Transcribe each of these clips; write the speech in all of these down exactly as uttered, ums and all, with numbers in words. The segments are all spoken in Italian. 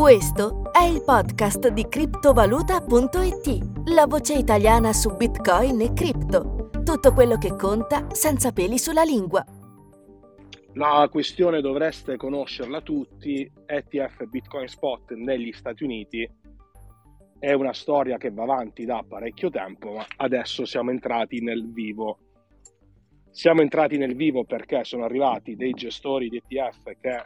Questo è il podcast di Criptovaluta punto it, la voce italiana su Bitcoin e cripto. Tutto quello che conta senza peli sulla lingua. La questione dovreste conoscerla tutti, E T F Bitcoin Spot negli Stati Uniti è una storia che va avanti da parecchio tempo, ma adesso siamo entrati nel vivo. Siamo entrati nel vivo perché sono arrivati dei gestori di E T F che eh,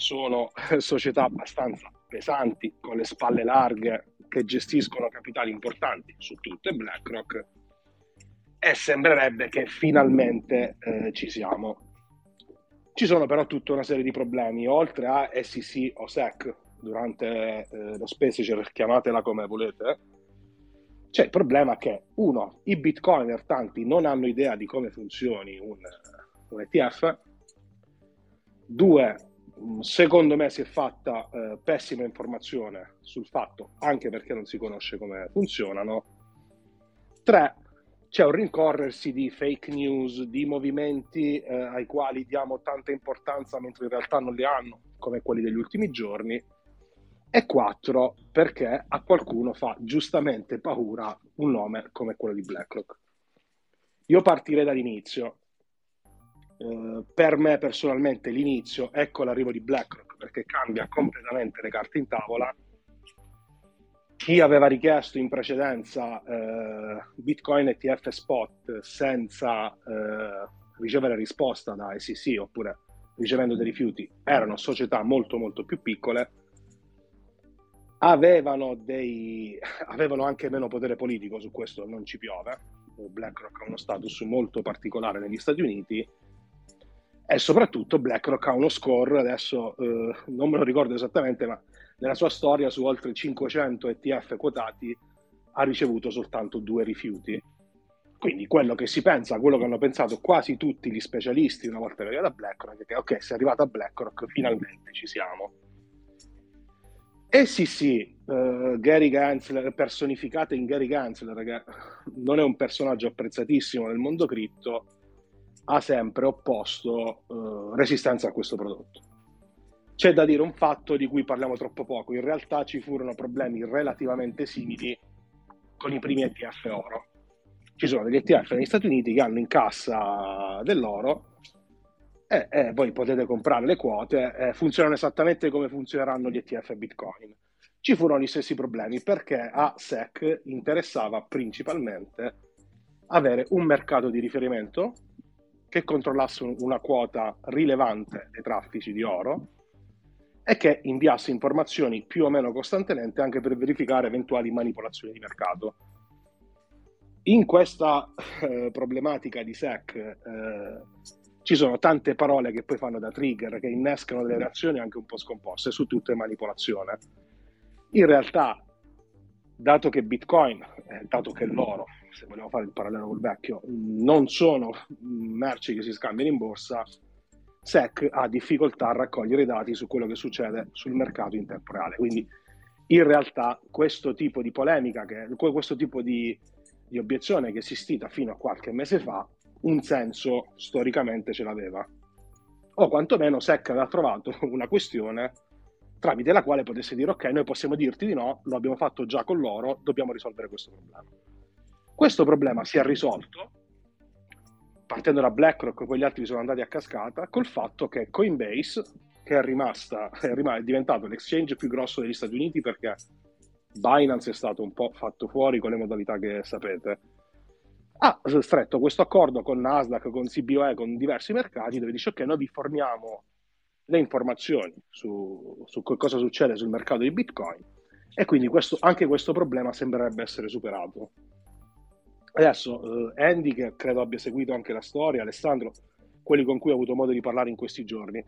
sono società abbastanza pesanti, con le spalle larghe, che gestiscono capitali importanti, su tutte BlackRock, e sembrerebbe che finalmente eh, ci siamo. Ci sono però tutta una serie di problemi, oltre a S E C o S E C, durante eh, lo Space, chiamatela come volete, c'è il problema che, uno, i bitcoiner tanti non hanno idea di come funzioni un, un E T F, due, secondo me si è fatta eh, pessima informazione sul fatto, anche perché non si conosce come funzionano, tre, c'è un rincorrersi di fake news, di movimenti eh, ai quali diamo tanta importanza mentre in realtà non le hanno, come quelli degli ultimi giorni, e quattro, perché a qualcuno fa giustamente paura un nome come quello di BlackRock. Io partirei dall'inizio. Uh, per me personalmente l'inizio, ecco l'arrivo di BlackRock, perché cambia completamente le carte in tavola. Chi aveva richiesto in precedenza uh, Bitcoin E T F Spot senza uh, ricevere risposta da S E C oppure ricevendo dei rifiuti, erano società molto molto più piccole, avevano, dei, avevano anche meno potere politico, su questo non ci piove. BlackRock ha uno status molto particolare negli Stati Uniti e soprattutto BlackRock ha uno score, adesso eh, non me lo ricordo esattamente, ma nella sua storia su oltre cinquecento E T F quotati ha ricevuto soltanto due rifiuti. Quindi quello che si pensa, quello che hanno pensato quasi tutti gli specialisti una volta arrivati da BlackRock, è che ok, se è arrivata BlackRock, finalmente ci siamo. E sì sì, eh, Gary Gensler, personificata in Gary Gensler, che non è un personaggio apprezzatissimo nel mondo cripto, ha sempre opposto eh, resistenza a questo prodotto. C'è da dire un fatto di cui parliamo troppo poco: in realtà ci furono problemi relativamente simili con i primi E T F oro. Ci sono degli E T F negli Stati Uniti che hanno in cassa dell'oro e, e voi potete comprare le quote, e funzionano esattamente come funzioneranno gli E T F Bitcoin. Ci furono gli stessi problemi perché a S E C interessava principalmente avere un mercato di riferimento che controllasse una quota rilevante dei traffici di oro e che inviasse informazioni più o meno costantemente anche per verificare eventuali manipolazioni di mercato. In questa eh, problematica di S E C eh, ci sono tante parole che poi fanno da trigger, che innescano delle reazioni anche un po' scomposte, su tutte manipolazione. In realtà, dato che Bitcoin, eh, dato che l'oro, se vogliamo fare il parallelo col vecchio, non sono merci che si scambiano in borsa, S E C ha difficoltà a raccogliere i dati su quello che succede sul mercato in tempo reale. Quindi in realtà questo tipo di polemica, che, questo tipo di, di obiezione che è esistita fino a qualche mese fa, un senso storicamente ce l'aveva. O quantomeno S E C aveva trovato una questione tramite la quale potesse dire ok, noi possiamo dirti di no, lo abbiamo fatto già con l'oro, dobbiamo risolvere questo problema. Questo problema si è risolto, partendo da BlackRock, poi gli altri sono andati a cascata, col fatto che Coinbase, che è rimasta, è, rim- è diventato l'exchange più grosso degli Stati Uniti perché Binance è stato un po' fatto fuori con le modalità che sapete, ha stretto questo accordo con Nasdaq, con C B O E, con diversi mercati, dove dice ok, noi vi forniamo le informazioni su, su cosa succede sul mercato di Bitcoin, e quindi questo, anche questo problema sembrerebbe essere superato. Adesso eh, Andy, che credo abbia seguito anche la storia, Alessandro, quelli con cui ho avuto modo di parlare in questi giorni,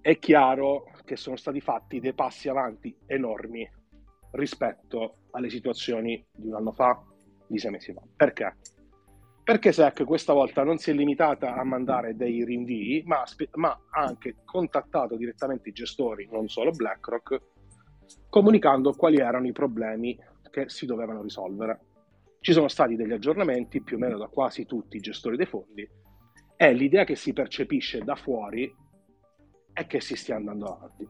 è chiaro che sono stati fatti dei passi avanti enormi rispetto alle situazioni di un anno fa, di sei mesi fa. Perché? Perché S E C questa volta non si è limitata a mandare dei rinvii, ma ha anche contattato direttamente i gestori, non solo BlackRock, comunicando quali erano i problemi che si dovevano risolvere. Ci sono stati degli aggiornamenti più o meno da quasi tutti i gestori dei fondi e l'idea che si percepisce da fuori è che si stia andando avanti.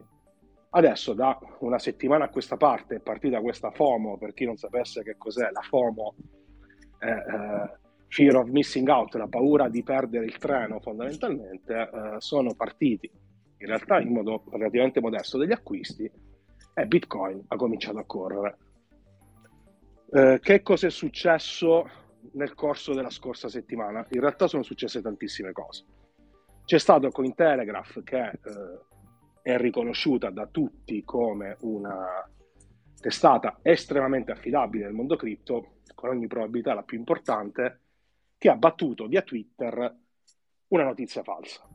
Adesso da una settimana a questa parte è partita questa FOMO, per chi non sapesse che cos'è la FOMO, eh, eh, Fear of Missing Out, la paura di perdere il treno fondamentalmente, eh, sono partiti in realtà in modo relativamente modesto degli acquisti e Bitcoin ha cominciato a correre. Eh, che cosa è successo nel corso della scorsa settimana? In realtà sono successe tantissime cose. C'è stato Cointelegraph che eh, è riconosciuta da tutti come una testata estremamente affidabile nel mondo cripto, con ogni probabilità la più importante, che ha battuto via Twitter una notizia falsa.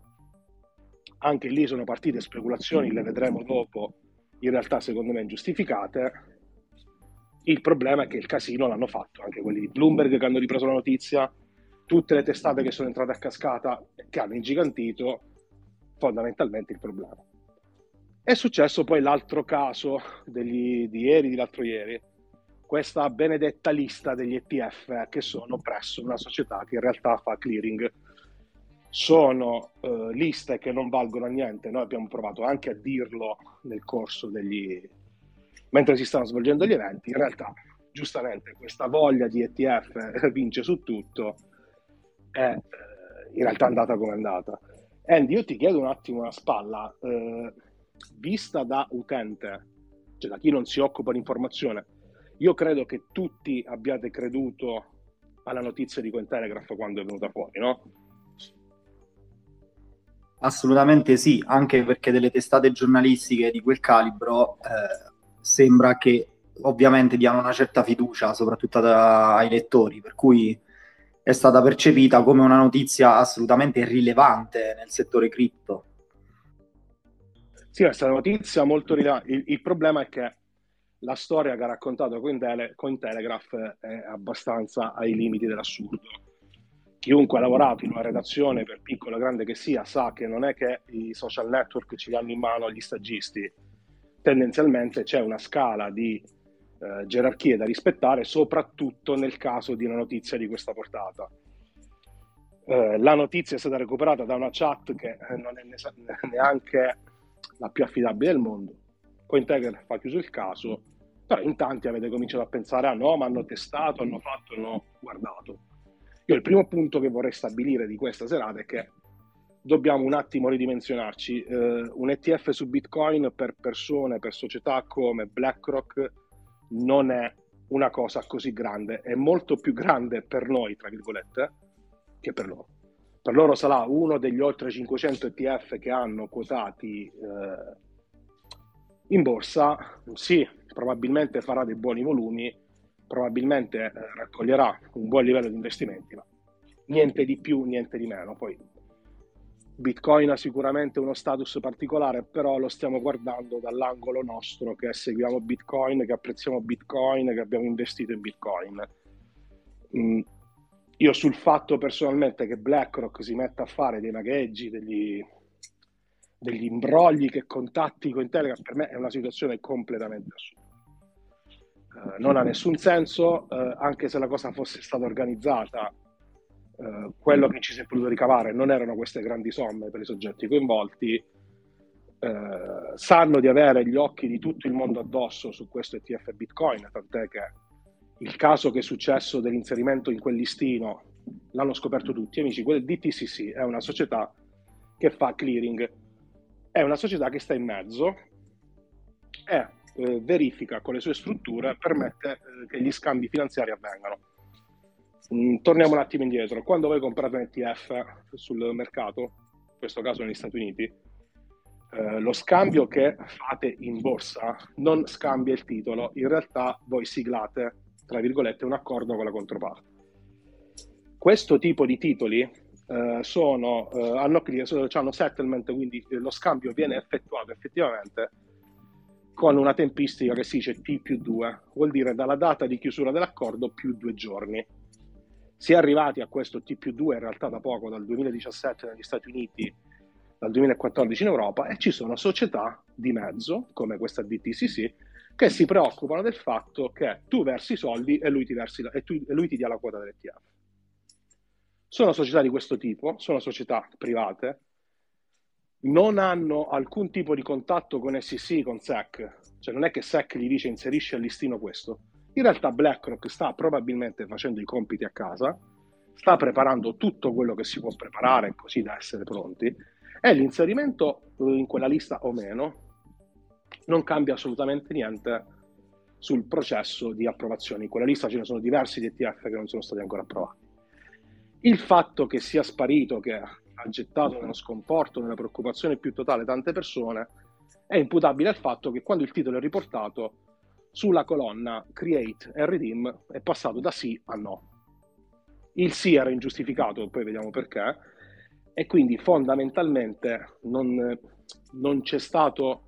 Anche lì sono partite speculazioni, le vedremo dopo, in realtà secondo me ingiustificate. Il problema è che il casino l'hanno fatto anche quelli di Bloomberg che hanno ripreso la notizia, tutte le testate che sono entrate a cascata, che hanno ingigantito fondamentalmente il problema. È successo poi l'altro caso degli, di ieri, di l'altro ieri, questa benedetta lista degli E T F che sono presso una società che in realtà fa clearing. Sono eh, liste che non valgono a niente, noi abbiamo provato anche a dirlo nel corso degli... mentre si stanno svolgendo gli eventi, in realtà giustamente questa voglia di E T F vince su tutto, è in realtà andata come è andata. Andy, io ti chiedo un attimo una spalla, eh, vista da utente, cioè da chi non si occupa di informazione, io credo che tutti abbiate creduto alla notizia di Cointelegraph quando è venuta fuori, no? Assolutamente sì, anche perché delle testate giornalistiche di quel calibro... Eh... sembra che ovviamente diano una certa fiducia soprattutto da, ai lettori, per cui è stata percepita come una notizia assolutamente rilevante nel settore cripto. Sì, è stata una notizia molto rilevante. Il, il problema è che la storia che ha raccontato Cointele, Cointelegraph è abbastanza ai limiti dell'assurdo. Chiunque ha lavorato in una redazione, per piccola o grande che sia, sa che non è che i social network ci danno in mano agli stagisti. Tendenzialmente c'è una scala di eh, gerarchie da rispettare, soprattutto nel caso di una notizia di questa portata. Eh, la notizia è stata recuperata da una chat che non è neanche la più affidabile del mondo. Cointelegraph ha chiuso il caso, però in tanti avete cominciato a pensare: ah no, ma hanno testato, hanno fatto, hanno guardato. Io il primo punto che vorrei stabilire di questa serata è che dobbiamo un attimo ridimensionarci. Eh, un E T F su Bitcoin per persone, per società come BlackRock non è una cosa così grande, è molto più grande per noi, tra virgolette, che per loro. Per loro sarà uno degli oltre cinquecento E T F che hanno quotati eh, in borsa. Sì, probabilmente farà dei buoni volumi, probabilmente eh, raccoglierà un buon livello di investimenti, ma niente di più, niente di meno. Poi Bitcoin ha sicuramente uno status particolare, però lo stiamo guardando dall'angolo nostro, che seguiamo Bitcoin, che apprezziamo Bitcoin, che abbiamo investito in Bitcoin. Mm. Io sul fatto personalmente che BlackRock si metta a fare dei magheggi, degli, degli imbrogli, che contatti con Telegram, per me è una situazione completamente assurda. Eh, non ha nessun senso, eh, anche se la cosa fosse stata organizzata. Uh, quello che ci si è potuto ricavare non erano queste grandi somme per i soggetti coinvolti. Uh, sanno di avere gli occhi di tutto il mondo addosso su questo E T F Bitcoin, tant'è che il caso che è successo dell'inserimento in quel listino l'hanno scoperto tutti, amici. Quel D T C C è una società che fa clearing, è una società che sta in mezzo e eh, verifica con le sue strutture, permette eh, che gli scambi finanziari avvengano. Torniamo un attimo indietro. Quando voi comprate un E T F sul mercato, in questo caso negli Stati Uniti, eh, lo scambio che fate in borsa non scambia il titolo, in realtà voi siglate, tra virgolette, un accordo con la controparte. Questo tipo di titoli eh, sono, eh, hanno, hanno settlement, quindi lo scambio viene effettuato effettivamente con una tempistica che si dice T più due, vuol dire dalla data di chiusura dell'accordo più due giorni. Si è arrivati a questo T più due in realtà da poco, dal duemiladiciassette negli Stati Uniti, dal duemilaquattordici in Europa, e ci sono società di mezzo, come questa D T C C, che si preoccupano del fatto che tu versi i soldi e lui ti, versi la, e tu, e lui ti dia la quota dell'E T F. Sono società di questo tipo, sono società private, non hanno alcun tipo di contatto con S E C, con S E C, cioè non è che S E C gli dice inserisci al listino questo. In realtà BlackRock sta probabilmente facendo i compiti a casa, sta preparando tutto quello che si può preparare così da essere pronti, e l'inserimento in quella lista o meno non cambia assolutamente niente sul processo di approvazione. In quella lista ce ne sono diversi di E T F che non sono stati ancora approvati. Il fatto che sia sparito, che ha gettato nello scomporto, nella preoccupazione più totale tante persone, è imputabile al fatto che quando il titolo è riportato sulla colonna Create e Redeem è passato da sì a no. Il sì era ingiustificato, poi vediamo perché, e quindi fondamentalmente non, non c'è stato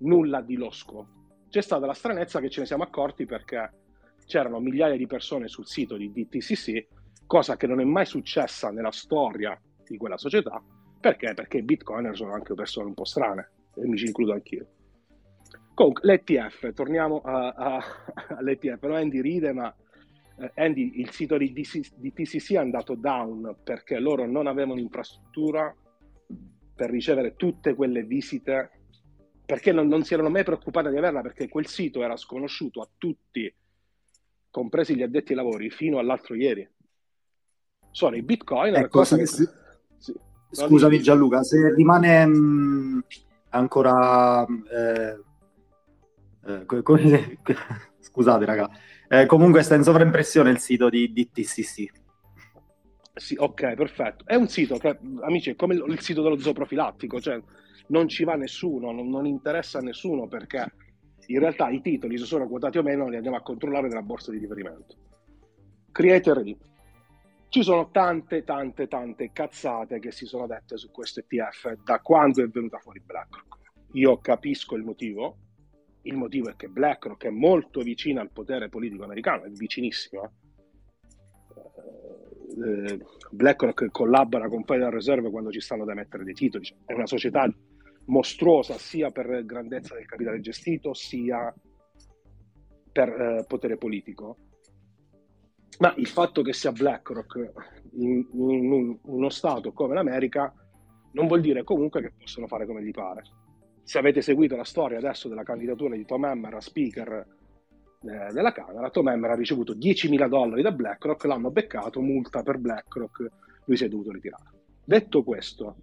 nulla di losco. C'è stata la stranezza che ce ne siamo accorti perché c'erano migliaia di persone sul sito di D T C C, cosa che non è mai successa nella storia di quella società. Perché? Perché i bitcoiner sono anche persone un po' strane, e mi ci includo anch'io. Comunque, l'E T F, torniamo a, a, all'E T F, no, Andy ride, ma eh, Andy, il sito di D T C C è andato down perché loro non avevano l'infrastruttura per ricevere tutte quelle visite, perché non, non si erano mai preoccupati di averla, perché quel sito era sconosciuto a tutti, compresi gli addetti ai lavori, fino all'altro ieri. Sono i bitcoin... Ecco, cosa che... si... sì. Scusami li... Gianluca, se rimane mh, ancora... Eh, eh, co- co- scusate raga, eh, comunque sta in sovraimpressione il sito di D T C C. Sì, ok, perfetto. È un sito che, amici, è come il, il sito dello zooprofilattico, cioè... non ci va nessuno, non, non interessa a nessuno, perché in realtà i titoli, se sono quotati o meno, li andiamo a controllare nella borsa di riferimento. Creator lì. Ci sono tante, tante, tante cazzate che si sono dette su questo E T F da quando è venuta fuori BlackRock. Io capisco il motivo. Il motivo è che BlackRock è molto vicina al potere politico americano, è vicinissima. Eh, BlackRock collabora con Federal Reserve quando ci stanno da mettere dei titoli. Cioè, è una società mostruosa sia per grandezza del capitale gestito sia per eh, potere politico, ma il fatto che sia BlackRock in, in, in uno stato come l'America non vuol dire comunque che possono fare come gli pare. Se avete seguito la storia adesso della candidatura di Tom Emmer a speaker eh, della Camera, Tom Emmer ha ricevuto diecimila dollari da BlackRock, l'hanno beccato, multa per BlackRock, lui si è dovuto ritirare. Detto questo,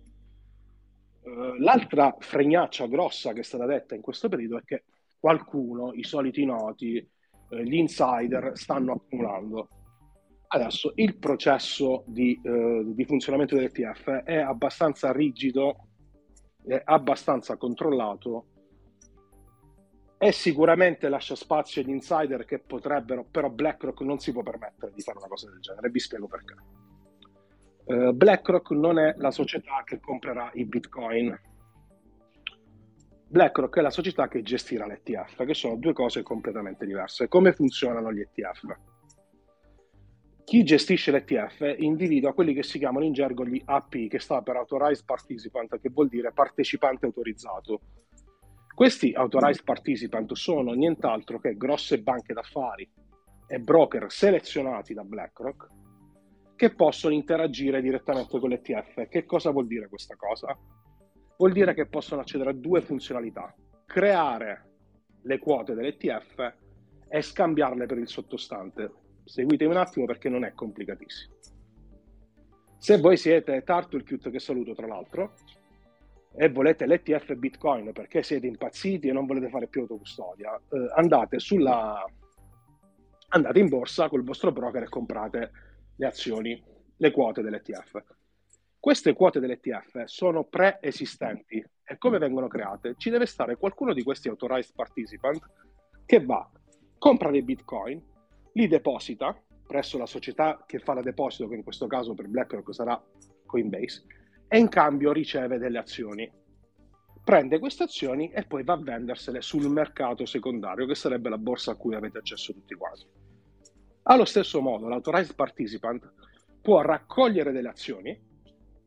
l'altra fregnaccia grossa che è stata detta in questo periodo è che qualcuno, i soliti noti, gli insider, stanno accumulando. Adesso il processo di, eh, di funzionamento dell'E T F è abbastanza rigido, è abbastanza controllato e sicuramente lascia spazio agli insider che potrebbero, però BlackRock non si può permettere di fare una cosa del genere, vi spiego perché. BlackRock non è la società che comprerà i bitcoin. BlackRock è la società che gestirà l'E T F, che sono due cose completamente diverse. Come funzionano gli E T F? Chi gestisce l'E T F individua quelli che si chiamano in gergo gli A P, che sta per Authorized Participant, che vuol dire partecipante autorizzato. Questi Authorized Participant sono nient'altro che grosse banche d'affari e broker selezionati da BlackRock che possono interagire direttamente con l'E T F. Che cosa vuol dire questa cosa? Vuol dire che possono accedere a due funzionalità: creare le quote dell'E T F e scambiarle per il sottostante. Seguitemi un attimo perché non è complicatissimo. Se voi siete Turtlecute, che saluto tra l'altro, e volete l'E T F Bitcoin perché siete impazziti e non volete fare più autocustodia, eh, andate sulla andate in borsa col vostro broker e comprate le azioni, le quote dell'E T F. Queste quote dell'E T F sono preesistenti e come vengono create? Ci deve stare qualcuno di questi authorized participant che va, compra dei bitcoin, li deposita presso la società che fa la deposito, che in questo caso per BlackRock sarà Coinbase, e in cambio riceve delle azioni. Prende queste azioni e poi va a vendersele sul mercato secondario, che sarebbe la borsa a cui avete accesso tutti quanti. Allo stesso modo, l'Authorized Participant può raccogliere delle azioni,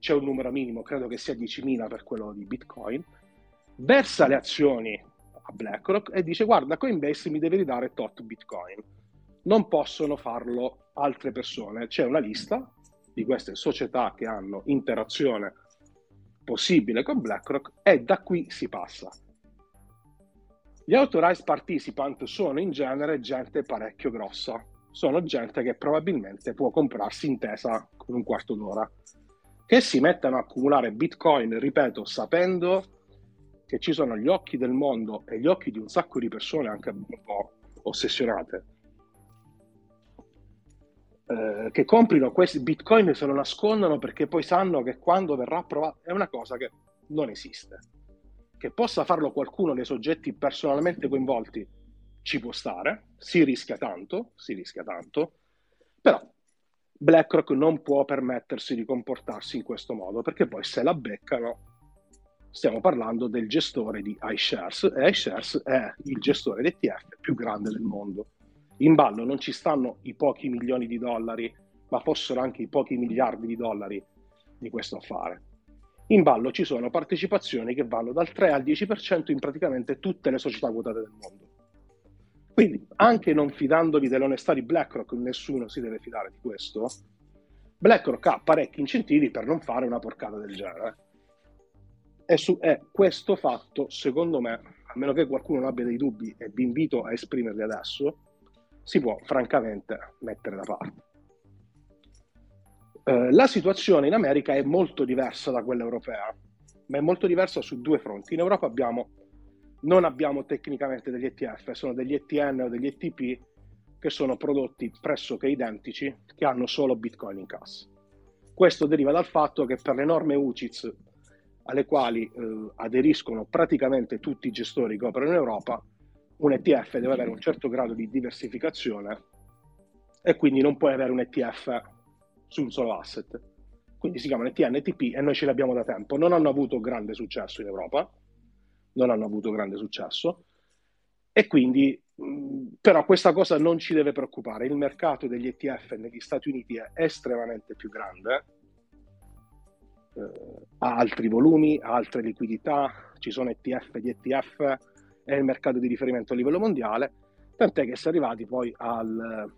c'è un numero minimo, credo che sia diecimila per quello di Bitcoin, versa le azioni a BlackRock e dice: guarda, Coinbase mi deve ridare tot Bitcoin. Non possono farlo altre persone. C'è una lista di queste società che hanno interazione possibile con BlackRock e da qui si passa. Gli authorized participant sono in genere gente parecchio grossa, sono gente che probabilmente può comprarsi Intesa con un quarto d'ora, che si mettano a accumulare Bitcoin, ripeto, sapendo che ci sono gli occhi del mondo e gli occhi di un sacco di persone anche un po' ossessionate, eh, che comprino questi Bitcoin e se lo nascondono perché poi sanno che quando verrà approvato è una cosa che non esiste. Che possa farlo qualcuno dei soggetti personalmente coinvolti ci può stare, si rischia tanto, si rischia tanto, però BlackRock non può permettersi di comportarsi in questo modo, perché poi se la beccano, stiamo parlando del gestore di iShares, e iShares è il gestore di E T F più grande del mondo. In ballo non ci stanno i pochi milioni di dollari, ma fossero anche i pochi miliardi di dollari di questo affare. In ballo ci sono partecipazioni che vanno dal tre al dieci per cento in praticamente tutte le società quotate del mondo. Quindi, anche non fidandovi dell'onestà di BlackRock, nessuno si deve fidare di questo, BlackRock ha parecchi incentivi per non fare una porcata del genere. E su, è questo fatto, secondo me, a meno che qualcuno non abbia dei dubbi, e vi invito a esprimerli adesso, si può francamente mettere da parte. Eh, la situazione in America è molto diversa da quella europea, ma è molto diversa su due fronti. In Europa abbiamo... non abbiamo tecnicamente degli E T F, sono degli E T N o degli E T P che sono prodotti pressoché identici, che hanno solo Bitcoin in cassa. Questo deriva dal fatto che per le norme U C I T S, alle quali eh, aderiscono praticamente tutti i gestori che operano in Europa, un E T F deve avere un certo grado di diversificazione e quindi non puoi avere un E T F su un solo asset. Quindi si chiamano E T N, E T P e noi ce l'abbiamo da tempo. Non hanno avuto grande successo in Europa, non hanno avuto grande successo e quindi mh, però questa cosa non ci deve preoccupare. Il mercato degli E T F negli Stati Uniti è estremamente più grande, eh, ha altri volumi, ha altre liquidità, ci sono E T F di E T F, è il mercato di riferimento a livello mondiale, tant'è che si è arrivati poi al,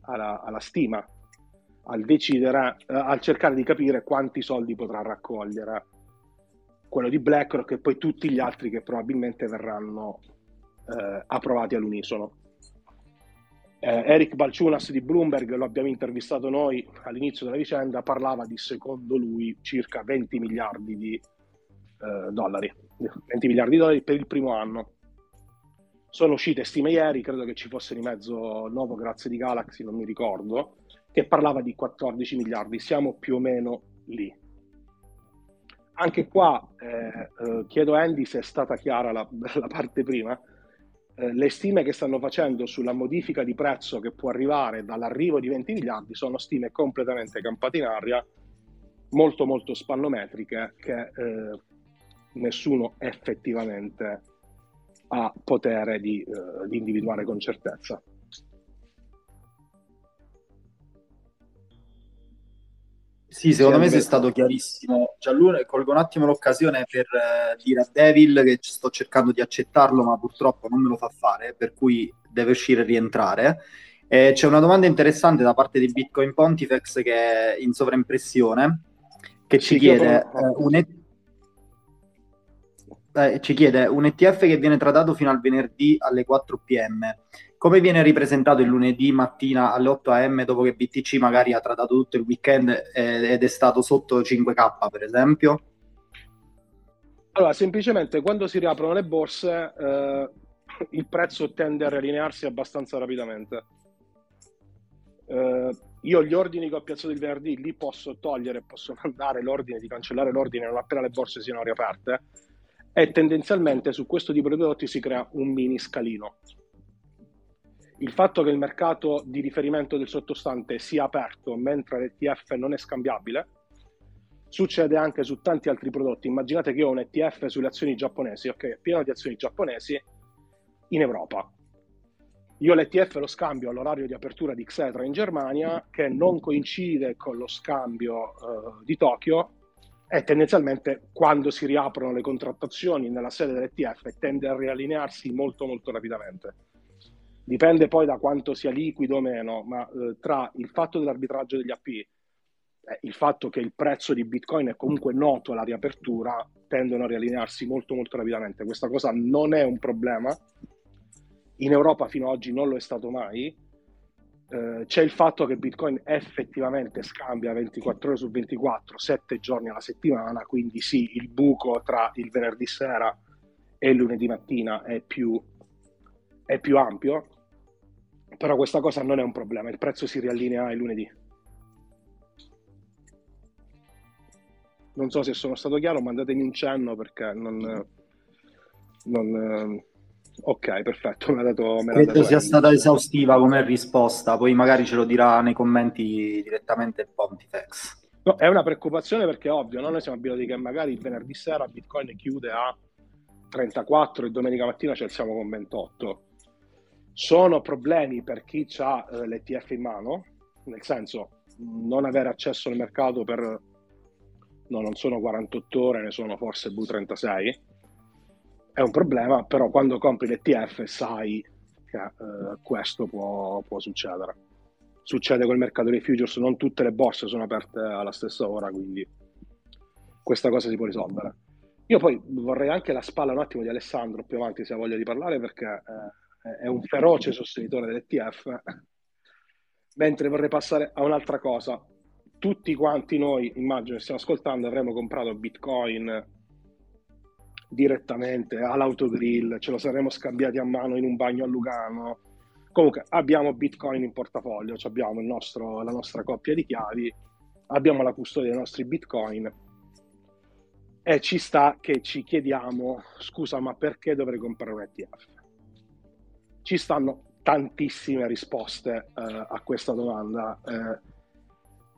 alla, alla stima, al decidere, eh, al cercare di capire quanti soldi potrà raccogliere quello di BlackRock e poi tutti gli altri che probabilmente verranno eh, approvati all'unisono. Eh, Eric Balchunas di Bloomberg, lo abbiamo intervistato noi all'inizio della vicenda, parlava di, secondo lui, circa venti miliardi di eh, dollari. venti miliardi di dollari per il primo anno. Sono uscite stime ieri, credo che ci fosse di mezzo Novo, grazie di Galaxy, non mi ricordo, che parlava di quattordici miliardi, siamo più o meno lì. Anche qua eh, eh, chiedo a Andy se è stata chiara la, la parte prima, eh, le stime che stanno facendo sulla modifica di prezzo che può arrivare dall'arrivo di venti miliardi sono stime completamente campate in aria, molto molto spannometriche, che eh, nessuno effettivamente ha potere di, eh, di individuare con certezza. Sì, secondo me sei stato chiarissimo. Gianluca, colgo un attimo l'occasione per eh, dire a Devil che sto cercando di accettarlo, ma purtroppo non me lo fa fare, per cui deve uscire e rientrare. Eh, c'è una domanda interessante da parte di Bitcoin Pontifex, che è in sovraimpressione, che ci, ci chiede eh, un e- eh, ci chiede un E T F che viene trattato fino al venerdì alle quattro p.m. come viene ripresentato il lunedì mattina alle otto a.m. dopo che B T C magari ha trattato tutto il weekend ed è stato sotto cinque k, per esempio? Allora, semplicemente quando si riaprono le borse eh, il prezzo tende a riallinearsi abbastanza rapidamente. Eh, io gli ordini che ho piazzato il venerdì li posso togliere, posso mandare l'ordine di cancellare l'ordine non appena le borse siano riaperte e tendenzialmente su questo tipo di prodotti si crea un mini scalino. Il fatto che il mercato di riferimento del sottostante sia aperto mentre l'E T F non è scambiabile succede anche su tanti altri prodotti. Immaginate che io ho un E T F sulle azioni giapponesi, ok, è pieno di azioni giapponesi in Europa. Io l'E T F lo scambio all'orario di apertura di Xetra in Germania, che non coincide con lo scambio eh, di Tokyo, e tendenzialmente quando si riaprono le contrattazioni nella sede dell'E T F tende a riallinearsi molto molto rapidamente. Dipende poi da quanto sia liquido o meno, ma eh, tra il fatto dell'arbitraggio degli A P il fatto che il prezzo di Bitcoin è comunque noto alla riapertura, tendono a riallinearsi molto molto rapidamente. Questa cosa non è un problema, in Europa fino ad oggi non lo è stato mai. Eh, c'è il fatto che Bitcoin effettivamente scambia ventiquattro ore su ventiquattro, sette giorni alla settimana, quindi sì, il buco tra il venerdì sera e il lunedì mattina è più, è più ampio, però questa cosa non è un problema, il prezzo si riallinea il lunedì. Non so se sono stato chiaro, mandatemi un cenno perché non... non ok, perfetto, me l'ha dato... Me l'ha dato credo sia stata esaustiva come risposta, poi magari ce lo dirà nei commenti direttamente il Pontifex. No, è una preoccupazione perché è ovvio, no? Noi siamo abituati che magari il venerdì sera Bitcoin chiude a trentaquattro e domenica mattina ce siamo con ventotto. Sono problemi per chi ha eh, l'E T F in mano, nel senso non avere accesso al mercato per... No, non sono quarantotto ore, ne sono forse trentasei. È un problema, però quando compri l'E T F sai che eh, questo può, può succedere. Succede col mercato dei futures, non tutte le borse sono aperte alla stessa ora, quindi questa cosa si può risolvere. Io poi vorrei anche la spalla un attimo di Alessandro più avanti se ha voglia di parlare, perché eh, è un feroce sostenitore dell'E T F, mentre vorrei passare a un'altra cosa. Tutti quanti noi, immagino che stiamo ascoltando, avremmo comprato Bitcoin direttamente all'autogrill, ce lo saremmo scambiati a mano in un bagno a Lugano. Comunque abbiamo Bitcoin in portafoglio, abbiamo il nostro, la nostra coppia di chiavi, abbiamo la custodia dei nostri Bitcoin e ci sta che ci chiediamo, scusa, ma perché dovrei comprare un E T F? Ci stanno tantissime risposte eh, a questa domanda, eh,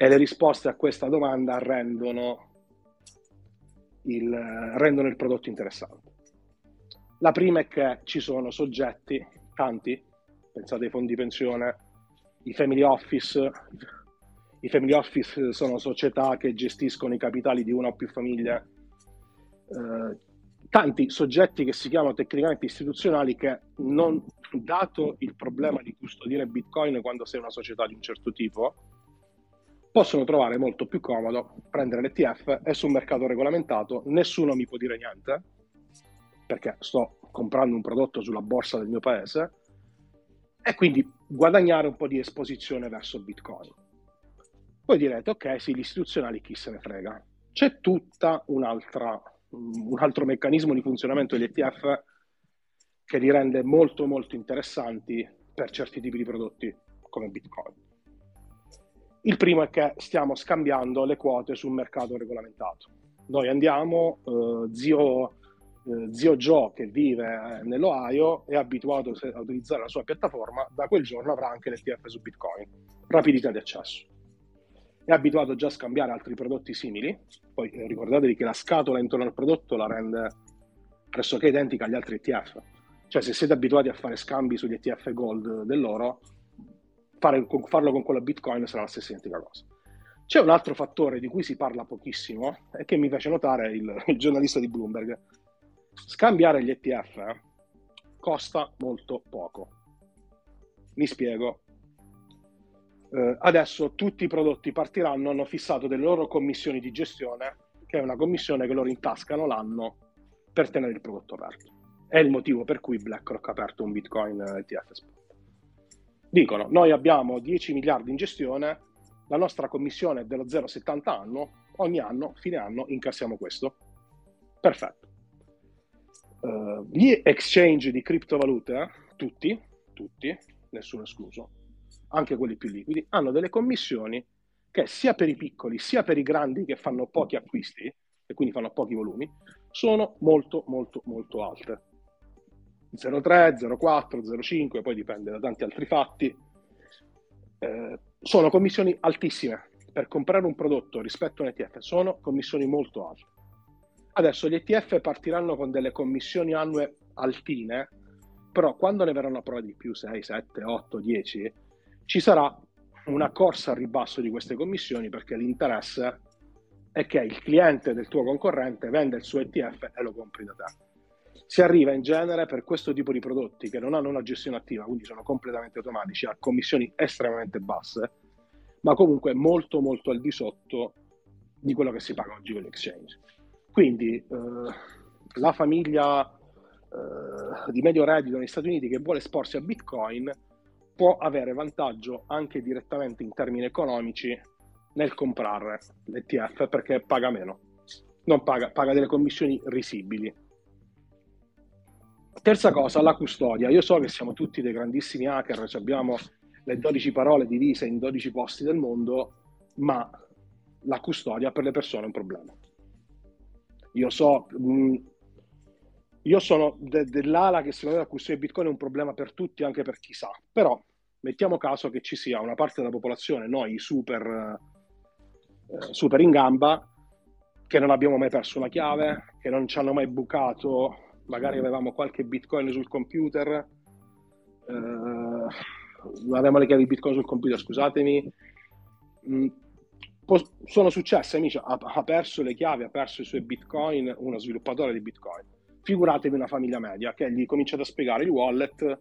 e le risposte a questa domanda rendono il, rendono il prodotto interessante. La prima è che ci sono soggetti, tanti, pensate ai fondi pensione, i family office, i family office sono società che gestiscono i capitali di una o più famiglie, eh, tanti soggetti che si chiamano tecnicamente istituzionali che non, dato il problema di custodire Bitcoin quando sei una società di un certo tipo, possono trovare molto più comodo prendere l'E T F e su un mercato regolamentato nessuno mi può dire niente perché sto comprando un prodotto sulla borsa del mio paese e quindi guadagnare un po' di esposizione verso Bitcoin. Voi direte, ok, sì, gli istituzionali chi se ne frega. C'è tutta un'altra, un altro meccanismo di funzionamento degli E T F che li rende molto molto interessanti per certi tipi di prodotti come Bitcoin. Il primo è che stiamo scambiando le quote su un mercato regolamentato. Noi andiamo, eh, zio, eh, zio Joe che vive eh, nell'Ohio è abituato a utilizzare la sua piattaforma, da quel giorno avrà anche l'E T F su Bitcoin, rapidità di accesso. È abituato già a scambiare altri prodotti simili, poi eh, ricordatevi che la scatola intorno al prodotto la rende pressoché identica agli altri E T F, cioè se siete abituati a fare scambi sugli E T F gold dell'oro, Fare, farlo con quello Bitcoin sarà la stessa identica cosa. C'è un altro fattore di cui si parla pochissimo e che mi fece notare il, il giornalista di Bloomberg. Scambiare gli E T F costa molto poco. Mi spiego. Eh, adesso tutti i prodotti partiranno, hanno fissato delle loro commissioni di gestione, che è una commissione che loro intascano l'anno per tenere il prodotto aperto. È il motivo per cui BlackRock ha aperto un Bitcoin E T F. Dicono, noi abbiamo dieci miliardi in gestione, la nostra commissione è dello zero virgola settanta anno, ogni anno, fine anno, incassiamo questo. Perfetto. Uh, gli exchange di criptovalute, tutti, tutti, nessuno escluso, anche quelli più liquidi, hanno delle commissioni che sia per i piccoli sia per i grandi che fanno pochi acquisti, e quindi fanno pochi volumi, sono molto, molto, molto alte. zero virgola tre, zero virgola quattro, zero virgola cinque, poi dipende da tanti altri fatti. Eh, sono commissioni altissime. Per comprare un prodotto rispetto a un E T F sono commissioni molto alte. Adesso gli E T F partiranno con delle commissioni annue altine, però quando ne verranno a prova di più, sei, sette, otto, dieci, ci sarà una corsa al ribasso di queste commissioni perché l'interesse è che il cliente del tuo concorrente vende il suo E T F e lo compri da te. Si arriva in genere per questo tipo di prodotti che non hanno una gestione attiva, quindi sono completamente automatici, a commissioni estremamente basse, ma comunque molto molto al di sotto di quello che si paga oggi con l'exchange. Quindi eh, la famiglia eh, di medio reddito negli Stati Uniti che vuole esporsi a Bitcoin può avere vantaggio anche direttamente in termini economici nel comprare l'E T F, perché paga meno, non paga, paga delle commissioni risibili. Terza cosa, la custodia. Io so che siamo tutti dei grandissimi hacker, cioè abbiamo le dodici parole divise in dodici posti del mondo, ma la custodia per le persone è un problema. Io so, mh, io sono de- dell'ala che secondo me la custodia di Bitcoin è un problema per tutti, anche per chi sa, però mettiamo caso che ci sia una parte della popolazione, noi super, eh, super in gamba, che non abbiamo mai perso una chiave, che non ci hanno mai bucato, magari avevamo qualche Bitcoin sul computer, eh, avevamo le chiavi Bitcoin sul computer, scusatemi, mm, po- sono successe, amici, ha, ha perso le chiavi, ha perso i suoi Bitcoin, uno sviluppatore di Bitcoin. Figuratevi una famiglia media che gli cominciate a spiegare il wallet,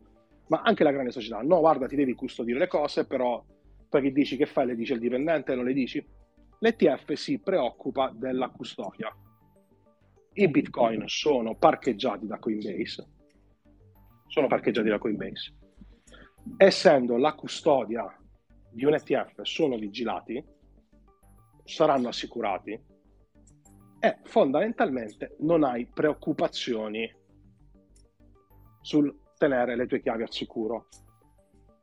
ma anche la grande società. No, guarda, ti devi custodire le cose, però poi che dici, che fai, le dice il dipendente, non le dici? L'E T F si preoccupa della custodia. I Bitcoin sono parcheggiati da Coinbase, sono parcheggiati da Coinbase. Essendo la custodia di un E T F, sono vigilati, saranno assicurati e fondamentalmente non hai preoccupazioni sul tenere le tue chiavi al sicuro.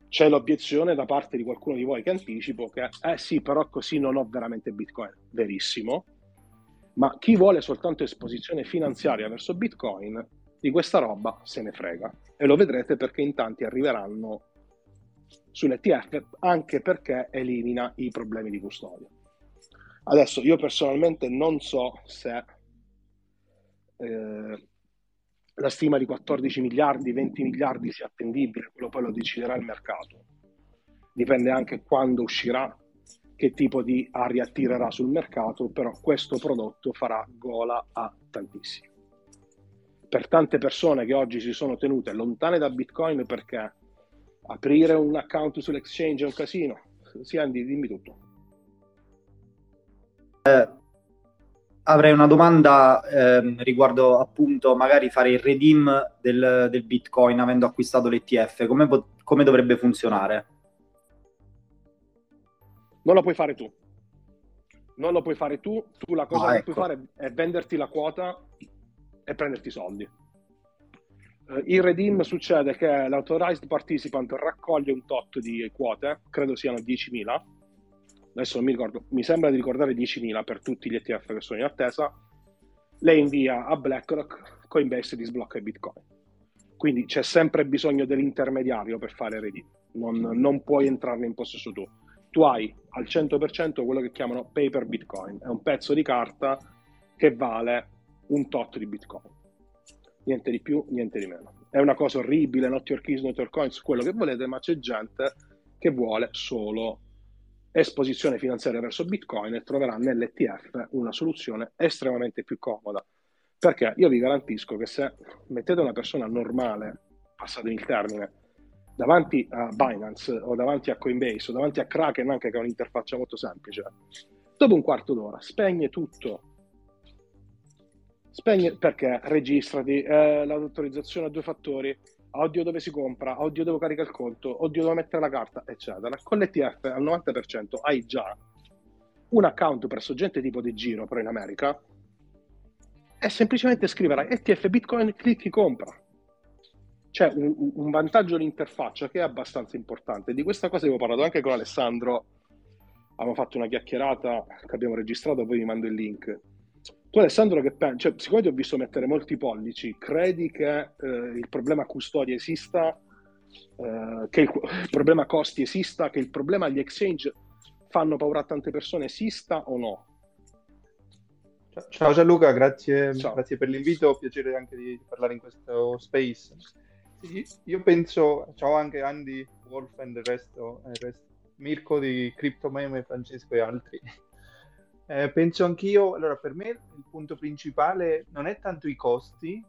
C'è l'obiezione da parte di qualcuno di voi che anticipo che eh sì, però così non ho veramente Bitcoin. Verissimo, ma chi vuole soltanto esposizione finanziaria verso Bitcoin, di questa roba se ne frega, e lo vedrete perché in tanti arriveranno sull'E T F, anche perché elimina i problemi di custodia. Adesso io personalmente non so se eh, la stima di quattordici miliardi, venti miliardi sia attendibile, quello poi lo deciderà il mercato. Dipende anche quando uscirà, che tipo di aria tirerà sul mercato, però questo prodotto farà gola a tantissimi. Per tante persone che oggi si sono tenute lontane da Bitcoin perché aprire un account sull'exchange è un casino. Sì, Andy, dimmi tutto. Eh. Avrei una domanda ehm, riguardo appunto magari fare il redeem del, del Bitcoin avendo acquistato l'E T F. Come, come dovrebbe funzionare? Non lo puoi fare tu. Non lo puoi fare tu. Tu la cosa ah, che ecco. puoi fare è venderti la quota e prenderti i soldi. Eh, il redeem succede che l'autorized participant raccoglie un tot di quote, credo siano diecimila. Adesso non mi ricordo, mi sembra di ricordare diecimila per tutti gli E T F che sono in attesa, le invia a BlackRock, Coinbase ti sblocca i Bitcoin. Quindi c'è sempre bisogno dell'intermediario per fare redeem, non, non puoi entrarne in possesso tu. Tu hai al cento per cento quello che chiamano paper Bitcoin, è un pezzo di carta che vale un tot di Bitcoin. Niente di più, niente di meno. È una cosa orribile, not your keys, not your coins, quello che volete, ma c'è gente che vuole solo esposizione finanziaria verso Bitcoin e troverà nell'E T F una soluzione estremamente più comoda, perché io vi garantisco che se mettete una persona normale, passatemi il termine, davanti a Binance o davanti a Coinbase o davanti a Kraken, anche che è un'interfaccia molto semplice, dopo un quarto d'ora spegne tutto, spegne perché registrati, eh, l'autorizzazione a due fattori, oddio dove si compra, oddio devo caricare il conto, oddio devo mettere la carta, eccetera. Con l'E T F al novanta per cento hai già un account presso gente tipo di giro, però in America, e semplicemente scriverai E T F Bitcoin, clicchi compra. C'è un, un vantaggio l'interfaccia che è abbastanza importante. Di questa cosa avevo parlato anche con Alessandro, abbiamo fatto una chiacchierata che abbiamo registrato, poi vi mando il link. Tu Alessandro che pensi? Cioè, siccome ti ho visto mettere molti pollici, credi che eh, il problema custodia esista, eh, che il, il problema costi esista, che il problema agli exchange fanno paura a tante persone esista o no? Ciao Gianluca, grazie, Ciao. grazie per l'invito, piacere anche di parlare in questo space. Io penso, ciao anche Andy, Wolf e il resto, il resto Mirko di Criptomeme, Francesco e altri. Eh, penso anch'io, allora per me il punto principale non è tanto i costi,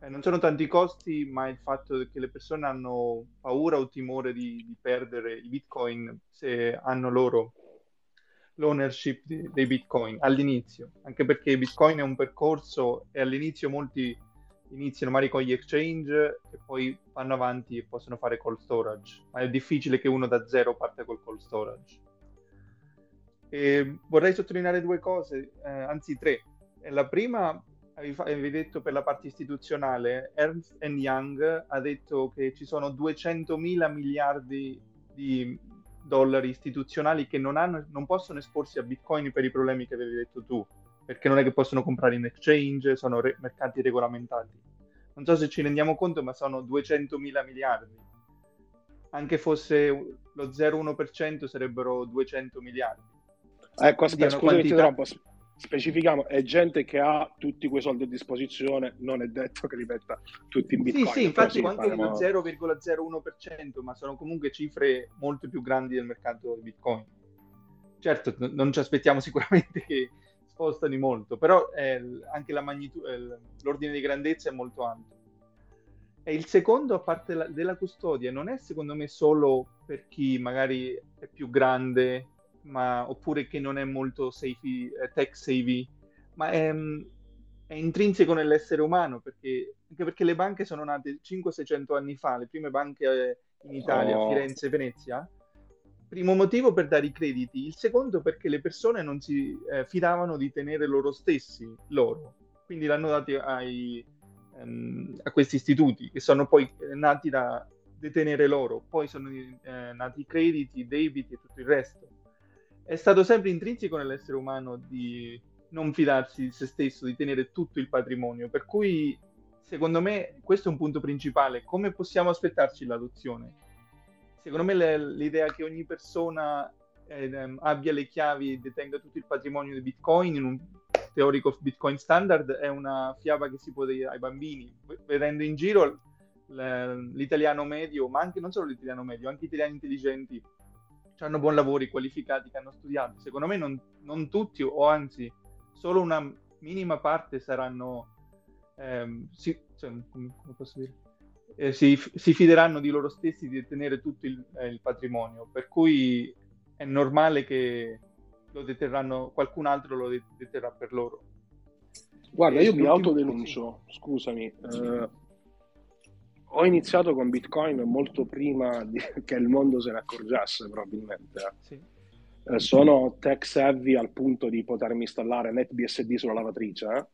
eh, non sono tanto i costi, ma il fatto che le persone hanno paura o timore di, di perdere i Bitcoin se hanno loro l'ownership di, dei Bitcoin all'inizio, anche perché Bitcoin è un percorso e all'inizio molti iniziano magari con gli exchange e poi vanno avanti e possono fare cold storage, ma è difficile che uno da zero parte col cold storage. E vorrei sottolineare due cose, eh, anzi tre. La prima, avevi detto per la parte istituzionale, Ernst and Young ha detto che ci sono duecentomila miliardi di dollari istituzionali che non hanno, non possono esporsi a Bitcoin per i problemi che avevi detto tu, perché non è che possono comprare in exchange, sono re- mercati regolamentati. Non so se ci rendiamo conto, ma sono duecentomila miliardi. Anche fosse lo zero virgola uno per cento sarebbero duecento miliardi. Ecco, aspetta, scusami, ti troppo. Specifichiamo, è gente che ha tutti quei soldi a disposizione, non è detto che li metta tutti in Bitcoin. Sì, sì, infatti anche lo zero virgola zero uno per cento, ma sono comunque cifre molto più grandi del mercato di Bitcoin. Certo, n- non ci aspettiamo sicuramente che spostano molto, però eh, anche la magnitud- eh, l'ordine di grandezza è molto alto. E il secondo, a parte la- della custodia, non è secondo me solo per chi magari è più grande, ma oppure che non è molto safe, tech savvy, ma è, è intrinseco nell'essere umano, perché anche perché le banche sono nate cinquecento seicento anni fa, le prime banche in Italia, oh. Firenze e Venezia. Primo motivo per dare i crediti, il secondo perché le persone non si eh, fidavano di tenere loro stessi loro, quindi l'hanno dati ai, ehm, a questi istituti che sono poi nati da detenere loro, poi sono eh, nati i crediti, i debiti e tutto il resto. È stato sempre intrinseco nell'essere umano di non fidarsi di se stesso, di tenere tutto il patrimonio, per cui secondo me questo è un punto principale. Come possiamo aspettarci l'adozione? Secondo me le, l'idea che ogni persona eh, abbia le chiavi e detenga tutto il patrimonio di Bitcoin in un teorico Bitcoin standard è una fiaba che si può dire ai bambini. Vedendo in giro l'italiano medio, ma anche non solo l'italiano medio, anche italiani intelligenti, hanno buon lavori, qualificati, che hanno studiato. Secondo me non, non tutti, o anzi solo una minima parte saranno ehm, si, cioè, come posso dire? Eh, si, si fideranno di loro stessi di tenere tutto il, eh, il patrimonio, per cui è normale che lo deterranno, qualcun altro lo det- deterrà per loro. Guarda, e io mi autodenuncio, sì. Scusami, sì. Eh, ho iniziato con Bitcoin molto prima di, che il mondo se ne accorgesse, probabilmente. Sì. Eh, sono tech savvy al punto di potermi installare NetBSD sulla lavatrice. Eh.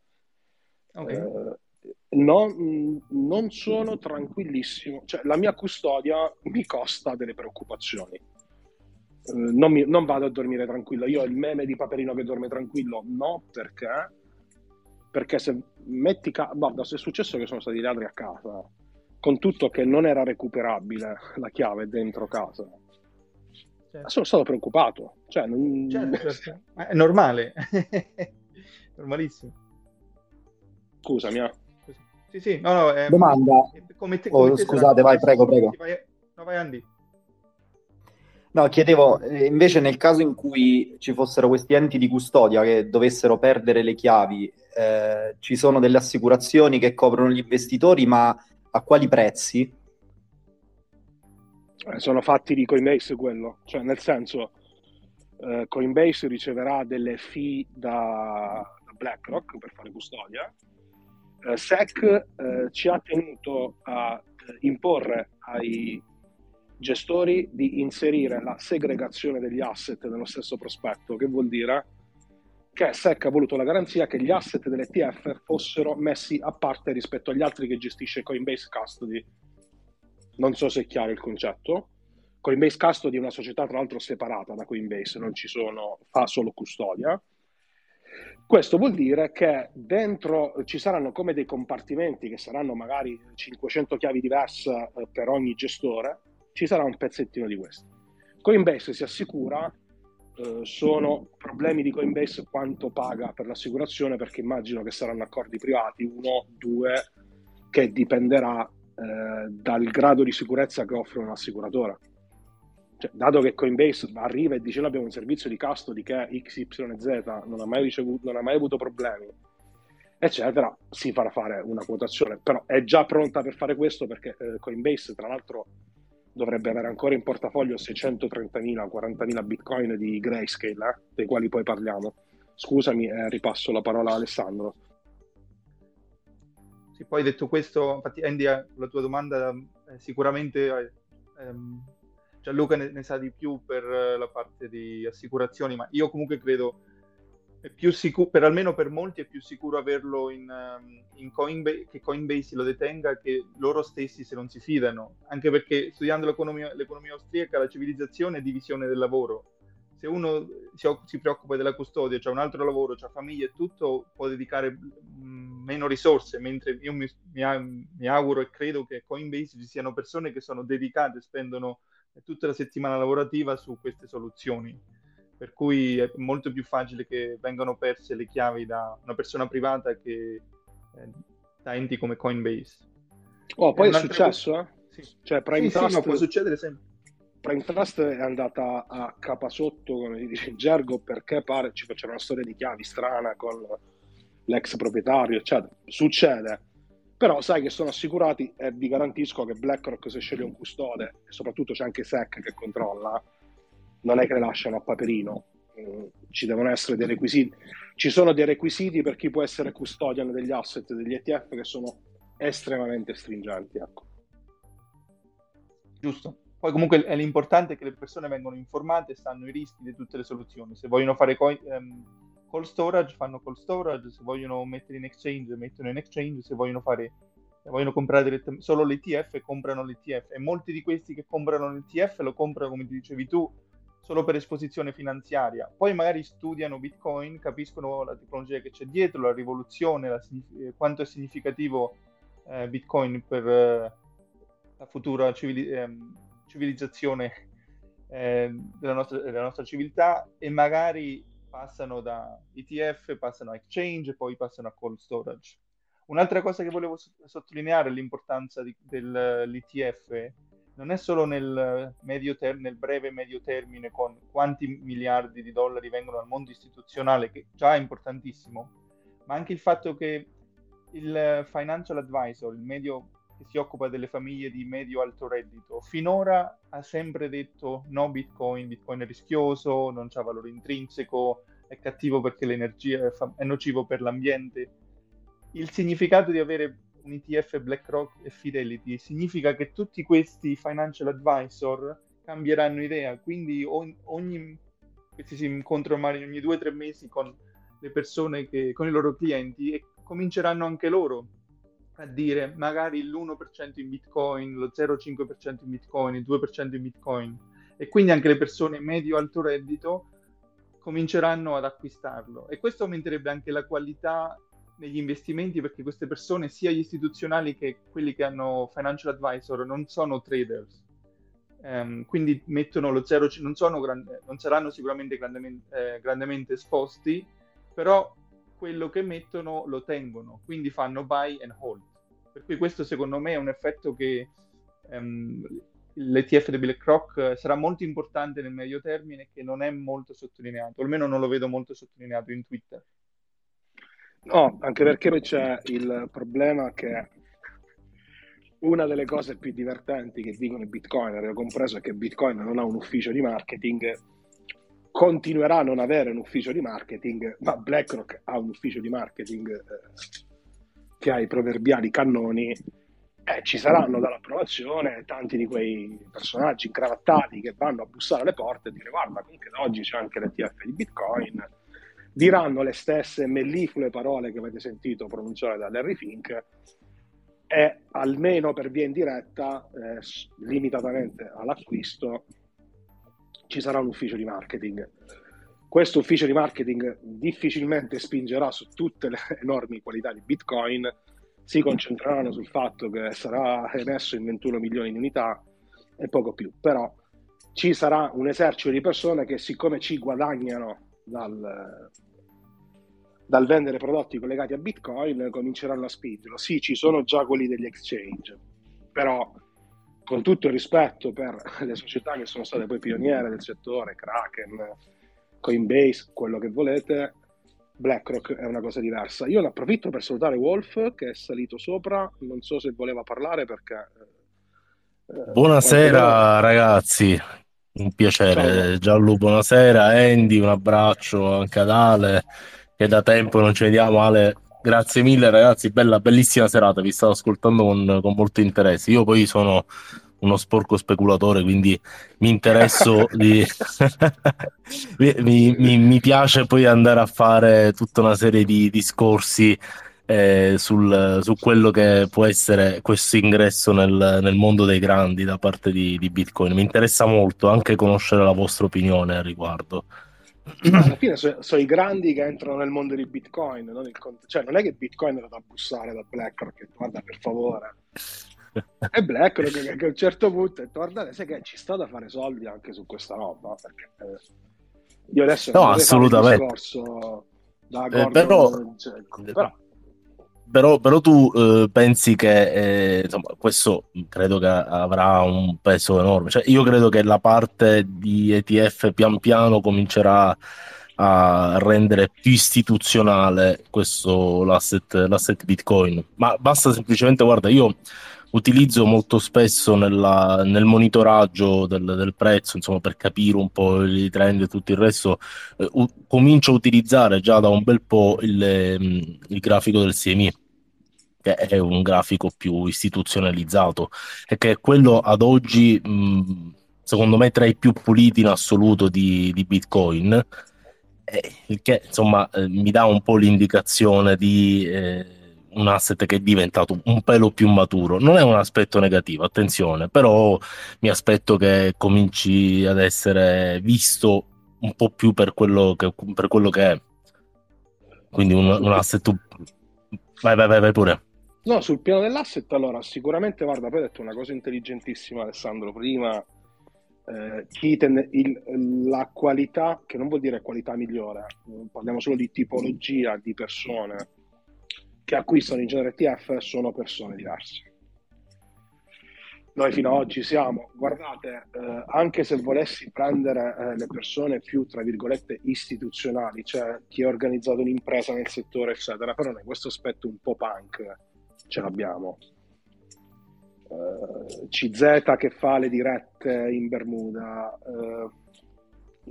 Okay. Eh, no, non sono tranquillissimo. Cioè, la mia custodia mi costa delle preoccupazioni. Eh, non, mi, non vado a dormire tranquillo. Io ho il meme di Paperino che dorme tranquillo. No, perché? Perché se metti... Ca- guarda, se è successo che sono stati ladri a casa... con tutto che non era recuperabile la chiave dentro casa. Certo. Sono stato preoccupato. Cioè, non... certo, certo. È normale. Normalissimo. Scusami. Eh. Sì, sì. No, no, eh, domanda. Come te, come oh, te scusate, vai, prego, prego. Vai, no, vai Andy. No, chiedevo, invece nel caso in cui ci fossero questi enti di custodia che dovessero perdere le chiavi, eh, ci sono delle assicurazioni che coprono gli investitori, ma... a quali prezzi? Eh, sono fatti di Coinbase quello, cioè nel senso eh, Coinbase riceverà delle fee da, da BlackRock per fare custodia. Eh, S E C eh, ci ha tenuto a eh, imporre ai gestori di inserire la segregazione degli asset nello stesso prospetto, che vuol dire che S E C ha voluto la garanzia che gli asset dell'E T F fossero messi a parte rispetto agli altri che gestisce Coinbase Custody. Non so se è chiaro il concetto. Coinbase Custody è una società tra l'altro separata da Coinbase, non ci sono, fa solo custodia. Questo vuol dire che dentro ci saranno come dei compartimenti che saranno magari cinquecento chiavi diverse per ogni gestore, ci sarà un pezzettino di questo. Coinbase si assicura. Uh, sono problemi di Coinbase quanto paga per l'assicurazione, perché immagino che saranno accordi privati, uno, due, che dipenderà uh, dal grado di sicurezza che offre un assicuratora. Cioè, dato che Coinbase arriva e dice noi abbiamo un servizio di custody che è X Y Z, non ha mai ricevuto, non ha mai avuto problemi, eccetera, si farà fare una quotazione, però è già pronta per fare questo perché uh, Coinbase tra l'altro dovrebbe avere ancora in portafoglio seicentotrenta mila quaranta mila bitcoin di Grayscale, eh, dei quali poi parliamo. Scusami, eh, ripasso la parola a Alessandro. Sì, poi detto questo, infatti Andy, la tua domanda eh, sicuramente ehm, Gianluca ne, ne sa di più per eh, la parte di assicurazioni, ma io comunque credo è più sicuro, per almeno per molti è più sicuro averlo in, in Coinbase, che Coinbase lo detenga, che loro stessi se non si fidano, anche perché studiando l'economia, l'economia austriaca, la civilizzazione è divisione del lavoro. Se uno si, si preoccupa della custodia, c'ha un altro lavoro, c'ha famiglia e tutto, può dedicare meno risorse, mentre io mi, mi, mi auguro e credo che a Coinbase ci siano persone che sono dedicate, spendono tutta la settimana lavorativa su queste soluzioni, per cui è molto più facile che vengano perse le chiavi da una persona privata che eh, da enti come Coinbase. Oh, poi è, è successo, cosa... eh? Sì. Cioè Prime sì, Trust... Sì, no, può succedere sempre. Prime Trust è andata a capasotto, come si dice in gergo, perché pare ci faceva una storia di chiavi strana con l'ex proprietario, eccetera. Succede, però sai che sono assicurati e vi garantisco che BlackRock, se sceglie un custode, e soprattutto c'è anche S E C che controlla, non è che le lasciano a Paperino, ci devono essere dei requisiti. Ci sono dei requisiti per chi può essere custodiano degli asset, degli E T F, che sono estremamente stringenti, ecco. Giusto. Poi comunque è l'importante che le persone vengano informate, sanno i rischi di tutte le soluzioni. Se vogliono fare coin, um, cold storage, fanno cold storage, se vogliono mettere in exchange, mettono in exchange, se vogliono fare, se vogliono comprare dirett- solo l'E T F, comprano l'E T F. E molti di questi che comprano l'E T F lo comprano, come ti dicevi tu, solo per esposizione finanziaria. Poi magari studiano Bitcoin, capiscono la tecnologia che c'è dietro, la rivoluzione, la, quanto è significativo eh, Bitcoin per eh, la futura civili- ehm, civilizzazione eh, della, nostra, della nostra civiltà, e magari passano da E T F, passano a exchange e poi passano a cold storage. Un'altra cosa che volevo s- sottolineare è l'importanza di, dell'E T F, non è solo nel, medio ter- nel breve medio termine con quanti miliardi di dollari vengono al mondo istituzionale, che già è importantissimo, ma anche il fatto che il financial advisor, il medio che si occupa delle famiglie di medio-alto reddito, finora ha sempre detto no Bitcoin, Bitcoin è rischioso, non c'ha valore intrinseco, è cattivo perché l'energia è, fa- è nocivo per l'ambiente. Il significato di avere un E T F BlackRock e Fidelity significa che tutti questi financial advisor cambieranno idea, quindi ogni, ogni questi si incontrano magari ogni due o tre mesi con le persone, che con i loro clienti, e cominceranno anche loro a dire magari l'uno per cento in Bitcoin, lo zero virgola cinque per cento in Bitcoin, il due per cento in Bitcoin, e quindi anche le persone medio-alto reddito cominceranno ad acquistarlo, e questo aumenterebbe anche la qualità negli investimenti, perché queste persone, sia gli istituzionali che quelli che hanno financial advisor, non sono traders, um, quindi mettono lo zero, non, sono grande, non saranno sicuramente grandemente, eh, grandemente esposti, però quello che mettono lo tengono, quindi fanno buy and hold, per cui questo secondo me è un effetto che um, l'E T F di BlackRock sarà molto importante nel medio termine, che non è molto sottolineato, almeno non lo vedo molto sottolineato in Twitter. No, anche perché poi c'è il problema che una delle cose più divertenti che dicono i bitcoiner, io compreso, è che Bitcoin non ha un ufficio di marketing, continuerà a non avere un ufficio di marketing, ma BlackRock ha un ufficio di marketing eh, che ha i proverbiali cannoni, e eh, ci saranno dall'approvazione tanti di quei personaggi incravattati che vanno a bussare alle porte e dire guarda, comunque da oggi c'è anche l'E T F di Bitcoin. Diranno le stesse melliflue parole che avete sentito pronunciare da Larry Fink, e almeno per via indiretta, eh, limitatamente all'acquisto, ci sarà un ufficio di marketing. Questo ufficio di marketing difficilmente spingerà su tutte le enormi qualità di Bitcoin, si concentreranno sul fatto che sarà emesso in ventuno milioni di unità e poco più, però ci sarà un esercito di persone che, siccome ci guadagnano Dal, dal vendere prodotti collegati a Bitcoin, cominceranno a spingerlo. Sì, ci sono già quelli degli exchange, però con tutto il rispetto per le società che sono state poi pioniere del settore, Kraken, Coinbase, quello che volete, BlackRock è una cosa diversa. Io ne approfitto per salutare Wolf, che è salito sopra, non so se voleva parlare perché Buonasera ragazzi, un piacere. Ciao. Gianlu, buonasera. Andy, un abbraccio anche ad Ale, che da tempo non ci vediamo. Ale, grazie mille ragazzi, bella, bellissima serata, vi stavo ascoltando con, con molto interesse. Io poi sono uno sporco speculatore, quindi mi interesso di... mi, mi, mi piace poi andare a fare tutta una serie di discorsi eh, sul, su quello che può essere questo ingresso nel, nel mondo dei grandi da parte di, di Bitcoin. Mi interessa molto anche conoscere la vostra opinione al riguardo. Alla fine sono so i grandi che entrano nel mondo di Bitcoin, non, il, cioè, non è che Bitcoin era da bussare da BlackRock, guarda per favore. E BlackRock che a un certo punto ha detto: guardate, sai che ci sta da fare soldi anche su questa roba, perché io adesso no, assolutamente discorso da eh, però, cioè, però. però però tu eh, pensi che eh, insomma, questo credo che avrà un peso enorme, cioè io credo che la parte di E T F pian piano comincerà a rendere più istituzionale questo l'asset, l'asset Bitcoin. Ma basta semplicemente, guarda, io utilizzo molto spesso nella, nel monitoraggio del, del prezzo, insomma, per capire un po' i trend e tutto il resto, eh, u- comincio a utilizzare già da un bel po' il, il grafico del C M E, che è un grafico più istituzionalizzato, e che è quello ad oggi, mh, secondo me, tra i più puliti in assoluto di, di Bitcoin, eh, il che, insomma, eh, mi dà un po' l'indicazione di... Eh, un asset che è diventato un pelo più maturo. Non è un aspetto negativo, attenzione, però mi aspetto che cominci ad essere visto un po' più per quello che, per quello che è. Quindi un, un asset... Vai, vai, vai, vai pure. No, sul piano dell'asset, allora, sicuramente, guarda, poi hai detto una cosa intelligentissima, Alessandro, prima, eh, chi tende, il, la qualità, che non vuol dire qualità migliore, parliamo solo di tipologia di persone che acquistano in genere E T F, sono persone diverse. Noi fino ad oggi siamo, guardate, eh, anche se volessi prendere eh, le persone più, tra virgolette, istituzionali, cioè chi ha organizzato un'impresa nel settore, eccetera, però noi questo aspetto un po' punk ce l'abbiamo. Eh, C Z che fa le dirette in Bermuda, eh,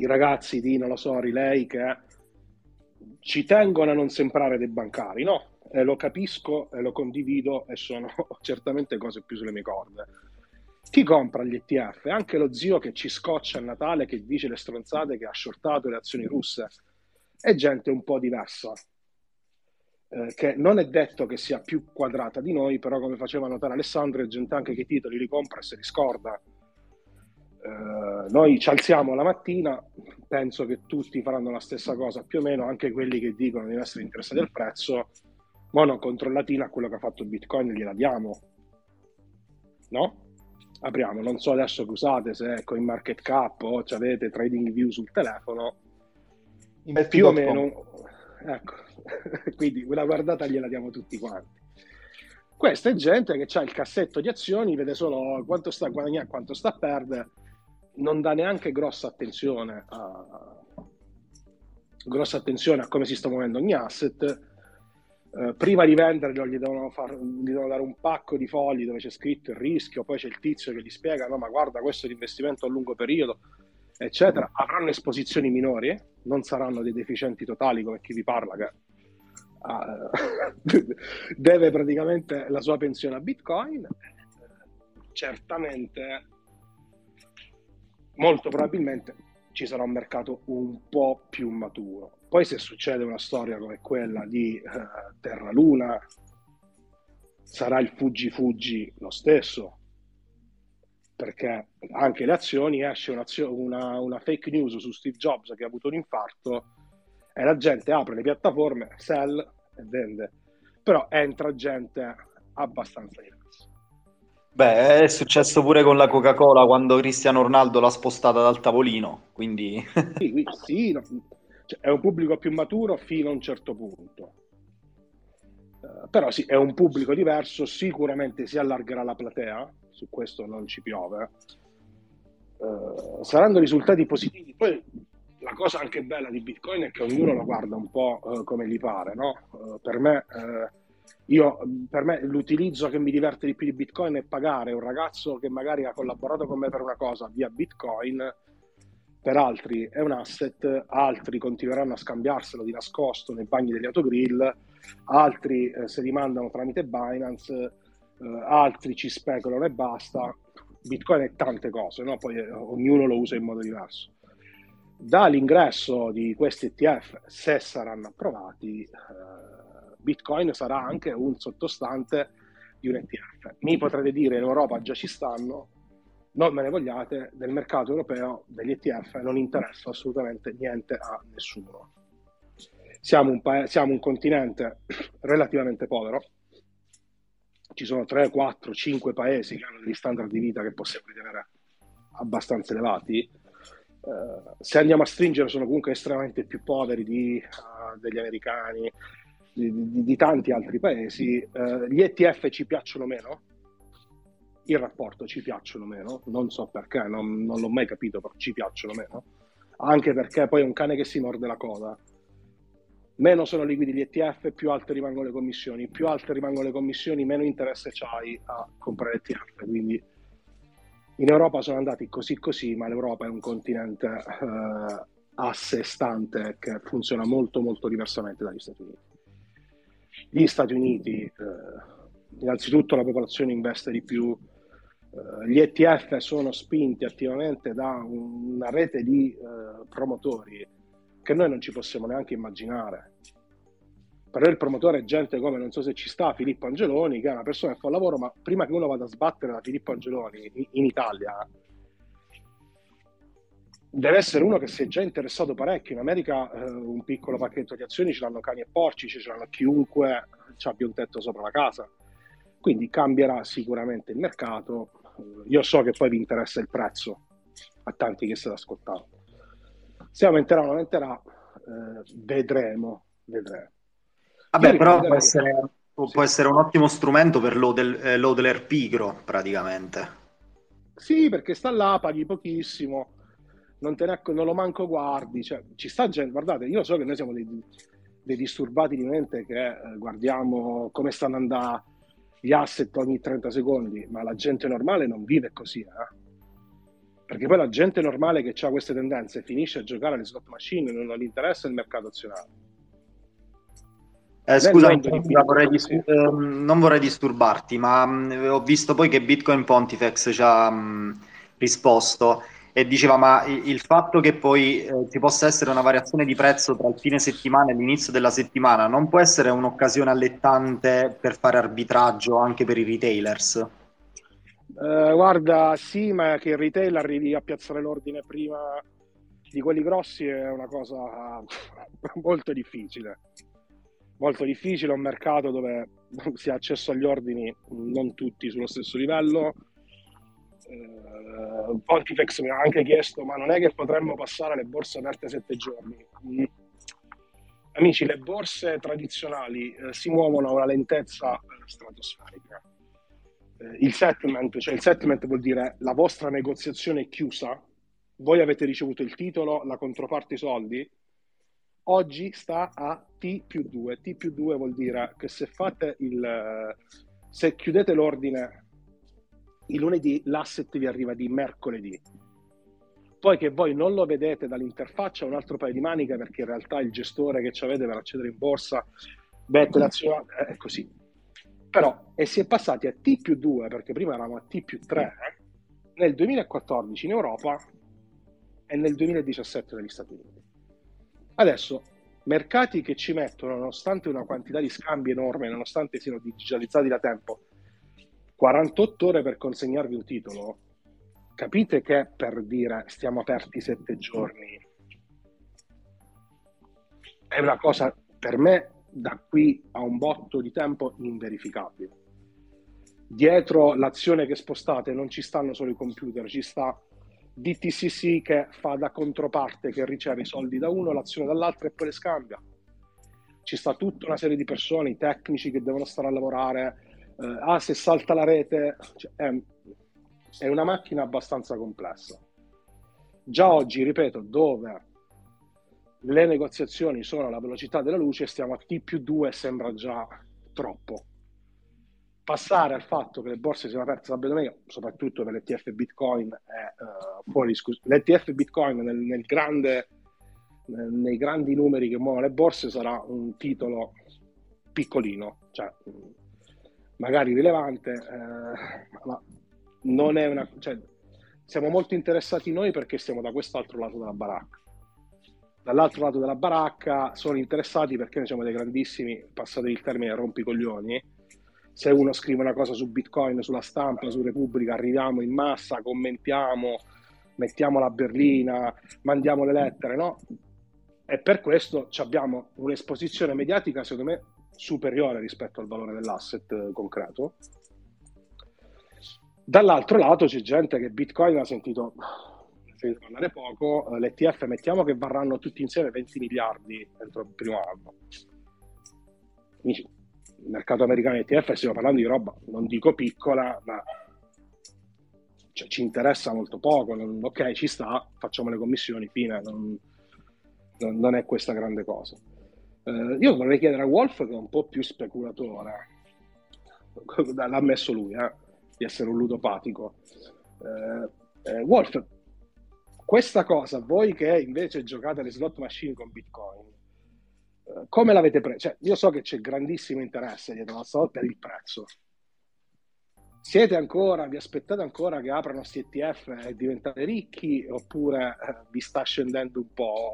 i ragazzi di, non lo so, Relay che ci tengono a non sembrare dei bancari, no? Eh, lo capisco, eh, lo condivido e sono certamente cose più sulle mie corde. Chi compra gli E T F? Anche lo zio che ci scoccia a Natale, che dice le stronzate, che ha shortato le azioni russe, è gente un po' diversa, eh, che non è detto che sia più quadrata di noi, però come faceva notare Alessandro è gente anche che i titoli li compra e se li scorda. Eh, noi ci alziamo la mattina, penso che tutti faranno la stessa cosa più o meno, anche quelli che dicono di essere interessati al prezzo. Mono controllatina a quello che ha fatto Bitcoin gliela diamo, no? Apriamo, non so adesso che usate, se è CoinMarketCap o avete TradingView sul telefono, Investi più o meno, ecco, quindi una guardata gliela diamo tutti quanti. Questa è gente che ha il cassetto di azioni, vede solo quanto sta a guadagnare, quanto sta a perdere, non dà neanche grossa attenzione a, grossa attenzione a come si sta muovendo ogni asset. Uh, prima di venderlo gli devono, far, gli devono dare un pacco di fogli dove c'è scritto il rischio, poi c'è il tizio che gli spiega no ma guarda questo è l'investimento a lungo periodo eccetera. Avranno esposizioni minori, eh? Non saranno dei deficienti totali come chi vi parla che uh, deve praticamente la sua pensione a Bitcoin. Certamente molto probabilmente ci sarà un mercato un po' più maturo. Poi se succede una storia come quella di eh, Terra Luna, sarà il fuggi fuggi lo stesso, perché anche le azioni, esce una, una fake news su Steve Jobs che ha avuto un infarto e la gente apre le piattaforme, sell e vende, però entra gente abbastanza diversa. Beh, è successo pure con la Coca-Cola quando Cristiano Ronaldo l'ha spostata dal tavolino, quindi... sì, sì no, cioè, è un pubblico più maturo fino a un certo punto. Eh, però sì, è un pubblico diverso, sicuramente si allargerà la platea, su questo non ci piove. Eh, saranno risultati positivi. Poi la cosa anche bella di Bitcoin è che ognuno lo guarda un po' eh, come gli pare, no? Eh, per me... Eh, Io, per me l'utilizzo che mi diverte di più di Bitcoin è pagare un ragazzo che magari ha collaborato con me per una cosa via Bitcoin, per altri è un asset, altri continueranno a scambiarselo di nascosto nei bagni degli autogrill, altri eh, se li mandano tramite Binance, eh, altri ci speculano e basta. Bitcoin è tante cose, no? Poi eh, ognuno lo usa in modo diverso. Dall'ingresso di questi E T F, se saranno approvati, eh, Bitcoin sarà anche un sottostante di un E T F. Mi potrete dire, in Europa già ci stanno, non me ne vogliate, del mercato europeo degli E T F non interessa assolutamente niente a nessuno. Siamo un, pa- siamo un continente relativamente povero, ci sono tre, quattro, cinque paesi che hanno degli standard di vita che possiamo ritenere abbastanza elevati. Uh, se andiamo a stringere sono comunque estremamente più poveri di, uh, degli americani, Di, di, di tanti altri paesi. Eh, gli E T F ci piacciono meno, il rapporto ci piacciono meno, non so perché, non, non l'ho mai capito, però ci piacciono meno, anche perché poi è un cane che si morde la coda. Meno sono liquidi gli E T F, più alte rimangono le commissioni, più alte rimangono le commissioni, meno interesse c'hai a comprare E T F. Quindi in Europa sono andati così così, ma l'Europa è un continente eh, a sé stante che funziona molto molto diversamente dagli Stati Uniti. Gli Stati Uniti, eh, innanzitutto la popolazione investe di più, eh, gli E T F sono spinti attivamente da un, una rete di eh, promotori che noi non ci possiamo neanche immaginare. Per noi il promotore è gente come, non so se ci sta, Filippo Angeloni, che è una persona che fa il lavoro, ma prima che uno vada a sbattere da Filippo Angeloni in, in Italia, deve essere uno che si è già interessato parecchio. In America eh, un piccolo pacchetto di azioni ce l'hanno cani e porci, ce l'hanno chiunque ci abbia un tetto sopra la casa. Quindi cambierà sicuramente il mercato. Io so che poi vi interessa il prezzo, a tanti che state ascoltando. Se aumenterà o non aumenterà, eh, vedremo, vedremo. Vabbè, Io però può essere, può sì. essere un ottimo strumento per l'odel, eh, l'odeler pigro, praticamente. Sì, perché sta là, paghi pochissimo, non te ne acc- non lo manco guardi, cioè ci sta gente. Guardate, io so che noi siamo dei, dei disturbati di mente che eh, guardiamo come stanno andando gli asset ogni trenta secondi, ma la gente normale non vive così, eh? Perché poi la gente normale che ha queste tendenze finisce a giocare alle slot machine, non gli interessa il mercato azionario. Eh, scusa, non vorrei, distur- non vorrei disturbarti, ma mh, ho visto poi che Bitcoin Pontifex ci ha mh, risposto e diceva, ma il fatto che poi eh, ci possa essere una variazione di prezzo tra il fine settimana e l'inizio della settimana non può essere un'occasione allettante per fare arbitraggio anche per i retailers? Eh, guarda, sì, ma che il retail arrivi a piazzare l'ordine prima di quelli grossi è una cosa molto difficile. Molto difficile, è un mercato dove si ha accesso agli ordini non tutti sullo stesso livello. Uh, Pontifex mi ha anche chiesto, ma non è che potremmo passare le borse aperte sette giorni? Mm. Amici, le borse tradizionali eh, si muovono a una lentezza stratosferica. Eh, il settlement, cioè il settlement vuol dire la vostra negoziazione è chiusa, voi avete ricevuto il titolo, la controparte i soldi, oggi sta a T più due. T più due vuol dire che se fate il se chiudete l'ordine il lunedì, l'asset vi arriva di mercoledì. Poi che voi non lo vedete dall'interfaccia, un altro paio di maniche, perché in realtà il gestore che ci avete per accedere in borsa bet nazionale, è così. Però, e si è passati a T più due, perché prima eravamo a T più tre, nel duemilaquattordici in Europa e nel duemiladiciassette negli Stati Uniti. Adesso, mercati che ci mettono, nonostante una quantità di scambi enorme, nonostante siano digitalizzati da tempo, quarantotto ore per consegnarvi un titolo, capite che per dire stiamo aperti sette giorni è una cosa per me da qui a un botto di tempo inverificabile. Dietro l'azione che spostate non ci stanno solo i computer, ci sta D T C C che fa da controparte, che riceve i soldi da uno, l'azione dall'altra e poi le scambia. Ci sta tutta una serie di persone, i tecnici che devono stare a lavorare. Uh, ah, se salta la rete, cioè, è, è una macchina abbastanza complessa. Già oggi, ripeto, dove le negoziazioni sono alla velocità della luce, stiamo a T più due, sembra già troppo. Passare al fatto che le borse siano aperte sabato e domenica, soprattutto per l'E T F Bitcoin, è uh, fuori discussione. L'E T F Bitcoin nel, nel grande, nel, nei grandi numeri che muovono le borse sarà un titolo piccolino, cioè magari rilevante, eh, ma non è una. Cioè, siamo molto interessati noi perché siamo da quest'altro lato della baracca. Dall'altro lato della baracca sono interessati perché noi siamo dei grandissimi, passate il termine, rompicoglioni. Se uno scrive una cosa su Bitcoin, sulla stampa, su Repubblica, arriviamo in massa, commentiamo, mettiamo la berlina, mandiamo le lettere, no? E per questo abbiamo un'esposizione mediatica, secondo me, superiore rispetto al valore dell'asset concreto. Dall'altro lato c'è gente che Bitcoin ha sentito, ha sentito parlare poco, l'E T F mettiamo che varranno tutti insieme venti miliardi entro il primo anno. Amici, il mercato americano E T F, stiamo parlando di roba, non dico piccola, ma cioè, ci interessa molto poco, non, ok, ci sta, facciamo le commissioni, fine, non, non è questa grande cosa. Eh, io vorrei chiedere a Wolf, che è un po' più speculatore, l'ha messo lui, eh, di essere un ludopatico. Eh, eh, Wolf, questa cosa, voi che invece giocate alle slot machine con Bitcoin, come l'avete preso? Cioè, io so che c'è grandissimo interesse dietro la storia per il prezzo. Siete ancora, vi aspettate ancora che aprano questi E T F e diventate ricchi, oppure eh, vi sta scendendo un po'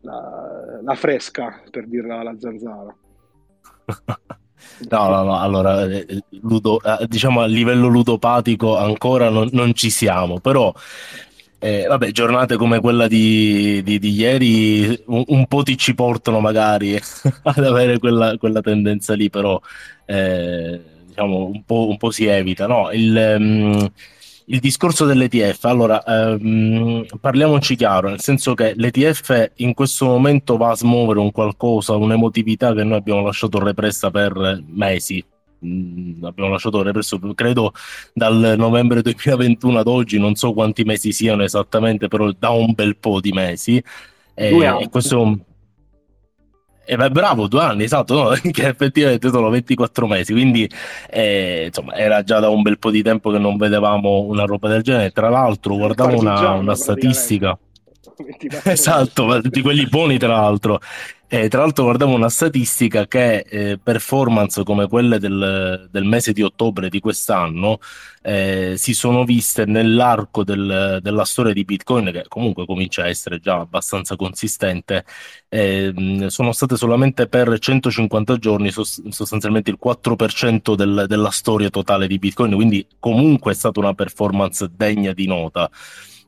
la, la, la fresca, per dirla alla zanzara? No, no, no, allora ludo, diciamo a livello ludopatico ancora non, non ci siamo, però Eh, vabbè, giornate come quella di, di, di ieri un, un po' ti ci portano magari ad avere quella, quella tendenza lì, però eh, diciamo un po', un po' si evita, no? Il, um, il discorso dell'E T F, allora um, parliamoci chiaro, nel senso che l'E T F in questo momento va a smuovere un qualcosa, un'emotività che noi abbiamo lasciato repressa per mesi. Abbiamo lasciato represso, credo, dal novembre duemilaventuno ad oggi, non so quanti mesi siano esattamente, però da un bel po' di mesi. E, e questo è un... Eh, beh, bravo, due anni, esatto, no? Che effettivamente sono ventiquattro mesi, quindi eh, insomma era già da un bel po' di tempo che non vedevamo una roba del genere. Tra l'altro guardavo una, una statistica. Esatto, di quelli buoni tra l'altro. Eh, tra l'altro guardavo una statistica che eh, performance come quelle del, del mese di ottobre di quest'anno eh, si sono viste nell'arco del, della storia di Bitcoin, che comunque comincia a essere già abbastanza consistente, eh, sono state solamente per centocinquanta giorni sost- sostanzialmente il quattro per cento del, della storia totale di Bitcoin, quindi comunque è stata una performance degna di nota.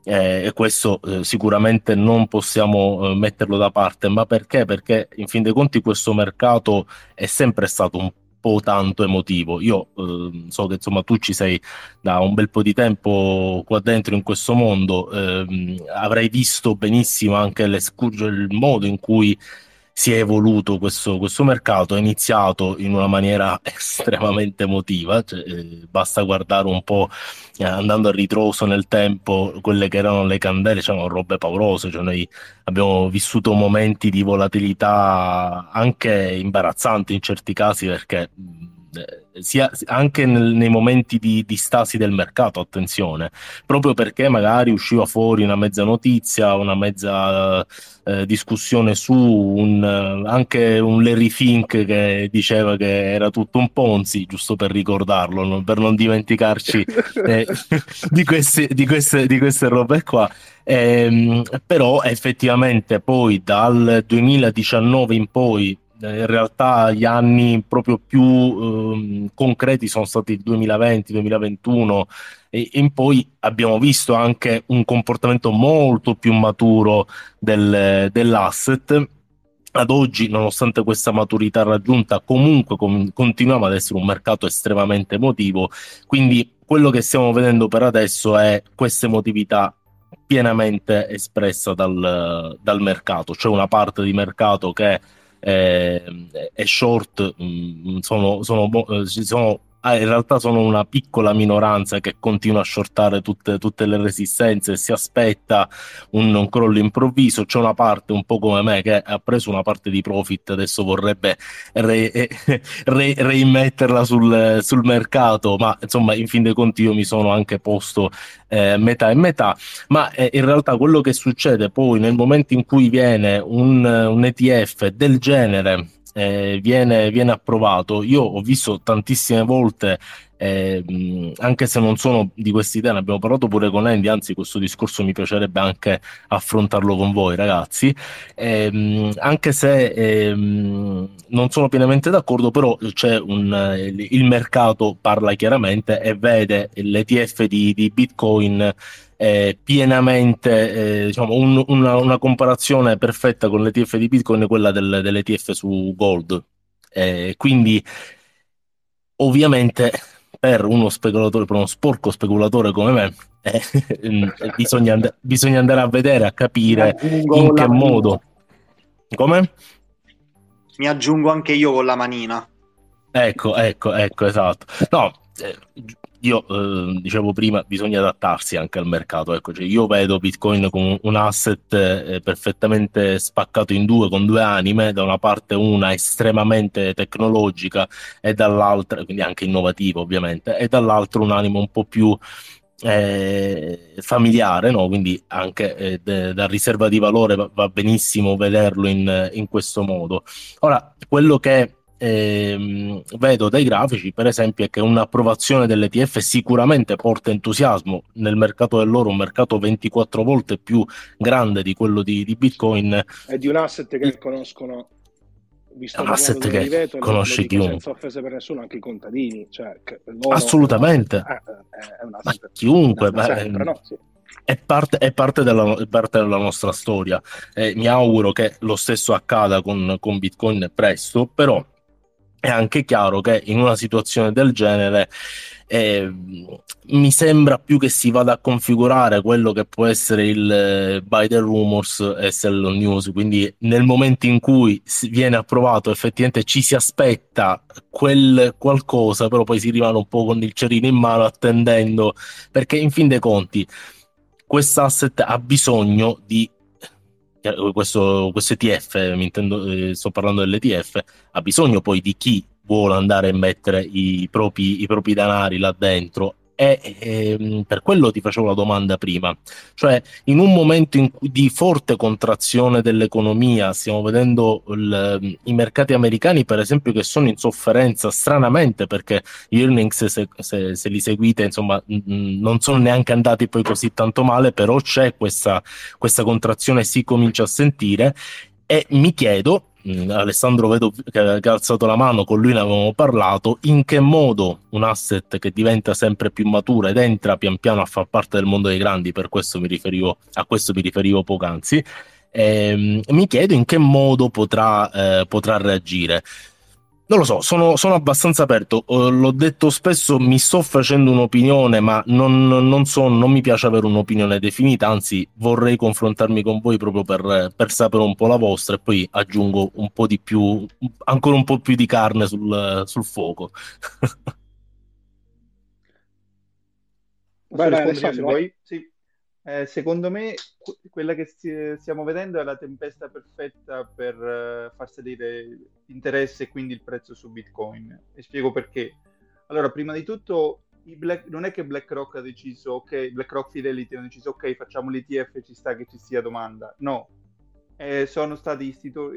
Eh, e questo eh, sicuramente non possiamo eh, metterlo da parte, ma perché? Perché in fin dei conti questo mercato è sempre stato un po' tanto emotivo. Io eh, so che insomma tu ci sei da un bel po' di tempo qua dentro in questo mondo, eh, avrai visto benissimo anche le scur- il modo in cui si è evoluto questo, questo mercato. È iniziato in una maniera estremamente emotiva, cioè, eh, basta guardare un po' eh, andando a ritroso nel tempo quelle che erano le candele, c'erano cioè, robe paurose, cioè, noi abbiamo vissuto momenti di volatilità anche imbarazzanti in certi casi, perché eh, sia, anche nel, nei momenti di, di stasi del mercato, attenzione, proprio perché magari usciva fuori una mezza notizia, una mezza... Eh, discussione su un, anche un Larry Fink che diceva che era tutto un Ponzi, giusto per ricordarlo, non, per non dimenticarci eh, di, queste, di, queste, di queste robe qua. Eh, però effettivamente poi dal duemiladiciannove in poi, in realtà gli anni proprio più eh, concreti sono stati il duemilaventi duemilaventuno e in poi abbiamo visto anche un comportamento molto più maturo del, dell'asset. Ad oggi, nonostante questa maturità raggiunta, comunque com- continuiamo ad essere un mercato estremamente emotivo, quindi quello che stiamo vedendo per adesso è questa emotività pienamente espressa dal, dal mercato, cioè una parte di mercato che e short sono, sono, sono ah, in realtà sono una piccola minoranza che continua a shortare tutte, tutte le resistenze, si aspetta un, un crollo improvviso. C'è una parte un po' come me che ha preso una parte di profit, adesso vorrebbe re, eh, re, reimmetterla sul, sul mercato, ma insomma in fin dei conti io mi sono anche posto eh, metà e metà, ma eh, in realtà quello che succede poi nel momento in cui viene un, un E T F del genere Eh, viene, viene approvato. Io ho visto tantissime volte, eh, anche se non sono di quest'idea, ne abbiamo parlato pure con Andy, anzi questo discorso mi piacerebbe anche affrontarlo con voi ragazzi, eh, anche se eh, non sono pienamente d'accordo, però c'è un, il, il mercato parla chiaramente e vede l'E T F di, di Bitcoin Eh, pienamente eh, diciamo un, una, una comparazione perfetta con l'E T F di Bitcoin e quella del, dell'E T F su Gold, eh, quindi ovviamente per uno speculatore, per uno sporco speculatore come me, eh, eh, bisogna, and- bisogna andare a vedere, a capire in che modo. Come? Mi aggiungo anche io con la manina. Ecco, ecco, ecco, esatto. No, eh, io eh, dicevo prima, bisogna adattarsi anche al mercato, ecco, cioè io vedo Bitcoin come un asset eh, perfettamente spaccato in due, con due anime, da una parte una estremamente tecnologica e dall'altra, quindi anche innovativa ovviamente, e dall'altra un'anima un po' più eh, familiare, no? Quindi anche eh, de, da riserva di valore va, va benissimo vederlo in, in questo modo. Ora, quello che Eh, vedo dai grafici per esempio è che un'approvazione dell'E T F sicuramente porta entusiasmo nel mercato dell'oro, un mercato ventiquattro volte più grande di quello di, di Bitcoin, è di un asset che conoscono, visto un asset che riveto, conosce chiunque, senza offese per nessuno, anche i contadini, cioè, assolutamente è, è un asset, ma chiunque da, da sempre, beh, no? Sì. È parte, è, parte della, è parte della nostra storia, eh, mi auguro che lo stesso accada con, con Bitcoin presto, però è anche chiaro che in una situazione del genere eh, mi sembra più che si vada a configurare quello che può essere il eh, buy the rumors e sell the news, quindi nel momento in cui viene approvato effettivamente ci si aspetta quel qualcosa, però poi si rimane un po' con il cerino in mano attendendo, perché in fin dei conti quest'asset ha bisogno di Questo, questo E T F, mi intendo, eh, sto parlando dell'E T F, ha bisogno poi di chi vuole andare a mettere i propri, i propri denari là dentro e ehm, per quello ti facevo la domanda prima, cioè in un momento in cui di forte contrazione dell'economia, stiamo vedendo il, i mercati americani per esempio che sono in sofferenza stranamente, perché gli earnings se, se, se li seguite insomma mh, non sono neanche andati poi così tanto male, però c'è questa, questa contrazione, si comincia a sentire e mi chiedo, Alessandro vedo che ha alzato la mano, con lui ne avevamo parlato, in che modo un asset che diventa sempre più maturo ed entra pian piano a far parte del mondo dei grandi, per questo mi riferivo, a questo mi riferivo poc'anzi, ehm, mi chiedo in che modo potrà, eh, potrà reagire. Non lo so, sono, sono abbastanza aperto, uh, l'ho detto spesso, mi sto facendo un'opinione, ma non, non, so, non mi piace avere un'opinione definita, anzi vorrei confrontarmi con voi proprio per, per sapere un po' la vostra e poi aggiungo un po' di più, ancora un po' più di carne sul, sul fuoco. Vai, vai, se vuoi. Sì. Eh, secondo me quella che stiamo vedendo è la tempesta perfetta per uh, far salire l'interesse e quindi il prezzo su Bitcoin, e spiego perché. Allora, prima di tutto i Black... non è che BlackRock ha deciso ok, BlackRock Fidelity hanno deciso ok facciamo l'E T F, ci sta che ci sia domanda, no, eh, sono stati istitu...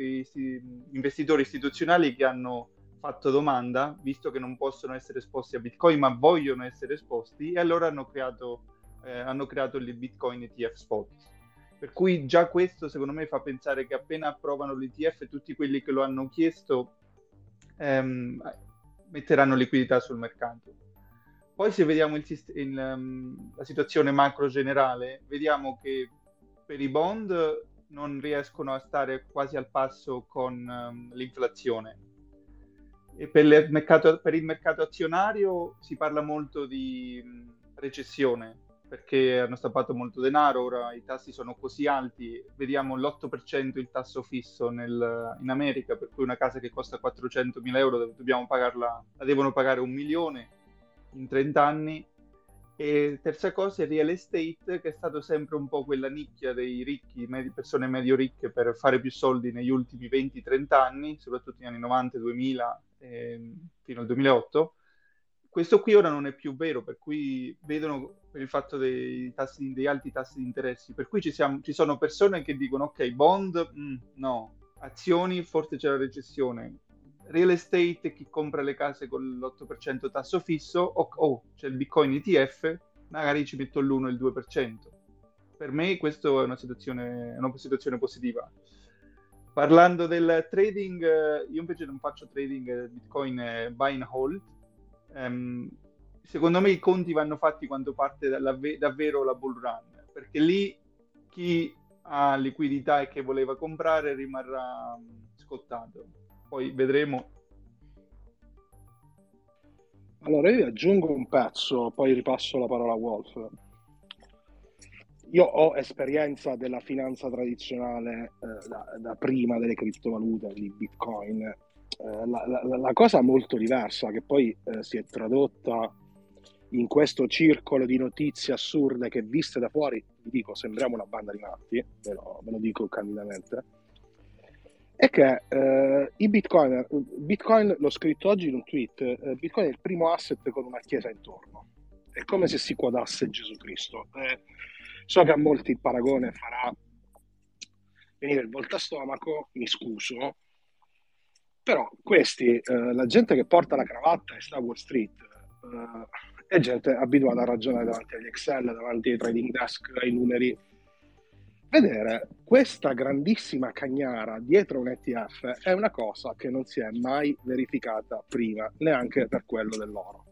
investitori istituzionali che hanno fatto domanda visto che non possono essere esposti a Bitcoin ma vogliono essere esposti, e allora hanno creato Eh, hanno creato il Bitcoin E T F Spot, per cui già questo secondo me fa pensare che appena approvano l'E T F tutti quelli che lo hanno chiesto ehm, metteranno liquidità sul mercato. Poi se vediamo il, il, um, la situazione macro generale, vediamo che per i bond non riescono a stare quasi al passo con um, l'inflazione, e per, le mercato, per il mercato azionario si parla molto di um, recessione, perché hanno stampato molto denaro, ora i tassi sono così alti, vediamo l'otto per cento il tasso fisso nel, in America, per cui una casa che costa quattrocentomila euro dobbiamo pagarla, la devono pagare un milione, in trenta anni. E terza cosa è real estate, che è stato sempre un po' quella nicchia dei ricchi, med- persone medio ricche per fare più soldi negli ultimi venti trenta anni, soprattutto negli anni novanta duemila eh, fino al duemilaotto. Questo qui ora non è più vero, per cui vedono per il fatto dei tassi, dei alti tassi di interessi, per cui ci, siamo, ci sono persone che dicono ok, bond, mh, no, azioni, forse c'è la recessione, real estate, chi compra le case con l'otto per cento tasso fisso, o oh, c'è il Bitcoin E T F, magari ci metto l'uno e il due per cento. Per me questa è una situazione, una situazione positiva. Parlando del trading, io invece non faccio trading Bitcoin buy and hold. Um, secondo me i conti vanno fatti quando parte dav- davvero la bull run, perché lì chi ha liquidità e che voleva comprare rimarrà scottato. Poi vedremo. Allora io aggiungo un pezzo, poi ripasso la parola a Wolf. Io ho esperienza della finanza tradizionale eh, da, da prima delle criptovalute, di Bitcoin. Eh, la, la, la cosa molto diversa che poi eh, si è tradotta in questo circolo di notizie assurde che viste da fuori, vi dico, sembriamo una banda di matti, ve lo, ve lo dico candidamente, è che eh, i bitcoin, bitcoin, l'ho scritto oggi in un tweet, eh, Bitcoin è il primo asset con una chiesa intorno, è come se si quotasse Gesù Cristo. Eh, so che a molti il paragone farà venire il voltastomaco, mi scuso, però questi, eh, la gente che porta la cravatta e sta a Wall Street, eh, è gente abituata a ragionare davanti agli Excel, davanti ai trading desk, ai numeri. Vedere questa grandissima cagnara dietro un E T F è una cosa che non si è mai verificata prima, neanche per quello dell'oro.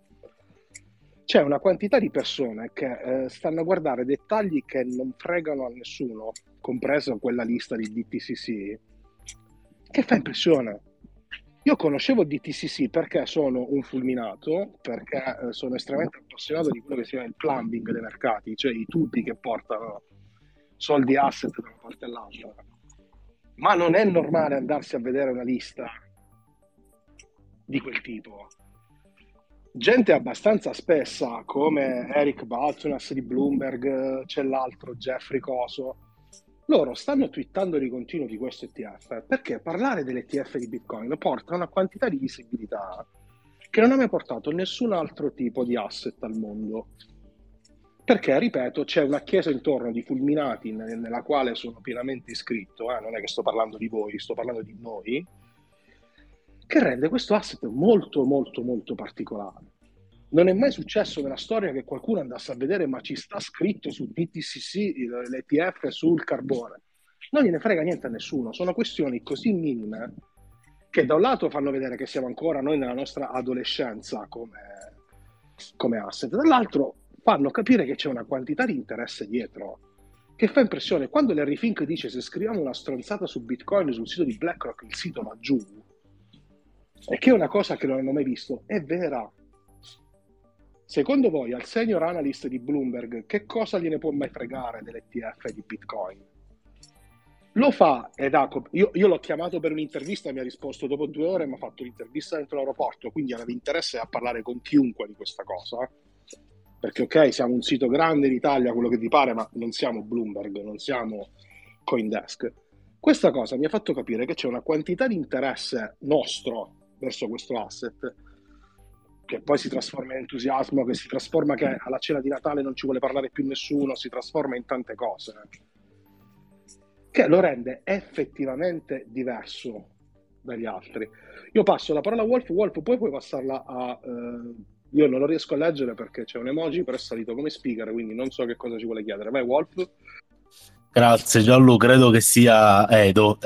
C'è una quantità di persone che eh, stanno a guardare dettagli che non fregano a nessuno, compreso quella lista di D T C C, che fa impressione. Io conoscevo D T C C perché sono un fulminato, perché eh, sono estremamente appassionato di quello che si chiama il plumbing dei mercati, cioè i tubi che portano soldi asset da una parte all'altra, ma non è normale andarsi a vedere una lista di quel tipo. Gente abbastanza spessa come Eric Balchunas di Bloomberg, c'è l'altro Jeffrey Coso, loro stanno twittando di continuo di questo E T F, perché parlare dell'E T F di Bitcoin porta una quantità di visibilità che non ha mai portato nessun altro tipo di asset al mondo. Perché, ripeto, c'è una chiesa intorno di fulminati nella quale sono pienamente iscritto, eh, non è che sto parlando di voi, sto parlando di noi, che rende questo asset molto, molto, molto particolare. Non è mai successo nella storia che qualcuno andasse a vedere ma ci sta scritto su D T C C l'E T F sul carbone. Non gliene frega niente a nessuno, sono questioni così minime che da un lato fanno vedere che siamo ancora noi nella nostra adolescenza come, come asset, dall'altro fanno capire che c'è una quantità di interesse dietro, che fa impressione. Quando Larry Fink dice se scriviamo una stronzata su Bitcoin sul sito di BlackRock il sito va giù, e che è una cosa che non hanno mai visto, è vera. Secondo voi al senior analyst di Bloomberg che cosa gliene può mai fregare dell'E T F di Bitcoin? Lo fa, ed ha, io, io l'ho chiamato per un'intervista e mi ha risposto dopo due ore, mi ha fatto un'intervista dentro l'aeroporto, quindi aveva interesse a parlare con chiunque di questa cosa. Perché ok, siamo un sito grande in Italia, quello che ti pare, ma non siamo Bloomberg, non siamo CoinDesk. Questa cosa mi ha fatto capire che c'è una quantità di interesse nostro verso questo asset, che poi si trasforma in entusiasmo, che si trasforma che alla cena di Natale non ci vuole parlare più nessuno, si trasforma in tante cose, che lo rende effettivamente diverso dagli altri. Io passo la parola a Wolf, Wolf poi puoi passarla a... Eh, io non lo riesco a leggere perché c'è un emoji, però è salito come speaker, quindi non so che cosa ci vuole chiedere. Vai Wolf. Grazie Gianlu, credo che sia Edo.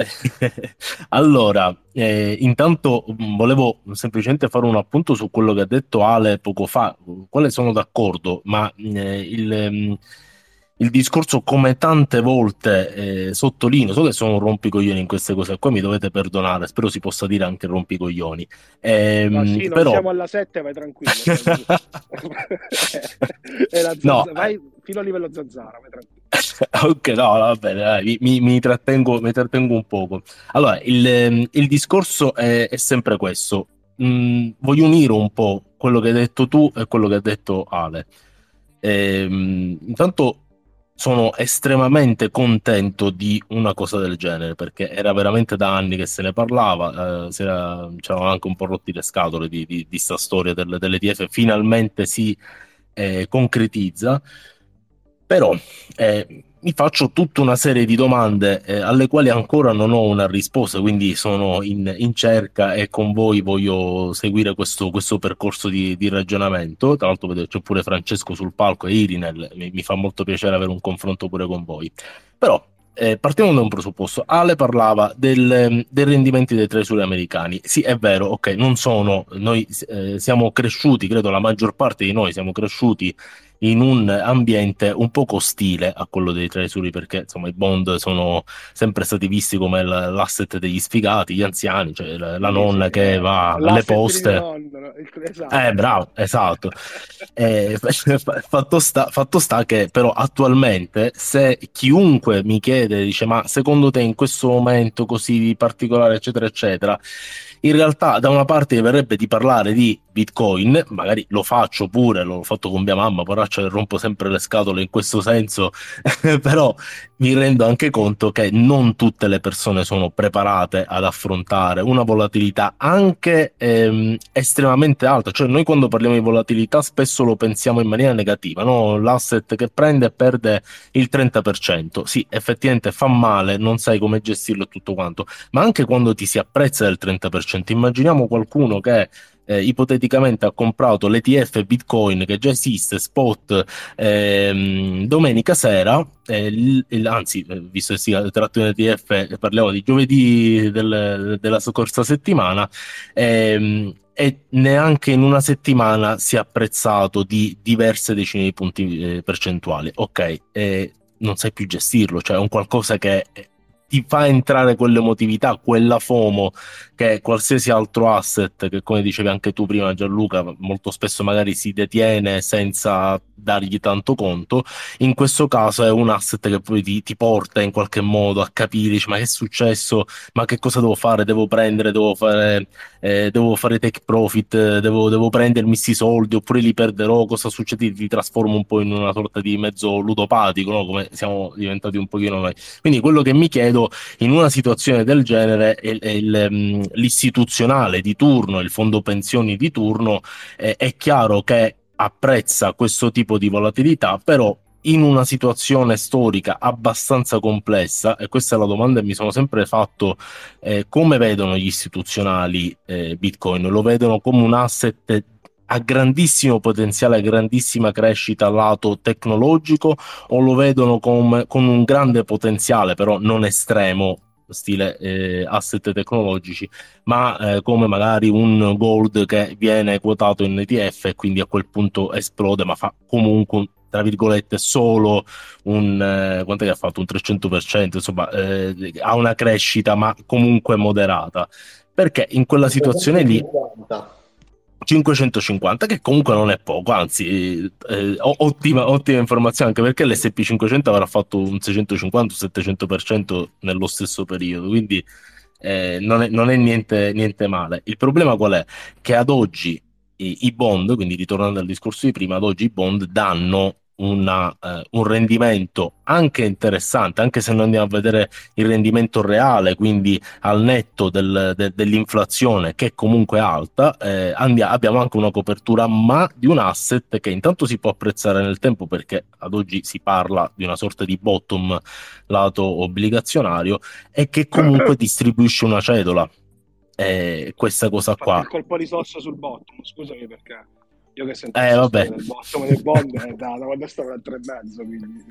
Allora, eh, intanto volevo semplicemente fare un appunto su quello che ha detto Ale poco fa, quale sono d'accordo, ma eh, il... Ehm... il discorso, come tante volte eh, sottolineo, so che sono un rompicoglioni in queste cose qua, mi dovete perdonare, spero si possa dire anche rompicoglioni. Ehm, no, sì, non però... siamo alla sette, vai tranquillo. È la no. Vai fino a livello zanzara, vai tranquillo. Ok, no, va bene, dai, mi, mi, trattengo, mi trattengo un poco. Allora, il, il discorso è, è sempre questo. mh, voglio unire un po' quello che hai detto tu e quello che ha detto Ale. E, mh, intanto sono estremamente contento di una cosa del genere, perché era veramente da anni che se ne parlava, eh, si era, c'erano anche un po' rotti le scatole di, di, di sta storia delle, delle E T F, finalmente si eh, concretizza, però eh, mi faccio tutta una serie di domande eh, alle quali ancora non ho una risposta, quindi sono in, in cerca e con voi voglio seguire questo, questo percorso di, di ragionamento. Tra l'altro vedo, c'è pure Francesco sul palco e Irinel, mi, mi fa molto piacere avere un confronto pure con voi. Però eh, partiamo da un presupposto. Ale parlava del, dei rendimenti dei treasury americani. Sì, è vero, ok, non sono, noi eh, siamo cresciuti, credo la maggior parte di noi siamo cresciuti in un ambiente un poco ostile a quello dei treasury, perché insomma i bond sono sempre stati visti come l'asset degli sfigati, gli anziani, cioè la, la nonna che va alle poste, nonno, esatto. eh bravo esatto eh, fatto, sta, fatto sta che però attualmente, se chiunque mi chiede, dice ma secondo te in questo momento così particolare eccetera eccetera, in realtà da una parte verrebbe di parlare di Bitcoin, magari lo faccio pure, l'ho fatto con mia mamma, poraccia che rompo sempre le scatole in questo senso, però mi rendo anche conto che non tutte le persone sono preparate ad affrontare una volatilità anche ehm, estremamente alta. Cioè noi quando parliamo di volatilità spesso lo pensiamo in maniera negativa, no? L'asset che prende e perde il trenta per cento, sì, effettivamente fa male, non sai come gestirlo e tutto quanto, ma anche quando ti si apprezza del trenta per cento, immaginiamo qualcuno che Eh, ipoteticamente ha comprato l'E T F Bitcoin che già esiste spot ehm, domenica sera, eh, l- anzi visto che si tratta di un E T F parliamo di giovedì del, della scorsa settimana, ehm, e neanche in una settimana si è apprezzato di diverse decine di punti eh, percentuali, ok, eh, non sai più gestirlo, cioè è un qualcosa che ti fa entrare quell'emotività, quella FOMO che qualsiasi altro asset, che come dicevi anche tu prima Gianluca, molto spesso magari si detiene senza dargli tanto conto, in questo caso è un asset che poi ti, ti porta in qualche modo a capire, dici, ma che è successo, ma che cosa devo fare, devo prendere, devo fare, eh, devo fare take profit, devo, devo prendermi sti soldi oppure li perderò, cosa succede, ti trasformo un po' in una sorta di mezzo ludopatico, no? Come siamo diventati un pochino noi. Quindi quello che mi chiedo, in una situazione del genere il, il, l'istituzionale di turno, il fondo pensioni di turno eh, è chiaro che apprezza questo tipo di volatilità, però in una situazione storica abbastanza complessa, e questa è la domanda che mi sono sempre fatto, eh, come vedono gli istituzionali eh, Bitcoin? Lo vedono come un asset a grandissimo potenziale, a grandissima crescita lato tecnologico, o lo vedono con, con un grande potenziale, però non estremo, stile eh, asset tecnologici, ma eh, come magari un gold che viene quotato in E T F e quindi a quel punto esplode, ma fa comunque, tra virgolette, solo un, eh, quant'è che ha fatto? Un trecento per cento, insomma, eh, ha una crescita ma comunque moderata. Perché in quella situazione lì... cinquecentocinquanta, che comunque non è poco, anzi eh, ottima, ottima informazione, anche perché l'S and P cinquecento avrà fatto un seicentocinquanta settecento per cento nello stesso periodo, quindi eh, non è, non è niente, niente male. Il problema qual è? Che ad oggi i, i bond, quindi ritornando al discorso di prima, ad oggi i bond danno una, eh, un rendimento anche interessante, anche se non andiamo a vedere il rendimento reale, quindi al netto del, de, dell'inflazione che è comunque alta, eh, andiamo, abbiamo anche una copertura, ma di un asset che intanto si può apprezzare nel tempo, perché ad oggi si parla di una sorta di bottom lato obbligazionario e che comunque distribuisce una cedola, eh, questa cosa qua. Fatti il colpo di sosso sul bottom, scusami perché... Io che sento eh, vabbè. Del bottom del bond è da, da quando stavo a tre e mezzo, quindi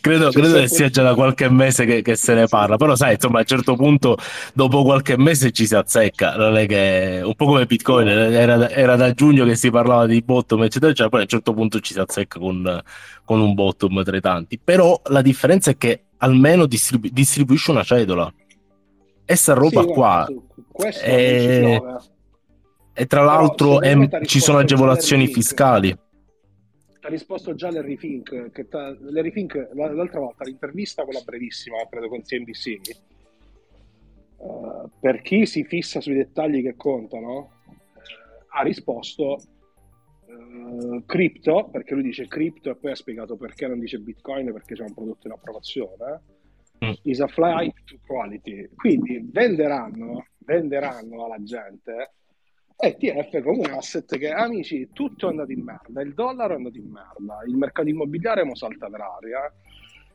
credo, credo che sia già da qualche mese che, che se ne parla, però sai, insomma, a un certo punto dopo qualche mese ci si azzecca, non è che un po' come Bitcoin era, era da giugno che si parlava di bottom eccetera, cioè poi a un certo punto ci si azzecca con, con un bottom tra i tanti, però la differenza è che almeno distribu- distribuisce una cedola e sta roba sì, qua questo è... E tra però, l'altro ehm, ci sono agevolazioni fiscali. Ha risposto già Larry Fink, che ta... Larry Fink l'altra volta, l'intervista quella brevissima, credo con C N B C, uh, per chi si fissa sui dettagli che contano, ha risposto eh, cripto, perché lui dice cripto e poi ha spiegato perché non dice bitcoin, perché c'è un prodotto in approvazione, mm. is a flight to quality. Quindi venderanno, venderanno alla gente E T F come un asset che, amici, tutto è andato in merda, il dollaro è andato in merda, il mercato immobiliare mo salta per aria,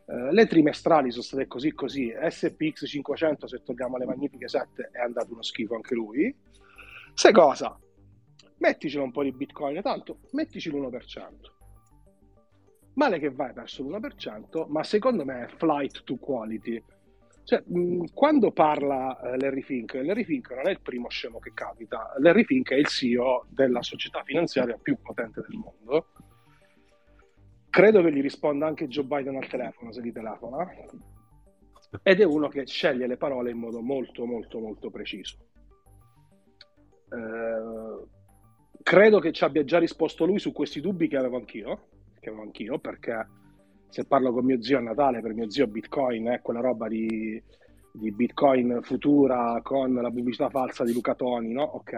eh, le trimestrali sono state così così, S P X cinquecento, se togliamo le magnifiche sette, è andato uno schifo anche lui. Sai cosa? Metticelo un po' di bitcoin, tanto mettici l'uno per cento. Male che vai verso l'uno per cento, ma secondo me è flight to quality. Cioè, quando parla Larry Fink, Larry Fink non è il primo scemo che capita. Larry Fink è il C E O della società finanziaria più potente del mondo. Credo che gli risponda anche Joe Biden al telefono, se gli telefona. Ed è uno che sceglie le parole in modo molto, molto, molto preciso. Eh, credo che ci abbia già risposto lui su questi dubbi che avevo anch'io, che avevo anch'io, perché... se parlo con mio zio a Natale, per mio zio Bitcoin è eh, quella roba di, di Bitcoin futura con la pubblicità falsa di Luca Toni, no? Ok.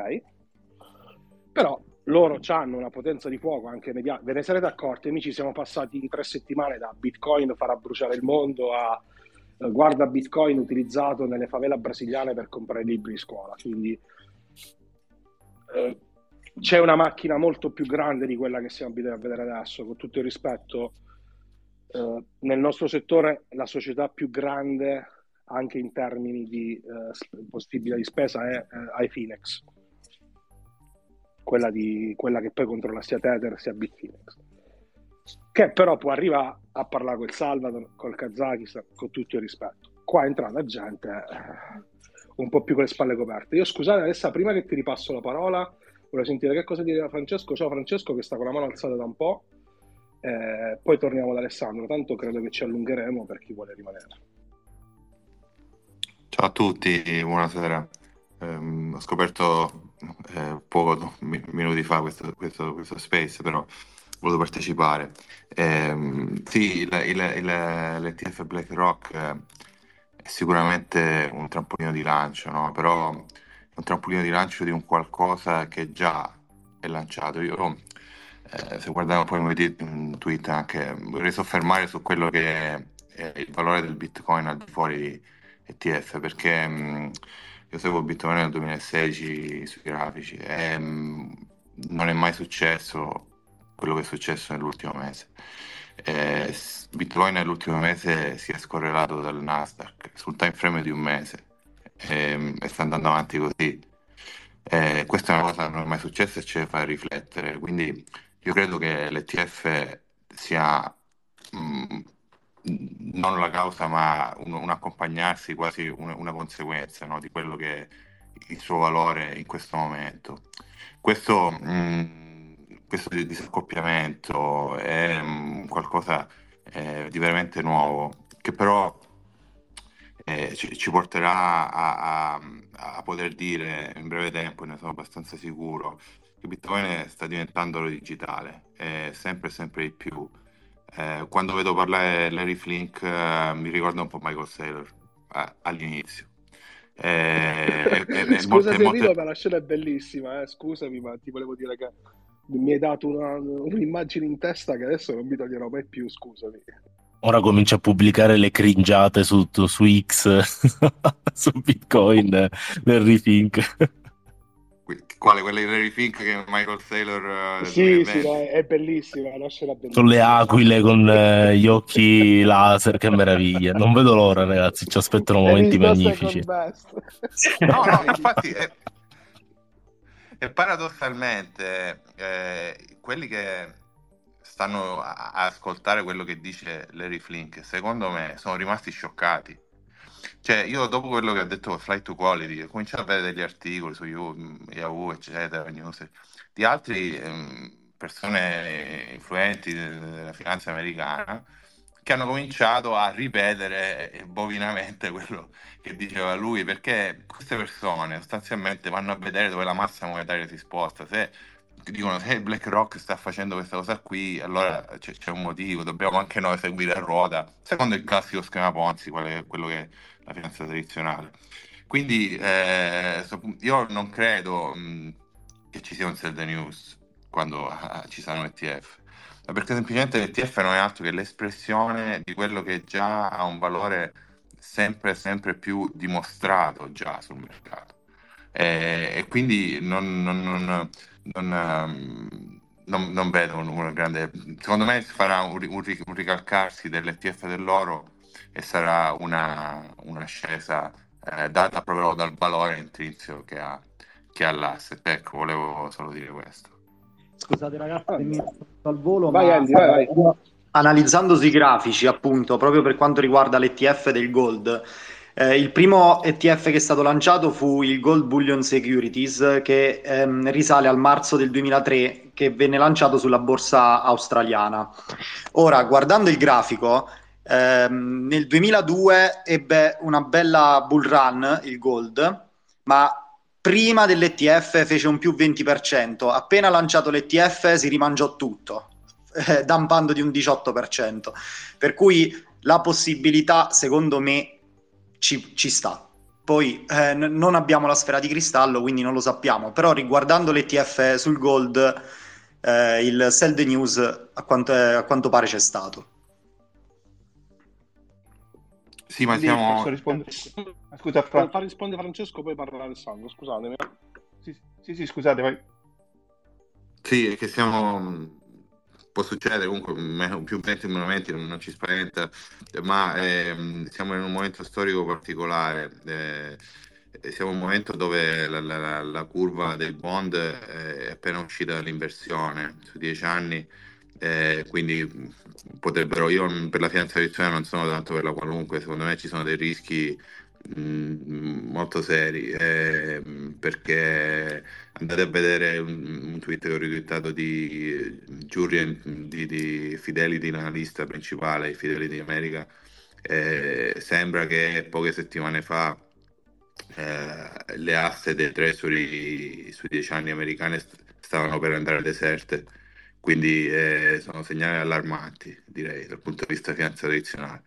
Però loro hanno una potenza di fuoco anche media. Ve ne sarete accorti, amici, siamo passati in tre settimane da Bitcoin farà bruciare il mondo a eh, guarda Bitcoin utilizzato nelle favela brasiliane per comprare libri di scuola. Quindi eh, c'è una macchina molto più grande di quella che siamo abituati a vedere adesso, con tutto il rispetto. Uh, nel nostro settore la società più grande anche in termini di uh, possibilità di spesa è uh, iFinex, quella, di, quella che poi controlla sia Tether sia BitFINEX, che però può arrivare a parlare col Salvador, col Kazakistan, con tutto il rispetto. Qua entra la gente uh, un po' più con le spalle coperte. Io scusate adesso, prima che ti ripasso la parola, volevo sentire che cosa diceva Francesco. Ciao Francesco, che sta con la mano alzata da un po'. Eh, poi torniamo ad Alessandro, tanto credo che ci allungheremo per chi vuole rimanere. Ciao a tutti, buonasera. Um, ho scoperto eh, poco minuti fa questo, questo, questo space, però volevo partecipare. Um, sì, il, il, il, l'E T F BlackRock è sicuramente un trampolino di lancio, no? Però è un trampolino di lancio di un qualcosa che già è lanciato. Io Eh, se guardavo poi un tweet anche, vorrei soffermare su quello che è, è il valore del Bitcoin al di fuori di E T F, perché mh, io seguo Bitcoin nel duemilasedici sui grafici e mh, non è mai successo quello che è successo nell'ultimo mese. Eh, Bitcoin nell'ultimo mese si è scorrelato dal Nasdaq sul time frame di un mese e, e sta andando avanti così. Eh, questa è una cosa che non è mai successa e ci fa riflettere, quindi io credo che l'E T F sia mh, non la causa ma un, un accompagnarsi, quasi un, una conseguenza, no, di quello che è il suo valore in questo momento. Questo, mh, questo disaccoppiamento è mh, qualcosa eh, di veramente nuovo, che però eh, ci, ci porterà a, a, a poter dire in breve tempo, ne sono abbastanza sicuro, Bitcoin sta diventando digitale, eh, sempre sempre di più. Eh, quando vedo parlare Larry Fink eh, mi ricorda un po' Michael Saylor eh, all'inizio. Eh, eh, Scusa se rido, ma la scena è bellissima, eh. Scusami, ma ti volevo dire che mi hai dato una, un'immagine in testa che adesso non mi toglierò mai più, scusami. Ora comincia a pubblicare le cringiate su, su X, su Bitcoin, Larry Fink. Quale? Quella di Larry Fink che Michael Saylor uh, sì, sì, no, è bellissima, con le aquile, con eh, gli occhi laser, che meraviglia, non vedo l'ora ragazzi, ci aspettano momenti magnifici. No, no, infatti è, è paradossalmente eh, quelli che stanno a, a ascoltare quello che dice Larry Fink, secondo me sono rimasti scioccati. Cioè, io dopo quello che ho detto Flight to Quality, ho cominciato a vedere degli articoli su Yahoo, eccetera, news, di altre ehm, persone influenti della finanza americana che hanno cominciato a ripetere bovinamente quello che diceva lui, perché queste persone sostanzialmente vanno a vedere dove la massa monetaria si sposta. Se dicono se BlackRock sta facendo questa cosa qui, allora c'è, c'è un motivo, dobbiamo anche noi seguire a ruota, secondo il classico schema Ponzi, quello che è la finanza tradizionale. Quindi eh, io non credo mh, che ci siano sell the news quando ah, ci saranno E T F, ma perché semplicemente l'E T F non è altro che l'espressione di quello che già ha un valore sempre sempre più dimostrato già sul mercato, e, e quindi non non, non, non, non, non vedo una grande, secondo me si farà un, un, un ricalcarsi dell'E T F dell'oro e sarà una, una scesa eh, data proprio dal valore intrinseco che ha, che ha l'asset. Ecco, volevo solo dire questo. Scusate ragazzi, ah, mi al volo, vai, ma... Andy, vai, vai. Analizzandosi i grafici appunto proprio per quanto riguarda l'E T F del gold, eh, il primo E T F che è stato lanciato fu il Gold Bullion Securities, che ehm, risale al marzo del duemilatré, che venne lanciato sulla borsa australiana. Ora, guardando il grafico, ehm, nel duemiladue ebbe una bella bull run il gold, ma prima dell'E T F fece un più venti per cento, appena lanciato l'E T F si rimangiò tutto, eh, dumpando di un diciotto per cento, per cui la possibilità secondo me ci, ci sta. Poi eh, n- non abbiamo la sfera di cristallo, quindi non lo sappiamo, però riguardando l'E T F sul gold, eh, il sell the news a quanto, è, a quanto pare c'è stato. Sì, ma siamo... Posso rispondere? Scusa, Fra... Fa rispondere Francesco, poi parla Alessandro, scusatemi. Sì, sì, sì, scusate, vai. Sì, è che siamo... Può succedere, comunque, meno, più venti o meno venti, non, non ci spaventa, ma eh, siamo in un momento storico particolare. Eh, siamo in un momento dove la, la, la curva del bond è appena uscita dall'inversione, su dieci anni. Eh, quindi potrebbero, io per la finanza tradizionale non sono tanto per la qualunque, secondo me ci sono dei rischi mh, molto seri, eh, perché andate a vedere un, un tweet che ho ritweetato di Jurian di, di Fidelity, l'analista principale di Fidelity America, eh, sembra che poche settimane fa eh, le aste dei treasury sui dieci anni americane stavano per andare deserte. Quindi eh, sono segnali allarmanti, direi, dal punto di vista finanza tradizionale.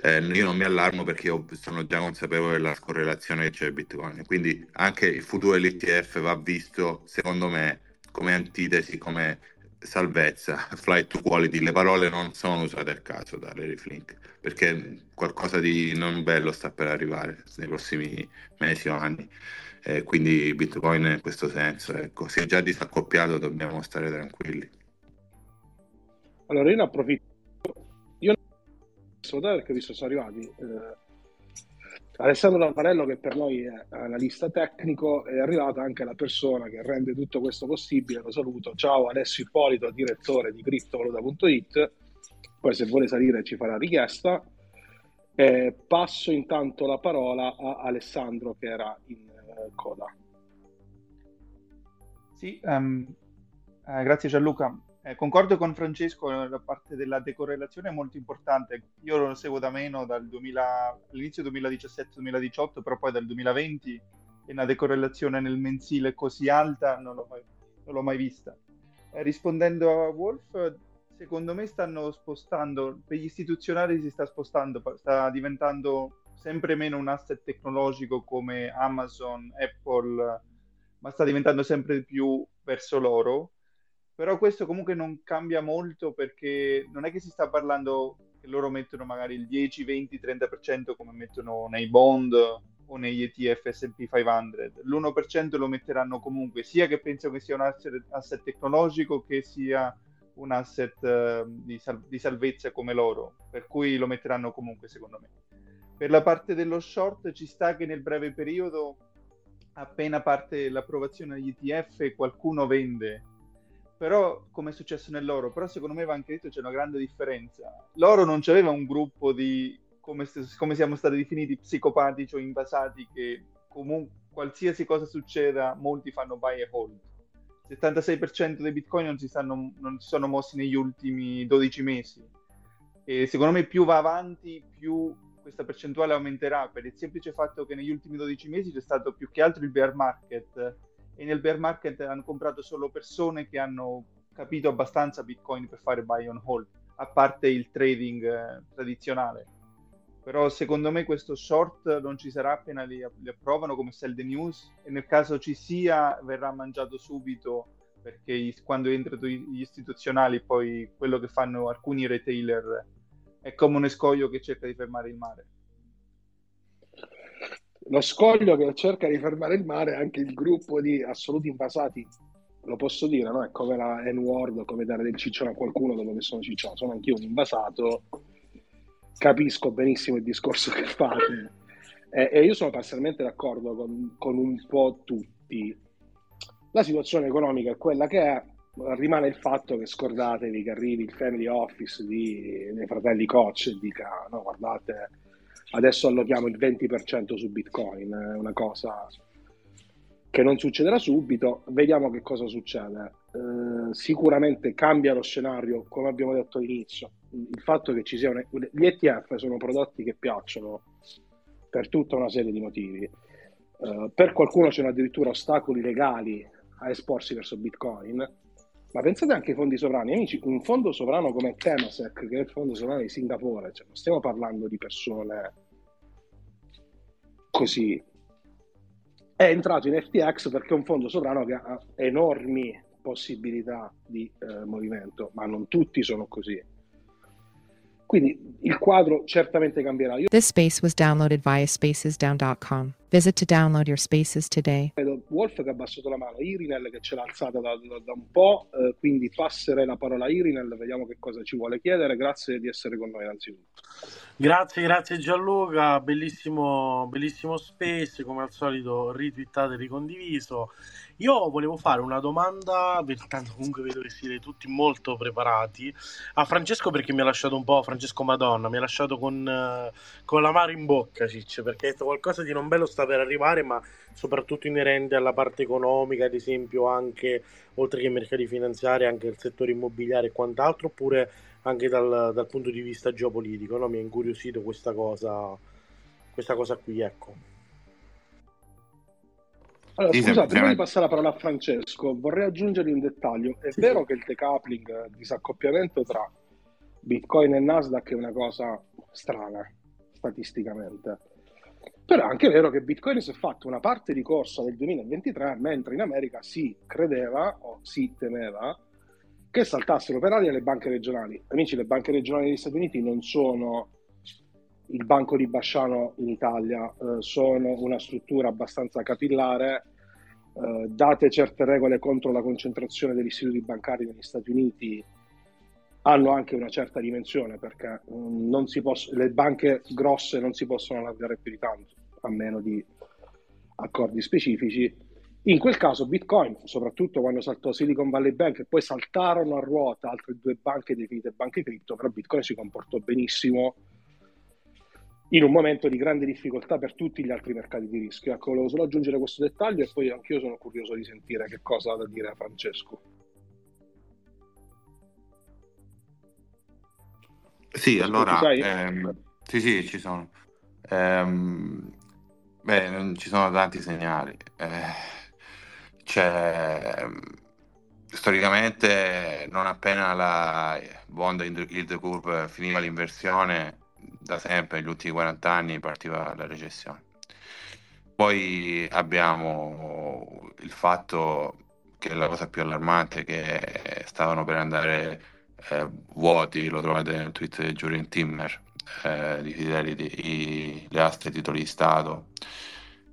Eh, io non mi allarmo perché io sono già consapevole della scorrelazione che c'è Bitcoin. Quindi anche il futuro dell'E T F va visto, secondo me, come antitesi, come salvezza, flight to quality. Le parole non sono usate al caso da Larry Fink, perché qualcosa di non bello sta per arrivare nei prossimi mesi o anni. Eh, quindi Bitcoin in questo senso, ecco, si è già disaccoppiato, dobbiamo stare tranquilli. Allora io ne approfitto, io ne approfitto perché vi sono arrivati eh, Alessandro Lamparello, che per noi è analista tecnico, è arrivata anche la persona che rende tutto questo possibile, lo saluto, ciao Alessio Ippolito, direttore di Criptovaluta punto it, poi se vuole salire ci farà richiesta, eh, passo intanto la parola a Alessandro che era in eh, coda. Sì, um, eh, grazie Gianluca. Eh, concordo con Francesco, la parte della decorrelazione è molto importante. Io lo seguo da meno dal duemila, all'inizio duemiladiciassette duemiladiciotto, però poi dal duemilaventi e una decorrelazione nel mensile così alta non l'ho mai, non l'ho mai vista. Eh, rispondendo a Wolf, secondo me stanno spostando, per gli istituzionali si sta spostando, sta diventando sempre meno un asset tecnologico come Amazon, Apple, ma sta diventando sempre più verso l'oro. Però questo comunque non cambia molto, perché non è che si sta parlando che loro mettono magari il dieci, venti, trenta per cento come mettono nei bond o negli E T F S and P cinquecento. L'uno per cento lo metteranno comunque, sia che penso che sia un asset, asset tecnologico che sia un asset eh, di, sal- di salvezza come l'oro, per cui lo metteranno comunque secondo me. Per la parte dello short ci sta che nel breve periodo, appena parte l'approvazione agli E T F, qualcuno vende. Però, come è successo nell'oro, però secondo me va anche detto c'è una grande differenza. L'oro non c'aveva un gruppo di, come, se, come siamo stati definiti, psicopatici o invasati, che comunque qualsiasi cosa succeda, molti fanno buy and hold. Il settantasei per cento dei bitcoin non si, stanno, non si sono mossi negli ultimi dodici mesi. E secondo me più va avanti, più questa percentuale aumenterà, per il semplice fatto che negli ultimi dodici mesi c'è stato più che altro il bear market, e nel bear market hanno comprato solo persone che hanno capito abbastanza Bitcoin per fare buy on hold, a parte il trading eh, tradizionale. però secondo me questo short non ci sarà appena li, li approvano come sell the news, e nel caso ci sia verrà mangiato subito, perché gli, quando entrano gli istituzionali poi quello che fanno alcuni retailer è come uno scoglio che cerca di fermare il mare. Lo scoglio che cerca di fermare il mare è anche il gruppo di assoluti invasati, lo posso dire, no? È come la N-word, come dare del ciccione a qualcuno dopo che sono ciccione, sono anch'io un invasato, capisco benissimo il discorso che fate e, e io sono parzialmente d'accordo con, con un po' tutti. La situazione economica è quella che è, rimane il fatto che scordatevi che arrivi il family office di, dei fratelli Koch e dica no guardate adesso allochiamo il venti per cento su Bitcoin, è una cosa che non succederà subito, vediamo che cosa succede. Eh, sicuramente cambia lo scenario, come abbiamo detto all'inizio, il fatto che ci siano gli E T F sono prodotti che piacciono per tutta una serie di motivi, eh, per qualcuno c'erano addirittura ostacoli legali a esporsi verso Bitcoin, ma pensate anche ai fondi sovrani, amici, un fondo sovrano come Temasek, che è il fondo sovrano di Singapore, cioè non stiamo parlando di persone così, è entrato in F T X perché è un fondo sovrano che ha enormi possibilità di eh, movimento, ma non tutti sono così, quindi il quadro certamente cambierà. Io... This space was downloaded via spaces down dot com. Visit to download your spaces today. Vedo Wolf che ha abbassato la mano, Irinel che ce l'ha alzata da, da, da un po', eh, quindi passerei la parola a Irinel, vediamo che cosa ci vuole chiedere. Grazie di essere con noi innanzitutto. Grazie, grazie Gianluca, bellissimo, bellissimo space, come al solito ritwittato e ricondiviso. Io volevo fare una domanda, tanto comunque vedo che siete tutti molto preparati, a Francesco, perché mi ha lasciato un po', Francesco Madonna, mi ha lasciato con, con l'amaro in bocca, Ciccio, perché ha detto qualcosa di non bello sta per arrivare, ma soprattutto inerente alla parte economica, ad esempio anche, oltre che i mercati finanziari, anche il settore immobiliare e quant'altro, oppure anche dal, dal punto di vista geopolitico, no? Mi ha incuriosito questa cosa, questa cosa qui, ecco. Allora, sì, scusa, prima di passare la parola a Francesco, vorrei aggiungere un dettaglio. È sì, vero sì. Che il decoupling, il disaccoppiamento tra Bitcoin e Nasdaq è una cosa strana, statisticamente. Però è anche vero che Bitcoin si è fatto una parte di corsa del duemilaventitré, mentre in America si credeva, o si temeva, che saltassero per aria le banche regionali. Amici, le banche regionali degli Stati Uniti non sono... il Banco di Basciano in Italia, eh, sono una struttura abbastanza capillare, eh, date certe regole contro la concentrazione degli istituti bancari negli Stati Uniti hanno anche una certa dimensione, perché um, non si poss- le banche grosse non si possono allargare più di tanto, a meno di accordi specifici. In quel caso Bitcoin, soprattutto quando saltò Silicon Valley Bank e poi saltarono a ruota altre due banche definite banche cripto, però Bitcoin si comportò benissimo in un momento di grande difficoltà per tutti gli altri mercati di rischio. Ecco, volevo solo aggiungere questo dettaglio e poi anch'io sono curioso di sentire che cosa ha da dire a Francesco. Sì, allora, ehm, sì, sì, ci sono. Ehm, beh, ci sono tanti segnali. Eh, c'è... Storicamente, non appena la bond yield curve finiva l'inversione, da sempre, negli ultimi quaranta anni partiva la recessione. Poi abbiamo il fatto che la cosa più allarmante è che stavano per andare eh, vuoti, lo trovate nel tweet di Julian Timmer eh, di Fidelity, le aste titoli di Stato,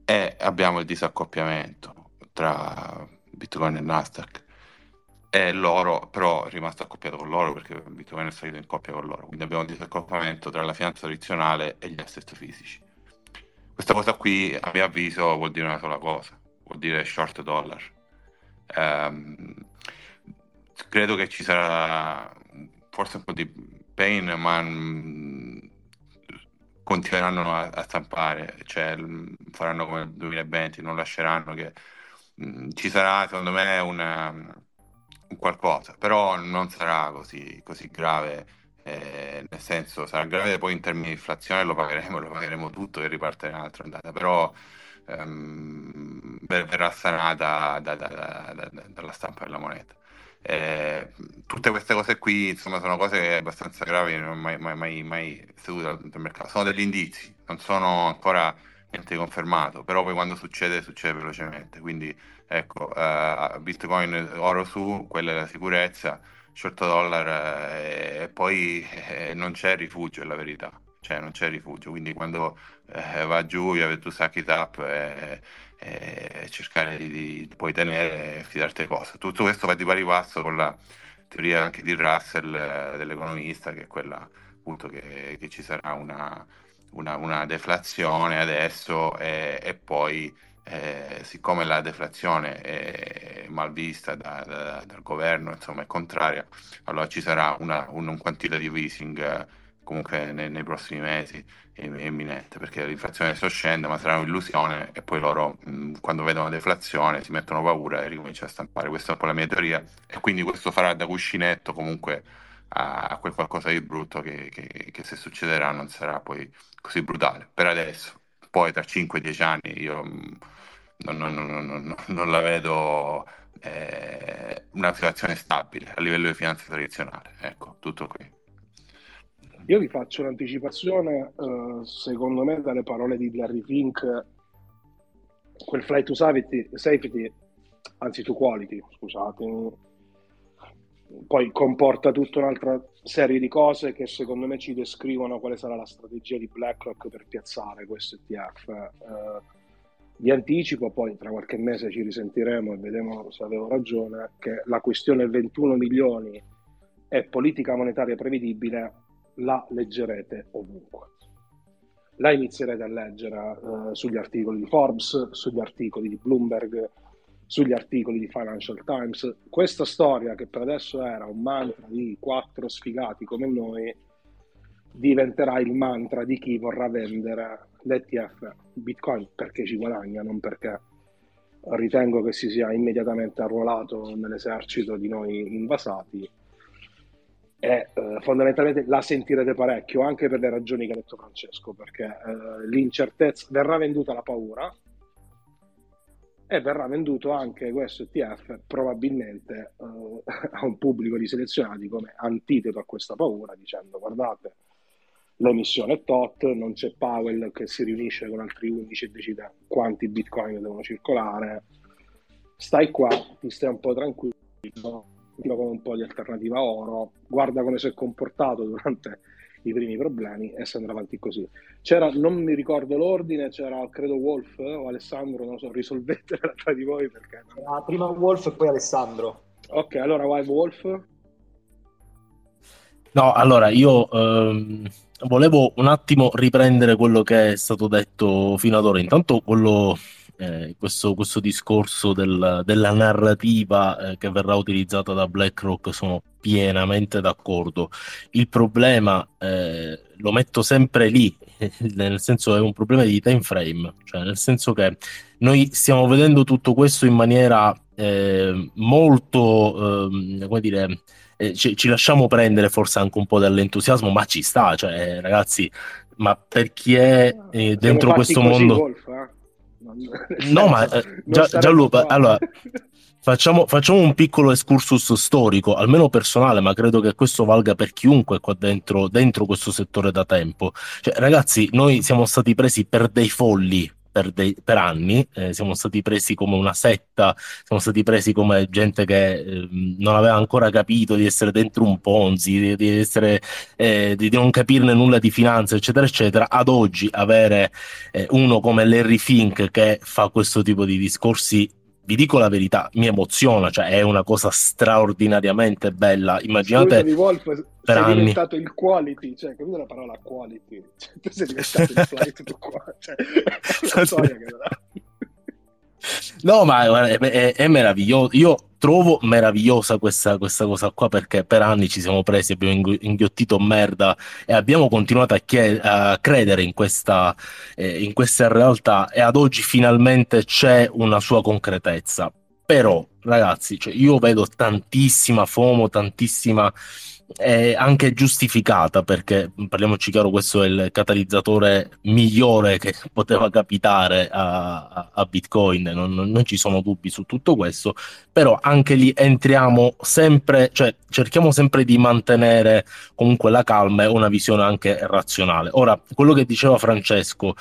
e abbiamo il disaccoppiamento tra Bitcoin e Nasdaq. E l'oro però è rimasto accoppiato con l'oro, perché Bitcoin è salito in coppia con l'oro, quindi abbiamo un disaccoppiamento tra la finanza tradizionale e gli asset fisici. Questa cosa qui, a mio avviso, vuol dire una sola cosa, vuol dire short dollar. Um, credo che ci sarà forse un po' di pain, ma mh, continueranno a, a stampare, cioè faranno come il duemilaventi, non lasceranno che mh, ci sarà, secondo me, una qualcosa, però non sarà così, così grave, eh, nel senso, sarà grave poi in termini di inflazione, lo pagheremo, lo pagheremo tutto e riparte un'altra andata, però ehm, verrà sanata da, da, da, da, da, dalla stampa della moneta. Eh, tutte queste cose qui, insomma, sono cose abbastanza gravi, non ho mai, mai, mai, mai seduto dal mercato. Sono degli indizi, non sono ancora niente confermato, però poi quando succede, succede velocemente. Quindi ecco, eh, Bitcoin, oro su, quella è la sicurezza, short dollar, eh, e poi eh, non c'è rifugio, è la verità. Cioè non c'è rifugio, quindi quando eh, va giù, tu sacchi tap e eh, eh, cercare di, di poi tenere e fidarti le cose. Tutto questo va di pari passo con la teoria anche di Russell, eh, dell'economista, che è quella appunto che, che ci sarà una, una, una deflazione adesso e, e poi eh, siccome la deflazione è malvista da, da, dal governo, insomma è contraria, allora ci sarà una, un, un quantitative easing eh, comunque nei, nei prossimi mesi è imminente, perché l'inflazione sta scendendo, ma sarà un'illusione, e poi loro mh, quando vedono la deflazione si mettono paura e ricominciano a stampare. Questa è un po' la mia teoria, e quindi questo farà da cuscinetto comunque a, a quel qualcosa di brutto che, che, che se succederà non sarà poi così brutale per adesso. Poi tra cinque dieci anni io mh, non, non, non, non, non la vedo eh, una situazione stabile a livello di finanza tradizionale. Ecco, tutto qui. Io vi faccio un'anticipazione, eh, secondo me, dalle parole di Larry Fink, quel flight to safety, safety, anzi to quality, scusatemi, poi comporta tutta un'altra serie di cose che secondo me ci descrivono quale sarà la strategia di BlackRock per piazzare questo E T F. Eh, di anticipo, poi tra qualche mese ci risentiremo e vedremo se avevo ragione, che la questione ventuno milioni e politica monetaria prevedibile la leggerete ovunque, la inizierete a leggere eh, sugli articoli di Forbes, sugli articoli di Bloomberg, sugli articoli di Financial Times. Questa storia, che per adesso era un mantra di quattro sfigati come noi, diventerà il mantra di chi vorrà vendere l'E T F Bitcoin perché ci guadagna, non perché ritengo che si sia immediatamente arruolato nell'esercito di noi invasati. E eh, fondamentalmente la sentirete parecchio, anche per le ragioni che ha detto Francesco, perché eh, l'incertezza, verrà venduta la paura e verrà venduto anche questo E T F probabilmente eh, a un pubblico di selezionati come antiteto a questa paura, dicendo: guardate, l'emissione è tot, non c'è Powell che si riunisce con altri undici e decide quanti bitcoin devono circolare, stai qua, ti stai un po' tranquillo con un po' di alternativa oro, guarda come si è comportato durante i primi problemi e si andrà avanti così. C'era, non mi ricordo l'ordine, c'era credo Wolf o Alessandro, non lo so, risolvete tra di voi perché... Ah, prima Wolf e poi Alessandro. Ok, allora vai Wolf. No, allora io ehm, volevo un attimo riprendere quello che è stato detto fino ad ora. Intanto quello... Eh, questo, questo discorso del, della narrativa eh, che verrà utilizzata da BlackRock, sono pienamente d'accordo. Il problema eh, lo metto sempre lì, nel senso è un problema di time frame, cioè nel senso che noi stiamo vedendo tutto questo in maniera eh, molto, eh, come dire, eh, ci, ci lasciamo prendere forse anche un po' dall'entusiasmo, ma ci sta, cioè ragazzi, ma per chi è eh, dentro questo mondo... Wolf, eh? No, ma eh, già, Gianluca, allora facciamo, facciamo un piccolo excursus storico, almeno personale, ma credo che questo valga per chiunque qua dentro, dentro questo settore da tempo. Cioè, ragazzi, noi siamo stati presi per dei folli per, dei, per anni, eh, siamo stati presi come una setta, siamo stati presi come gente che eh, non aveva ancora capito di essere dentro un Ponzi, di, di essere eh, di non capirne nulla di finanza, eccetera, eccetera. Ad oggi avere eh, uno come Larry Fink che fa questo tipo di discorsi, vi dico la verità, mi emoziona, cioè è una cosa straordinariamente bella. Immaginate. Scusami, Wolf, per sei anni. Diventato il quality, cioè cos'è la parola quality? Cioè, tu sei diventato il flight to quality, cioè, è una storia che verrà. No, ma è, è, è meraviglioso. Io trovo meravigliosa questa, questa cosa qua, perché per anni ci siamo presi, abbiamo inghiottito merda e abbiamo continuato a, chied- a credere in questa, eh, in questa realtà, e ad oggi finalmente c'è una sua concretezza. Però, ragazzi, cioè, io vedo tantissima FOMO, tantissima è anche giustificata, perché parliamoci chiaro, questo è il catalizzatore migliore che poteva capitare a, a Bitcoin, non, non ci sono dubbi su tutto questo, però anche lì entriamo sempre, cioè cerchiamo sempre di mantenere comunque la calma e una visione anche razionale. Ora, quello che diceva Francesco,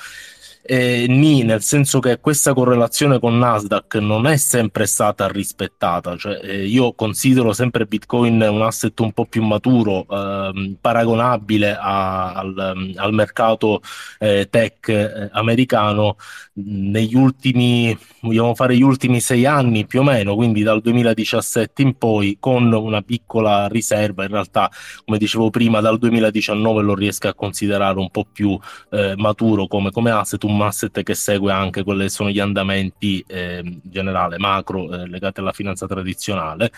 Eh, ni, nel senso che questa correlazione con Nasdaq non è sempre stata rispettata, cioè eh, io considero sempre Bitcoin un asset un po' più maturo, eh, paragonabile a, al, al mercato eh, tech eh, americano. Negli ultimi, vogliamo fare gli ultimi sei anni più o meno, quindi dal duemiladiciassette in poi, con una piccola riserva, in realtà come dicevo prima dal duemiladiciannove lo riesco a considerare un po' più eh, maturo come, come asset, un asset che segue anche quelli che sono gli andamenti eh, in generale macro eh, legati alla finanza tradizionale.